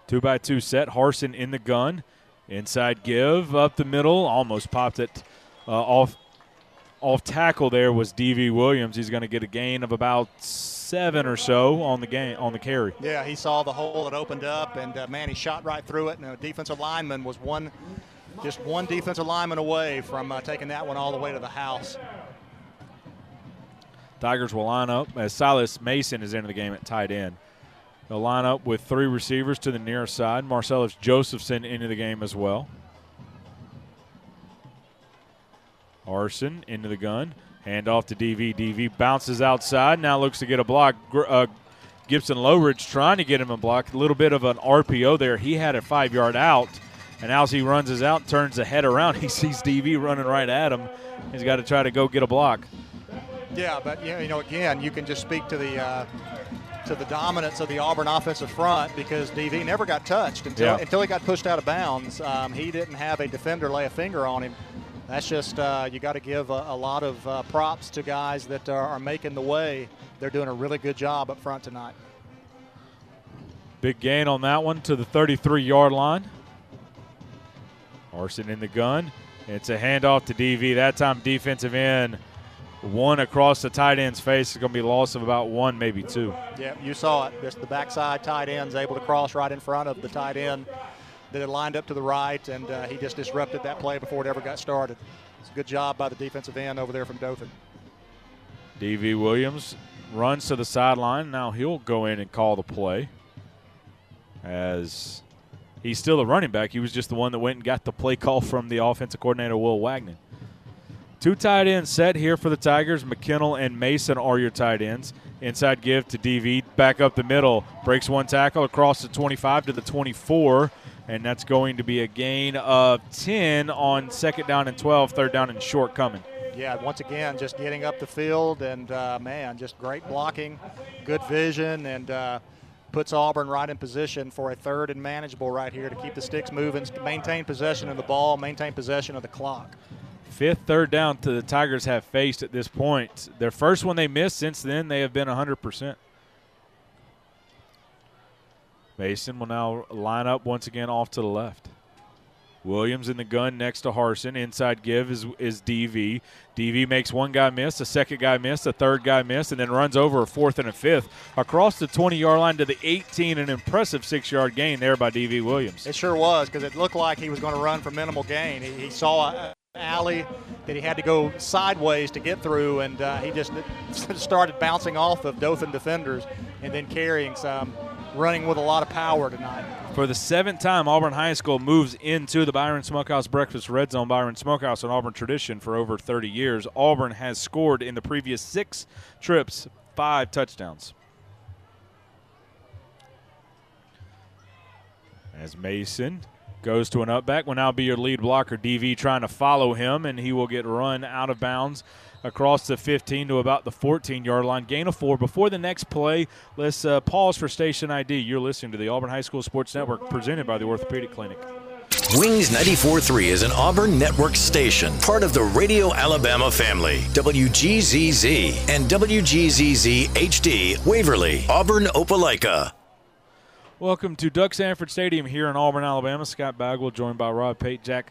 Two by two set. Harsin in the gun. Inside give, up the middle, almost popped it uh, off off tackle there was D V Williams. He's going to get a gain of about seven or so on the game, on the carry. Yeah, he saw the hole that opened up, and, uh, man, he shot right through it, and a defensive lineman was one, just one defensive lineman away from uh, taking that one all the way to the house. Tigers will line up as Silas Mason is into the game at tight end. They'll line up with three receivers to the near side. Marcellus Josephson into the game as well. Arson into the gun. Hand off to D V. D V bounces outside. Now looks to get a block. Uh, Gibson Lowridge trying to get him a block. A little bit of an R P O there. He had a five-yard out. And as he runs his out, turns the head around, he sees D V running right at him. He's got to try to go get a block. Yeah, but, you know, again, you can just speak to the uh – to the dominance of the Auburn offensive front, because D V never got touched until yeah. until he got pushed out of bounds. Um, he didn't have a defender lay a finger on him. That's just uh, you got to give a, a lot of uh, props to guys that are, are making the way. They're doing a really good job up front tonight. Big gain on that one to the thirty-three-yard line. Arson in the gun. It's a handoff to D V. That time defensive end. One across the tight end's face is going to be a loss of about one, maybe two. Yeah, you saw it. Just the backside tight end's able to cross right in front of the tight end that had lined up to the right, and uh, he just disrupted that play before it ever got started. It's a good job by the defensive end over there from Dothan. D V. Williams runs to the sideline. Now he'll go in and call the play, as he's still a running back. He was just the one that went and got the play call from the offensive coordinator, Will Wagner. Two tight ends set here for the Tigers. McKinnell and Mason are your tight ends. Inside give to D V. Back up the middle. Breaks one tackle across the twenty-five to the twenty-four. and that's going to be a gain of ten on second down and twelve, third down and short coming. Yeah, once again, just getting up the field, and, uh, man, just great blocking, good vision, and uh, puts Auburn right in position for a third and manageable right here to keep the sticks moving, maintain possession of the ball, maintain possession of the clock. Fifth third down to the Tigers have faced at this point. Their first one they missed. Since then, they have been one hundred percent. Mason will now line up once again off to the left. Williams in the gun next to Harsin. Inside give is, is D V. D V makes one guy miss, a second guy miss, a third guy miss, and then runs over a fourth and a fifth. Across the twenty-yard line to the eighteen, an impressive six-yard gain there by D V. Williams. It sure was, because it looked like he was going to run for minimal gain. He, he saw a alley that he had to go sideways to get through, and uh, he just started bouncing off of Dothan defenders and then carrying some, running with a lot of power tonight. For the seventh time, Auburn High School moves into the Byron Smokehouse Breakfast Red Zone. Byron Smokehouse, an Auburn tradition for over thirty years. Auburn has scored in the previous six trips, five touchdowns. As Mason goes to an up back, will now be your lead blocker. D V trying to follow him, and he will get run out of bounds across the fifteen to about the fourteen-yard line. Gain of four. Before the next play, let's uh, pause for station I D. You're listening to the Auburn High School Sports Network, presented by the Orthopedic Clinic. Wings ninety-four point three is an Auburn Network station, part of the Radio Alabama family. W G Z Z and W G Z Z H D, Waverly, Auburn, Opelika. Welcome to Duck Samford Stadium here in Auburn, Alabama. Scott Bagwell joined by Rob Pate, Jack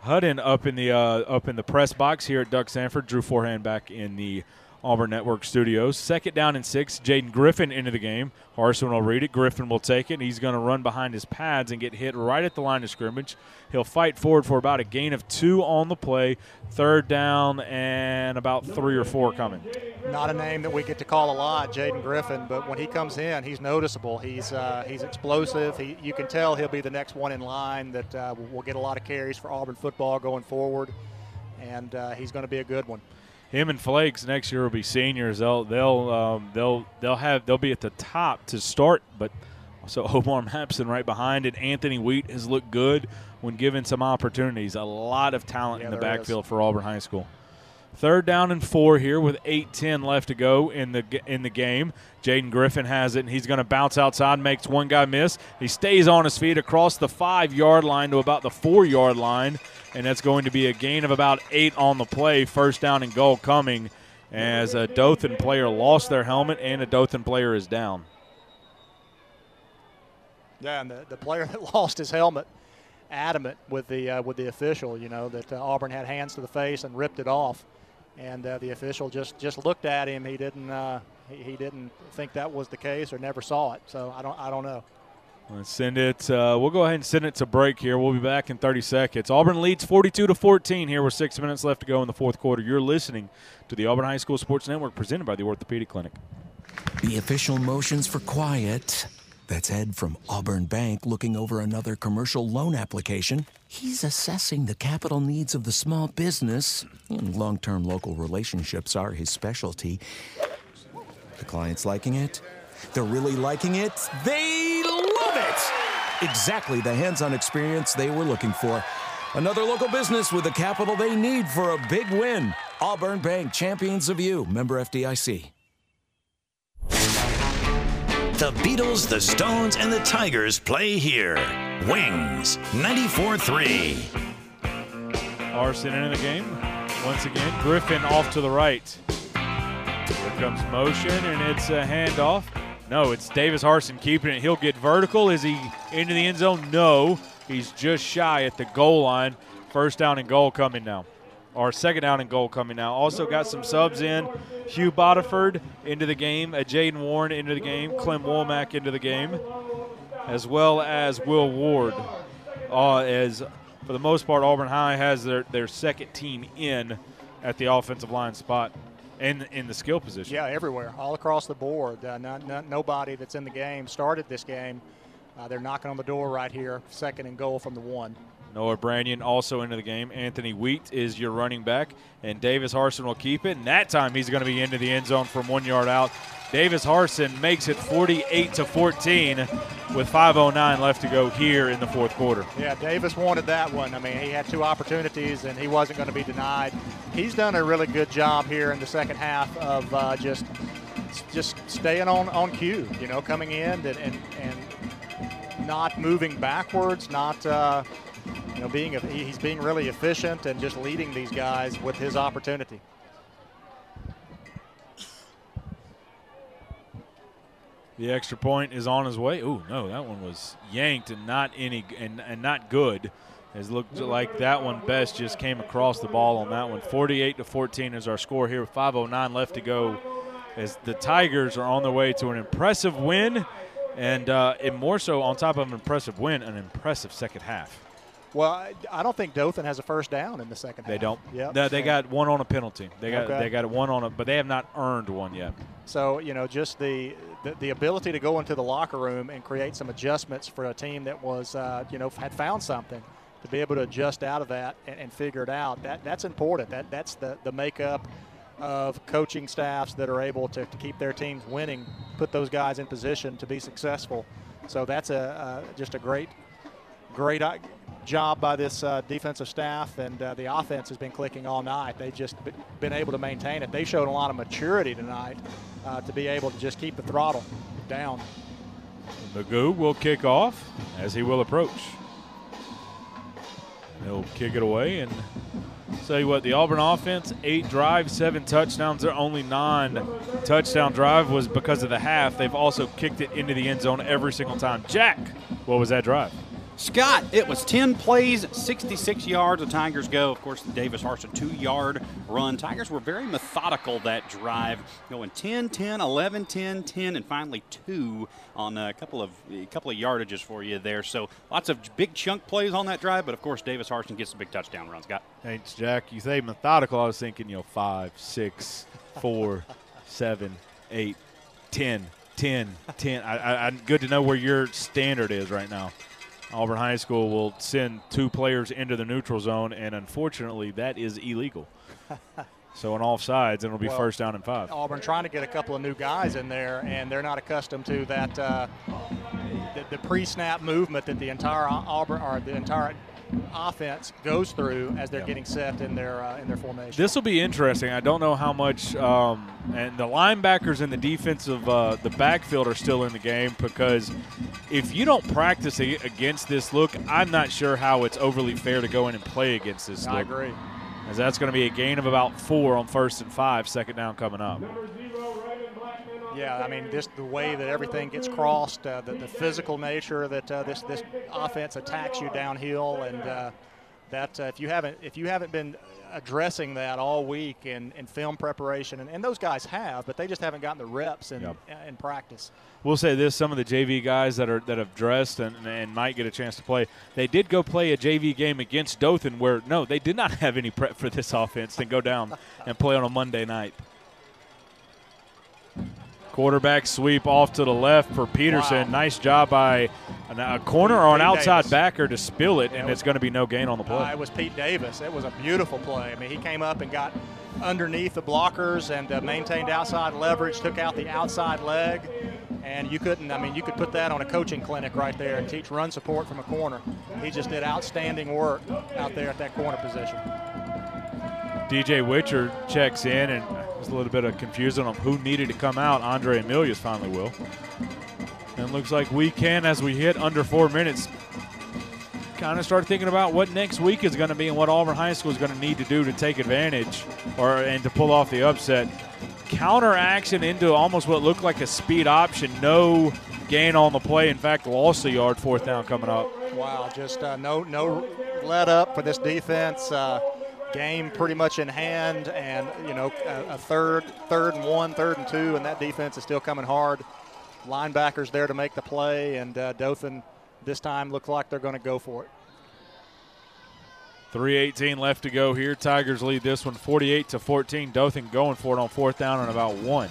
Hudson up in the uh, up in the press box here at Duck Samford. Drew Forehand back in the Auburn Network studios. Second down and six. Jaden Griffin into the game. Harsin will read it. Griffin will take it. And he's going to run behind his pads and get hit right at the line of scrimmage. He'll fight forward for about a gain of two on the play. Third down and about three or four coming. Not a name that we get to call a lot, Jaden Griffin, but when he comes in, he's noticeable. He's uh, he's explosive. He, you can tell he'll be the next one in line that uh, will get a lot of carries for Auburn football going forward, and uh, he's going to be a good one. Him and Flakes next year will be seniors. They'll they'll um, they'll they'll have they'll be at the top to start, but also Omar Mapson right behind it. Anthony Wheat has looked good when given some opportunities. A lot of talent yeah, in the backfield is for Auburn High School. Third down and four here with eight ten left to go in the in the game. Jaden Griffin has it, and he's going to bounce outside, makes one guy miss. He stays on his feet across the five-yard line to about the four-yard line, and that's going to be a gain of about eight on the play. First down and goal coming as a Dothan player lost their helmet and a Dothan player is down. Yeah, and the, the player that lost his helmet adamant with the, uh, with the official, you know, that uh, Auburn had hands to the face and ripped it off. And uh, the official just, just looked at him. He didn't uh, he, he didn't think that was the case or never saw it. So I don't I don't know. Let's send it. Uh, we'll go ahead and send it to break here. We'll be back in thirty seconds. Auburn leads forty-two to fourteen here with six minutes left to go in the fourth quarter. You're listening to the Auburn High School Sports Network, presented by the Orthopedic Clinic. The official motions for quiet. That's Ed from Auburn Bank looking over another commercial loan application. He's assessing the capital needs of the small business, and long-term local relationships are his specialty. The client's liking it. They're really liking it. They love it! Exactly the hands-on experience they were looking for. Another local business with the capital they need for a big win. Auburn Bank, champions of you. Member F D I C. The Beatles, the Stones, and the Tigers play here. Wings, ninety-four three. Harsin in the game. Once again, Griffin off to the right. Here comes motion, and it's a handoff. No, it's Davis Harsin keeping it. He'll get vertical. Is he into the end zone? No. He's just shy at the goal line. First down and goal coming now. Our second down and goal coming now. Also got some subs in. Hugh Botiford into the game. Jaden Warren into the game. Clem Womack into the game. As well as Will Ward. Uh, as for the most part, Auburn High has their, their second team in at the offensive line spot and in the skill position. Yeah, everywhere, all across the board. Uh, not, not, nobody that's in the game started this game. Uh, they're knocking on the door right here, second and goal from the one. Noah Brannion also into the game. Anthony Wheat is your running back, and Davis Harsin will keep it. And that time he's going to be into the end zone from one yard out. Davis Harsin makes it forty-eight to fourteen with five oh nine left to go here in the fourth quarter. Yeah, Davis wanted that one. I mean, he had two opportunities, and he wasn't going to be denied. He's done a really good job here in the second half of uh, just just staying on, on cue, you know, coming in and, and, and not moving backwards, not uh, – You know, being a, he's being really efficient and just leading these guys with his opportunity. The extra point is on his way. Ooh, no, that one was yanked and not any and, and not good. It looked like that one Best just came across the ball on that one. forty-eight to fourteen is our score here with five oh nine left to go, as the Tigers are on their way to an impressive win, and uh, and more so on top of an impressive win, an impressive second half. Well, I don't think Dothan has a first down in the second half. They don't. Yep. No, they got one on a penalty. They got okay. they got one on a, but they have not earned one yet. So, you know, just the, the the ability to go into the locker room and create some adjustments for a team that was, uh, you know, had found something, to be able to adjust out of that and, and figure it out. That that's important. That that's the the makeup of coaching staffs that are able to, to keep their teams winning, put those guys in position to be successful. So that's a uh, just a great great. job by this uh, defensive staff, and uh, the offense has been clicking all night. They've just b been able to maintain it. They showed a lot of maturity tonight uh, to be able to just keep the throttle down. Magoo will kick off as he will approach. And he'll kick it away, and tell you what, the Auburn offense, eight drives, seven touchdowns. Their only non-touchdown drive was because of the half. They've also kicked it into the end zone every single time. Jack, what was that drive? Scott, it was ten plays, sixty-six yards. The Tigers go, of course, the Davis Harsin two-yard run. Tigers were very methodical that drive, going ten, ten, eleven, ten, ten, and finally two on a couple of a couple of yardages for you there. So lots of big chunk plays on that drive, but, of course, Davis Harsin gets the big touchdown run, Scott. Thanks, Jack. You say methodical, I was thinking, you know, five, six, four, seven, eight, ten, ten, ten. I, I, I'm good to know where your standard is right now. Auburn High School will send two players into the neutral zone, and unfortunately that is illegal. So an offsides, and it'll be well, first down and five. Auburn trying to get a couple of new guys in there, and they're not accustomed to that uh, the, the pre-snap movement that the entire Auburn or the entire offense goes through as they're yeah. getting set in their uh, in their formation. This will be interesting. I don't know how much, um, and the linebackers and the defensive uh, the backfield are still in the game, because if you don't practice against this look, I'm not sure how it's overly fair to go in and play against this. I look. agree. As that's going to be a gain of about four on first and five, second down coming up. Yeah, I mean, this the way that everything gets crossed, uh, the, the physical nature that uh, this this offense attacks you downhill, and uh, that uh, if you haven't if you haven't been addressing that all week in, in film preparation, and, and those guys have, but they just haven't gotten the reps in, yep. uh, in practice. We'll say this: some of the J V guys that are that have dressed and, and might get a chance to play, they did go play a J V game against Dothan, where no, they did not have any prep for this offense, then go down and play on a Monday night. Quarterback sweep off to the left for Peterson. Wow. Nice job by an, a corner or an Pete outside Davis. backer to spill it, yeah, and it was, it's going to be no gain on the play. Uh, it was Pete Davis. It was a beautiful play. I mean, he came up and got underneath the blockers and uh, maintained outside leverage, took out the outside leg, and you couldn't, I mean, you could put that on a coaching clinic right there and teach run support from a corner. He just did outstanding work out there at that corner position. D J Witcher checks in, and there's a little bit of confusion on who needed to come out. Andre Emilius finally will. And looks like we can, as we hit under four minutes, kind of start thinking about what next week is going to be and what Auburn High School is going to need to do to take advantage or and to pull off the upset. Counteraction into almost what looked like a speed option. No gain on the play. In fact, lost a yard, fourth down coming up. Wow, just uh, no, no let up for this defense. Uh, Game pretty much in hand, and you know a, a third, third and one, third and two, and that defense is still coming hard. Linebackers there to make the play, and uh, Dothan this time look like they're going to go for it. three eighteen left to go here. Tigers lead this one, forty-eight to fourteen. Dothan going for it on fourth down and about one.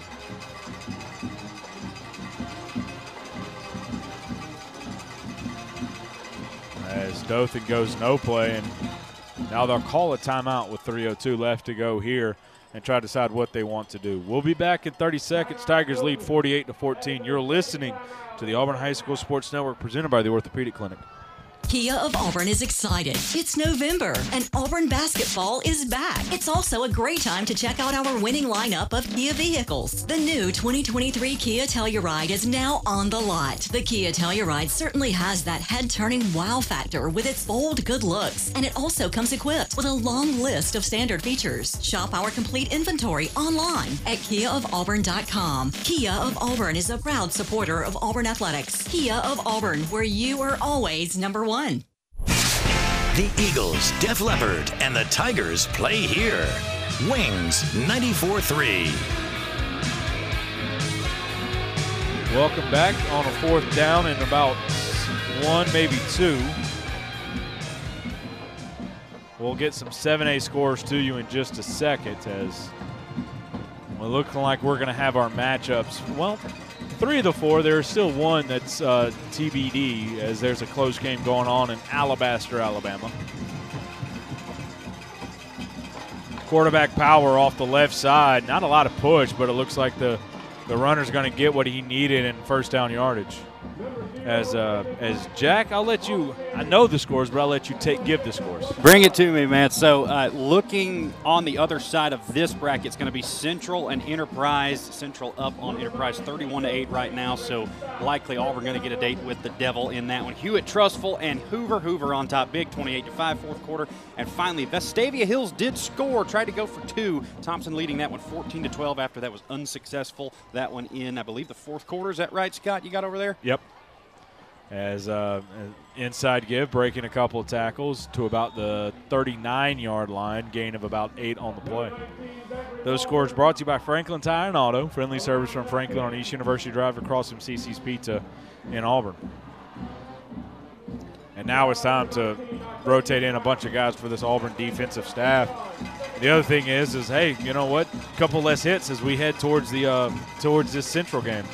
As Dothan goes no play, and now they'll call a timeout with three oh two left to go here and try to decide what they want to do. We'll be back in thirty seconds. Tigers lead forty-eight to fourteen. You're listening to the Auburn High School Sports Network presented by the Orthopedic Clinic. Kia of Auburn is excited. It's November, and Auburn basketball is back. It's also a great time to check out our winning lineup of Kia vehicles. The new twenty twenty-three Kia Telluride is now on the lot. The Kia Telluride certainly has that head-turning wow factor with its bold good looks, and it also comes equipped with a long list of standard features. Shop our complete inventory online at kia of auburn dot com. Kia of Auburn is a proud supporter of Auburn athletics. Kia of Auburn, where you are always number one. One. The Eagles, Def Leppard, and the Tigers play here. Wings ninety-four three. Welcome back on a fourth down and about one, maybe two. We'll get some seven A scores to you in just a second as we're looking like we're going to have our matchups. Well, three of the four, there's still one that's uh, T B D as there's a close game going on in Alabaster, Alabama. Quarterback power off the left side. Not a lot of push, but it looks like the, the runner's going to get what he needed in first down yardage. As uh, as Jack, I'll let you, I know the scores, but I'll let you take give the scores. Bring it to me, man. So uh, looking on the other side of this bracket, it's going to be Central and Enterprise. Central up on Enterprise thirty-one to eight right now, so likely Auburn going to get a date with the devil in that one. Hewitt Trustful and Hoover. Hoover on top big, twenty-eight to five, fourth quarter. And finally, Vestavia Hills did score, tried to go for two. Thompson leading that one fourteen to twelve after that was unsuccessful. That one in, I believe, the fourth quarter. Is that right, Scott, you got over there? Yep. As uh, inside give, breaking a couple of tackles to about the thirty-nine-yard line, gain of about eight on the play. Those scores brought to you by Franklin Tire and Auto, friendly service from Franklin on East University Drive across from C C's Pizza in Auburn. And now it's time to rotate in a bunch of guys for this Auburn defensive staff. The other thing is, is hey, you know what? A couple less hits as we head towards the uh, towards this Central game.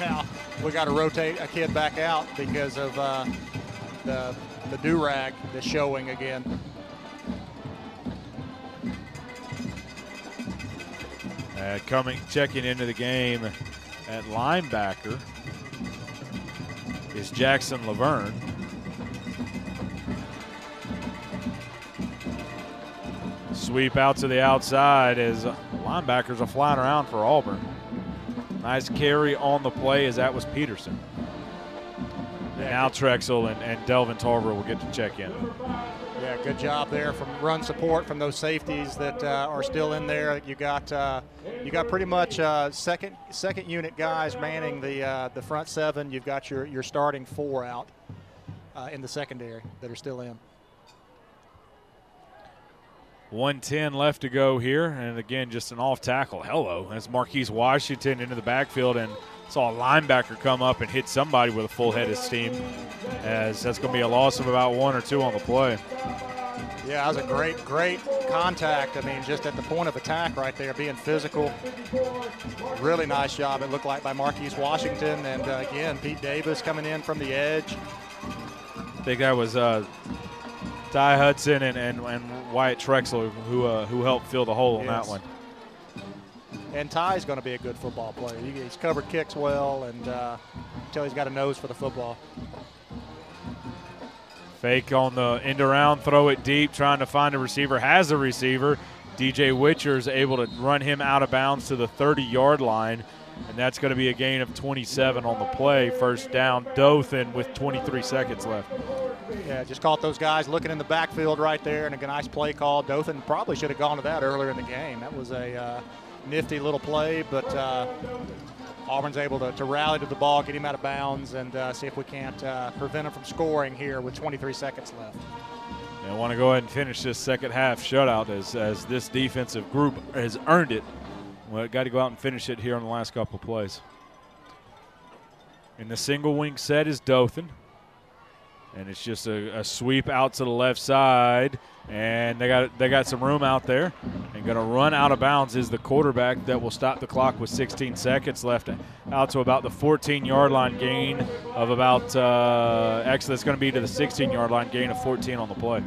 Now we got to rotate a kid back out because of uh, the, the do-rag that's showing again. Uh, coming, checking into the game at linebacker is Jackson Laverne. Sweep out to the outside as linebackers are flying around for Auburn. Nice carry on the play as that was Peterson. And yeah, now Trexel and, and Delvin Tarver will get to check in. Yeah, good job there from run support from those safeties that uh, are still in there. You got uh, you got pretty much uh, second second unit guys manning the uh, the front seven. You've got your your starting four out uh, in the secondary that are still in. one ten left to go here, and again, just an off tackle. Hello, as Marquise Washington into the backfield and saw a linebacker come up and hit somebody with a full head of steam, as that's going to be a loss of about one or two on the play. Yeah, that was a great, great contact. I mean, just at the point of attack right there, being physical. Really nice job, it looked like, by Marquise Washington. And uh, again, Pete Davis coming in from the edge. I think that was uh, Ty Hudson and, and, and Wyatt Trexel, who uh, who helped fill the hole on yes. that one. And Ty's going to be a good football player. He, he's covered kicks well, and uh, until he's got a nose for the football. Fake on the end around, throw it deep, trying to find a receiver, has a receiver. D J Witcher is able to run him out of bounds to the thirty-yard line, and that's going to be a gain of twenty-seven on the play. First down, Dothan with twenty-three seconds left. Yeah, just caught those guys looking in the backfield right there, and a nice play call. Dothan probably should have gone to that earlier in the game. That was a uh, nifty little play, but uh, Auburn's able to, to rally to the ball, get him out of bounds, and uh, see if we can't uh, prevent him from scoring here with twenty-three seconds left. I want to go ahead and finish this second half shutout as, as this defensive group has earned it. Well, got to go out and finish it here on the last couple of plays. And the single wing set is Dothan. And it's just a, a sweep out to the left side, and they got they got some room out there. and going to run out of bounds is the quarterback. That will stop the clock with sixteen seconds left, out to about the fourteen-yard line, gain of about uh, – actually, that's going to be to the sixteen-yard line, gain of fourteen on the play.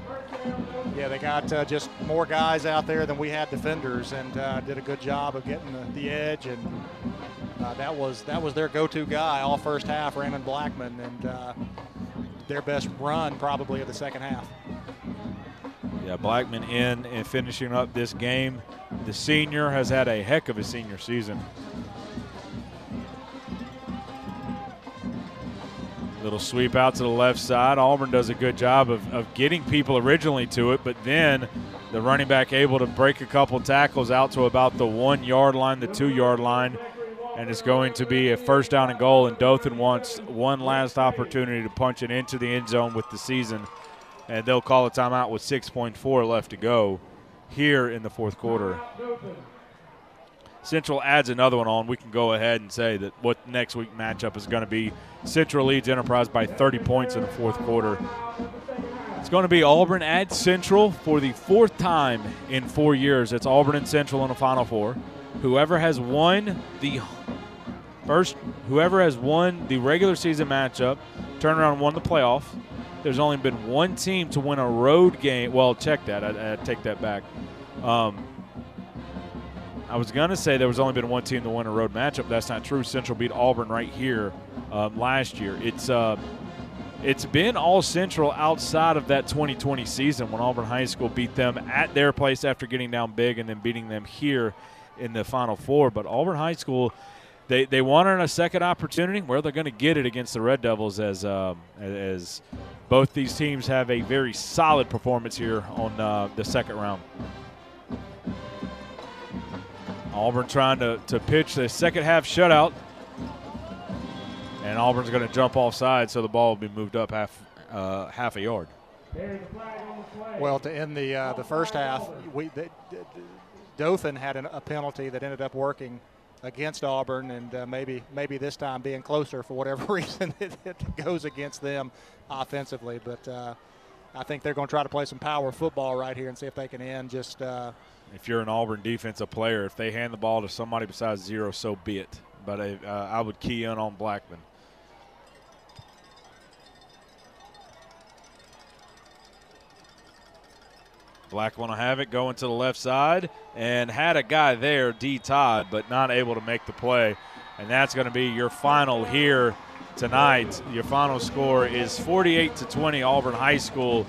Yeah, they got uh, just more guys out there than we had defenders, and uh, did a good job of getting the, the edge. And uh, that was that was their go-to guy all first half, Raymond Blackman, and uh, their best run probably of the second half. Yeah, Blackman in and finishing up this game. The senior has had a heck of a senior season. Little sweep out to the left side. Auburn does a good job of, of getting people originally to it, but then the running back able to break a couple tackles out to about the one-yard line, the two-yard line, and it's going to be a first down and goal, and Dothan wants one last opportunity to punch it into the end zone with the season, and they'll call a timeout with six point four left to go here in the fourth quarter. Central adds another one on. We can go ahead and say that what next week matchup is going to be. Central leads Enterprise by thirty points in the fourth quarter. It's going to be Auburn at Central for the fourth time in four years. It's Auburn and Central in the Final Four. Whoever has won the first, whoever has won the regular season matchup, turnaround won the playoff. There's only been one team to win a road game. Well, check that. I, I take that back. Um, I was going to say there was only been one team to win a road matchup. That's not true. Central beat Auburn right here um, last year. It's uh, it's been all Central outside of that twenty twenty season when Auburn High School beat them at their place after getting down big and then beating them here in the Final Four. But Auburn High School, they they wanted a second opportunity. Well, they're going to get it against the Red Devils as um, as both these teams have a very solid performance here on uh, the second round. Auburn trying to, to pitch the second half shutout. And Auburn's going to jump offside, so the ball will be moved up half uh, half a yard. Well, to end the uh, the first half, we the, the, Dothan had an, a penalty that ended up working against Auburn, and uh, maybe maybe this time being closer for whatever reason it, it goes against them offensively. But uh, I think they're going to try to play some power football right here and see if they can end just uh, – if you're an Auburn defensive player, if they hand the ball to somebody besides zero, so be it. But I, uh, I would key in on Blackman. Blackman will have it going to the left side and had a guy there, D. Todd, but not able to make the play. And that's going to be your final here tonight. Your final score is forty-eight to twenty. Auburn High School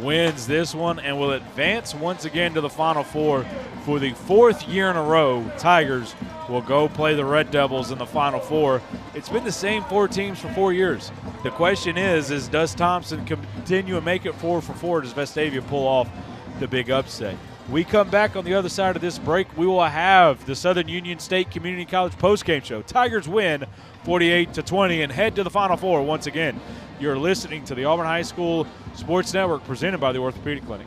wins this one and will advance once again to the Final Four for the fourth year in a row. Tigers will go play the Red Devils in the Final Four. It's been the same four teams for four years. The question is, is does Thompson continue and make it four for four? Does Vestavia pull off the big upset? We come back on the other side of this break. We will have the Southern Union State Community College postgame show. Tigers win forty-eight to twenty and head to the Final Four once again. You're listening to the Auburn High School Sports Network presented by the Orthopedic Clinic.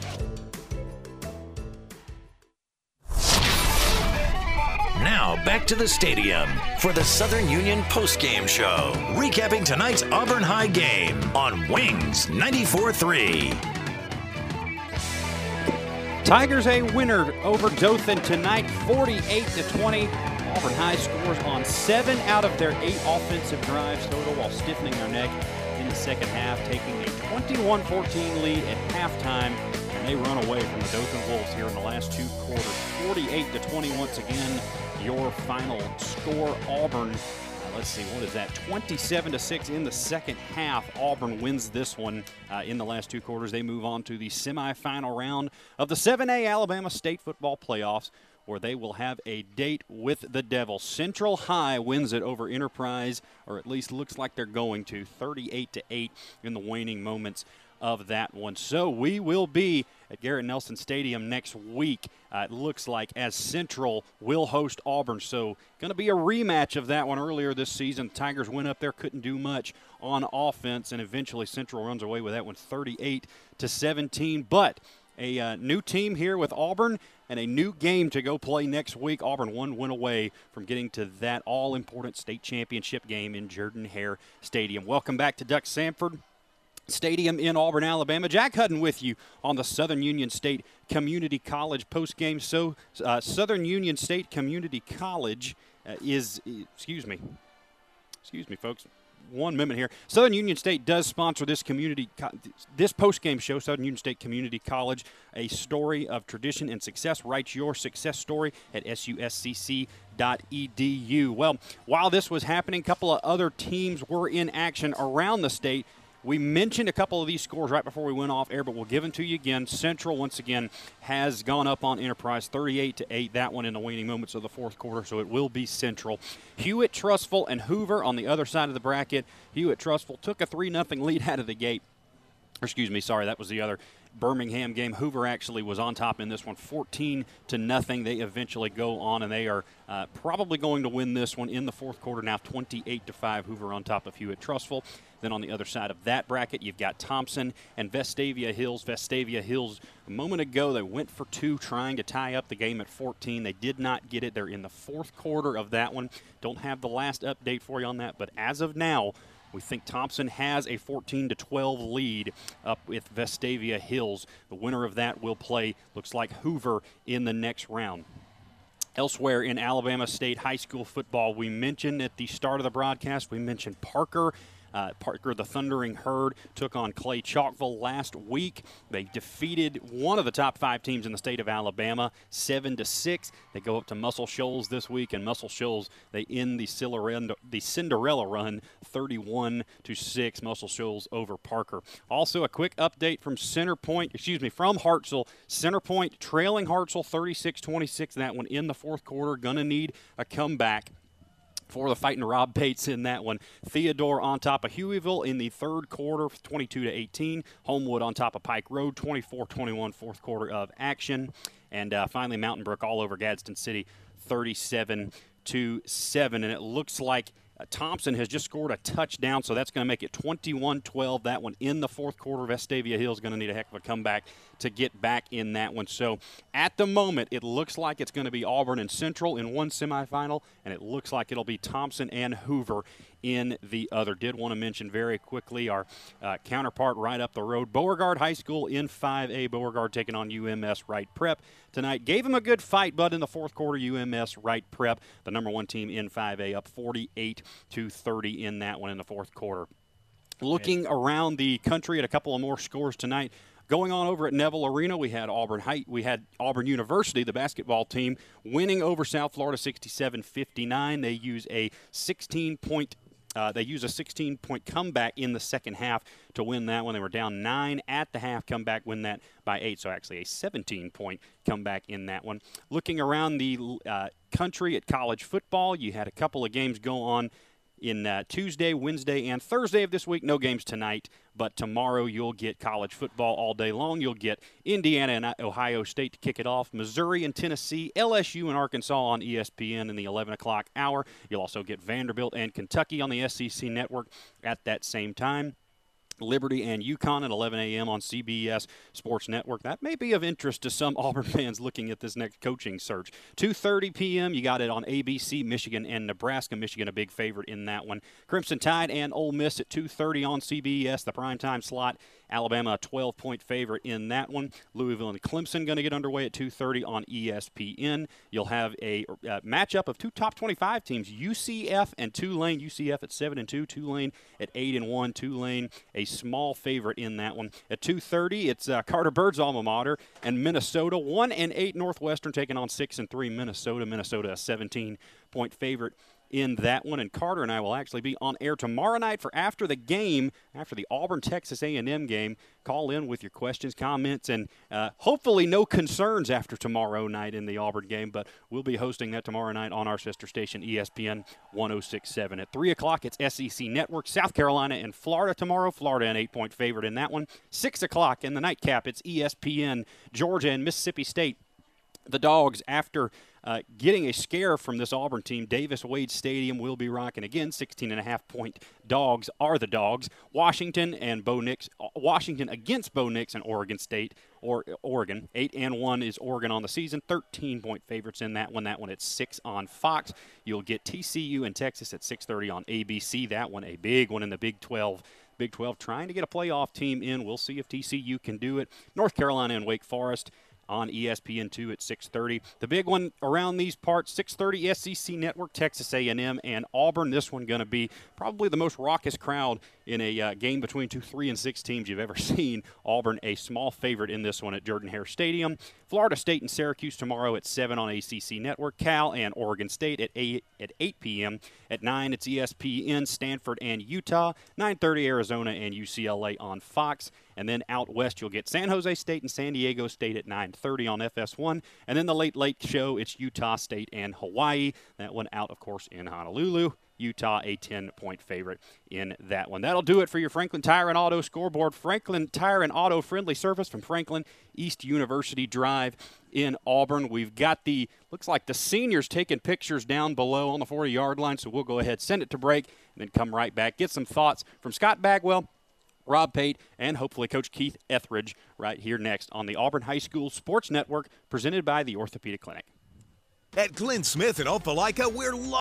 Now back to the stadium for the Southern Union postgame show, recapping tonight's Auburn High game on Wings ninety-four three. Tigers a winner over Dothan tonight, forty-eight to twenty. Auburn High scores on seven out of their eight offensive drives total while stiffening their neck in the second half, taking a twenty-one fourteen lead at halftime. And they run away from the Dothan Wolves here in the last two quarters. forty-eight to twenty once again, your final score. Auburn, let's see, what is that? twenty-seven to six in the second half. Auburn wins this one uh, in the last two quarters. They move on to the semifinal round of the seven A Alabama State football playoffs, where they will have a date with the Devil. Central High wins it over Enterprise, or at least looks like they're going to, thirty-eight to eight in the waning moments of that one. So we will be at Garrett Nelson Stadium next week, uh, it looks like, as Central will host Auburn. So going to be a rematch of that one earlier this season. The Tigers went up there, couldn't do much on offense, and eventually Central runs away with that one thirty-eight to seventeen. But a uh, new team here with Auburn and a new game to go play next week. Auburn one win away from getting to that all-important state championship game in Jordan-Hare Stadium. Welcome back to Duck Samford Stadium in Auburn, Alabama. Jack Hudson with you on the Southern Union State Community College postgame. So uh, Southern Union State Community College uh, is, excuse me, excuse me, folks. One moment here. Southern Union State does sponsor this community, this postgame show, Southern Union State Community College, a story of tradition and success. Write your success story at S U S C C dot E D U. Well, while this was happening, a couple of other teams were in action around the state. We mentioned a couple of these scores right before we went off air, but we'll give them to you again. Central, once again, has gone up on Enterprise thirty-eight to eight, that one in the waning moments of the fourth quarter, so it will be Central. Hewitt, Trustful, and Hoover on the other side of the bracket. Hewitt, Trustful took a three nothing lead out of the gate. Excuse me, sorry, that was the other Birmingham game. Hoover actually was on top in this one, fourteen to nothing. They eventually go on, and they are uh, probably going to win this one in the fourth quarter now, twenty-eight to five. Hoover on top of Hewitt Trustful. Then on the other side of that bracket, you've got Thompson and Vestavia Hills. Vestavia Hills, a moment ago, they went for two trying to tie up the game at fourteen. They did not get it. They're in the fourth quarter of that one. Don't have the last update for you on that, but as of now, we think Thompson has a fourteen to twelve lead up with Vestavia Hills. The winner of that will play, looks like, Hoover in the next round. Elsewhere in Alabama State high school football, we mentioned at the start of the broadcast, we mentioned Parker. Uh, Parker, the Thundering Herd, took on Clay Chalkville last week. They defeated one of the top five teams in the state of Alabama, seven to six. They go up to Muscle Shoals this week, and Muscle Shoals, they end the Cinderella, the Cinderella run, thirty-one to six, Muscle Shoals over Parker. Also, a quick update from Center Point, excuse me, from Hartselle. Center Point trailing Hartselle thirty-six twenty-six, that one in the fourth quarter. Gonna need a comeback for the Fighting Rob Bates in that one. Theodore on top of Hueyville in the third quarter, twenty-two to eighteen. Homewood on top of Pike Road, twenty-four twenty-one, fourth quarter of action. And uh, finally, Mountain Brook all over Gadsden City, thirty-seven to seven. And it looks like Thompson has just scored a touchdown, so that's going to make it twenty-one twelve. That one in the fourth quarter. Vestavia Hills going to need a heck of a comeback to get back in that one. So at the moment, it looks like it's going to be Auburn and Central in one semifinal, and it looks like it'll be Thompson and Hoover in the other. Did want to mention very quickly our uh, counterpart right up the road, Beauregard High School in five A. Beauregard taking on U M S Wright Prep tonight. Gave him a good fight, but in the fourth quarter, U M S Wright Prep, the number one team in five A, up forty-eight to thirty in that one in the fourth quarter. Looking around the country at a couple of more scores tonight. Going on over at Neville Arena, we had Auburn High, we had Auburn University, the basketball team, winning over South Florida sixty-seven fifty-nine. They use a sixteen-point Uh, they used a sixteen point comeback in the second half to win that one. They were down nine at the half, come back, win that by eight. So actually a seventeen point comeback in that one. Looking around the uh, country at college football, you had a couple of games go on in uh, Tuesday, Wednesday, and Thursday of this week. No games tonight, but tomorrow you'll get college football all day long. You'll get Indiana and Ohio State to kick it off, Missouri and Tennessee, L S U and Arkansas on E S P N in the eleven o'clock hour. You'll also get Vanderbilt and Kentucky on the S E C Network at that same time. Liberty and UConn at eleven a m on C B S Sports Network. That may be of interest to some Auburn fans looking at this next coaching search. two thirty p m, you got it on A B C, Michigan and Nebraska. Michigan a big favorite in that one. Crimson Tide and Ole Miss at two thirty on C B S, the primetime slot. Alabama a twelve point favorite in that one. Louisville and Clemson going to get underway at two thirty on E S P N. You'll have a uh, matchup of two top twenty-five teams, U C F and Tulane. U C F at seven and two, Tulane at eight and one. Tulane a small favorite in that one. At two thirty, it's uh, Carter Bird's alma mater and Minnesota. one and eight Northwestern taking on six and three Minnesota. Minnesota a seventeen point favorite in that one. And Carter and I will actually be on air tomorrow night for after the game, after the Auburn-Texas A and M game. Call in with your questions, comments, and uh, hopefully no concerns after tomorrow night in the Auburn game, but we'll be hosting that tomorrow night on our sister station, E S P N one oh six point seven. At three o'clock, it's S E C Network, South Carolina and Florida tomorrow. Florida an eight point favorite in that one. six o'clock in the nightcap, it's E S P N, Georgia and Mississippi State. The Dogs, after uh, getting a scare from this Auburn team, Davis Wade Stadium will be rocking again. sixteen and a half point dogs are the Dogs. Washington and Bo Nix. Washington against Bo Nix and Oregon State. Or Oregon eight and one is Oregon on the season. thirteen point favorites in that one. That one at six on Fox. You'll get T C U and Texas at six thirty on A B C. That one a big one in the Big twelve. Big twelve trying to get a playoff team in. We'll see if T C U can do it. North Carolina and Wake Forest on E S P N two at six thirty. The big one around these parts, six thirty S E C Network, Texas A and M and Auburn. This one going to be probably the most raucous crowd in a uh, game between two, three, and six teams you've ever seen. Auburn a small favorite in this one at Jordan-Hare Stadium. Florida State and Syracuse tomorrow at seven on A C C Network. Cal and Oregon State at eight, at eight p m At nine, it's E S P N, Stanford and Utah. nine thirty, Arizona and U C L A on Fox. And then out west, you'll get San Jose State and San Diego State at nine thirty on F S one. And then the late, late show, it's Utah State and Hawaii. That one out, of course, in Honolulu. Utah, a ten point favorite in that one. That'll do it for your Franklin Tire and Auto scoreboard. Franklin Tire and Auto, friendly service from Franklin East University Drive in Auburn. We've got the, looks like the seniors taking pictures down below on the forty yard line, so we'll go ahead, send it to break, and then come right back. Get some thoughts from Scott Bagwell, Rob Pate, and hopefully Coach Keith Etheridge right here next on the Auburn High School Sports Network, presented by the Orthopedic Clinic. At Glenn Smith and Opelika, we're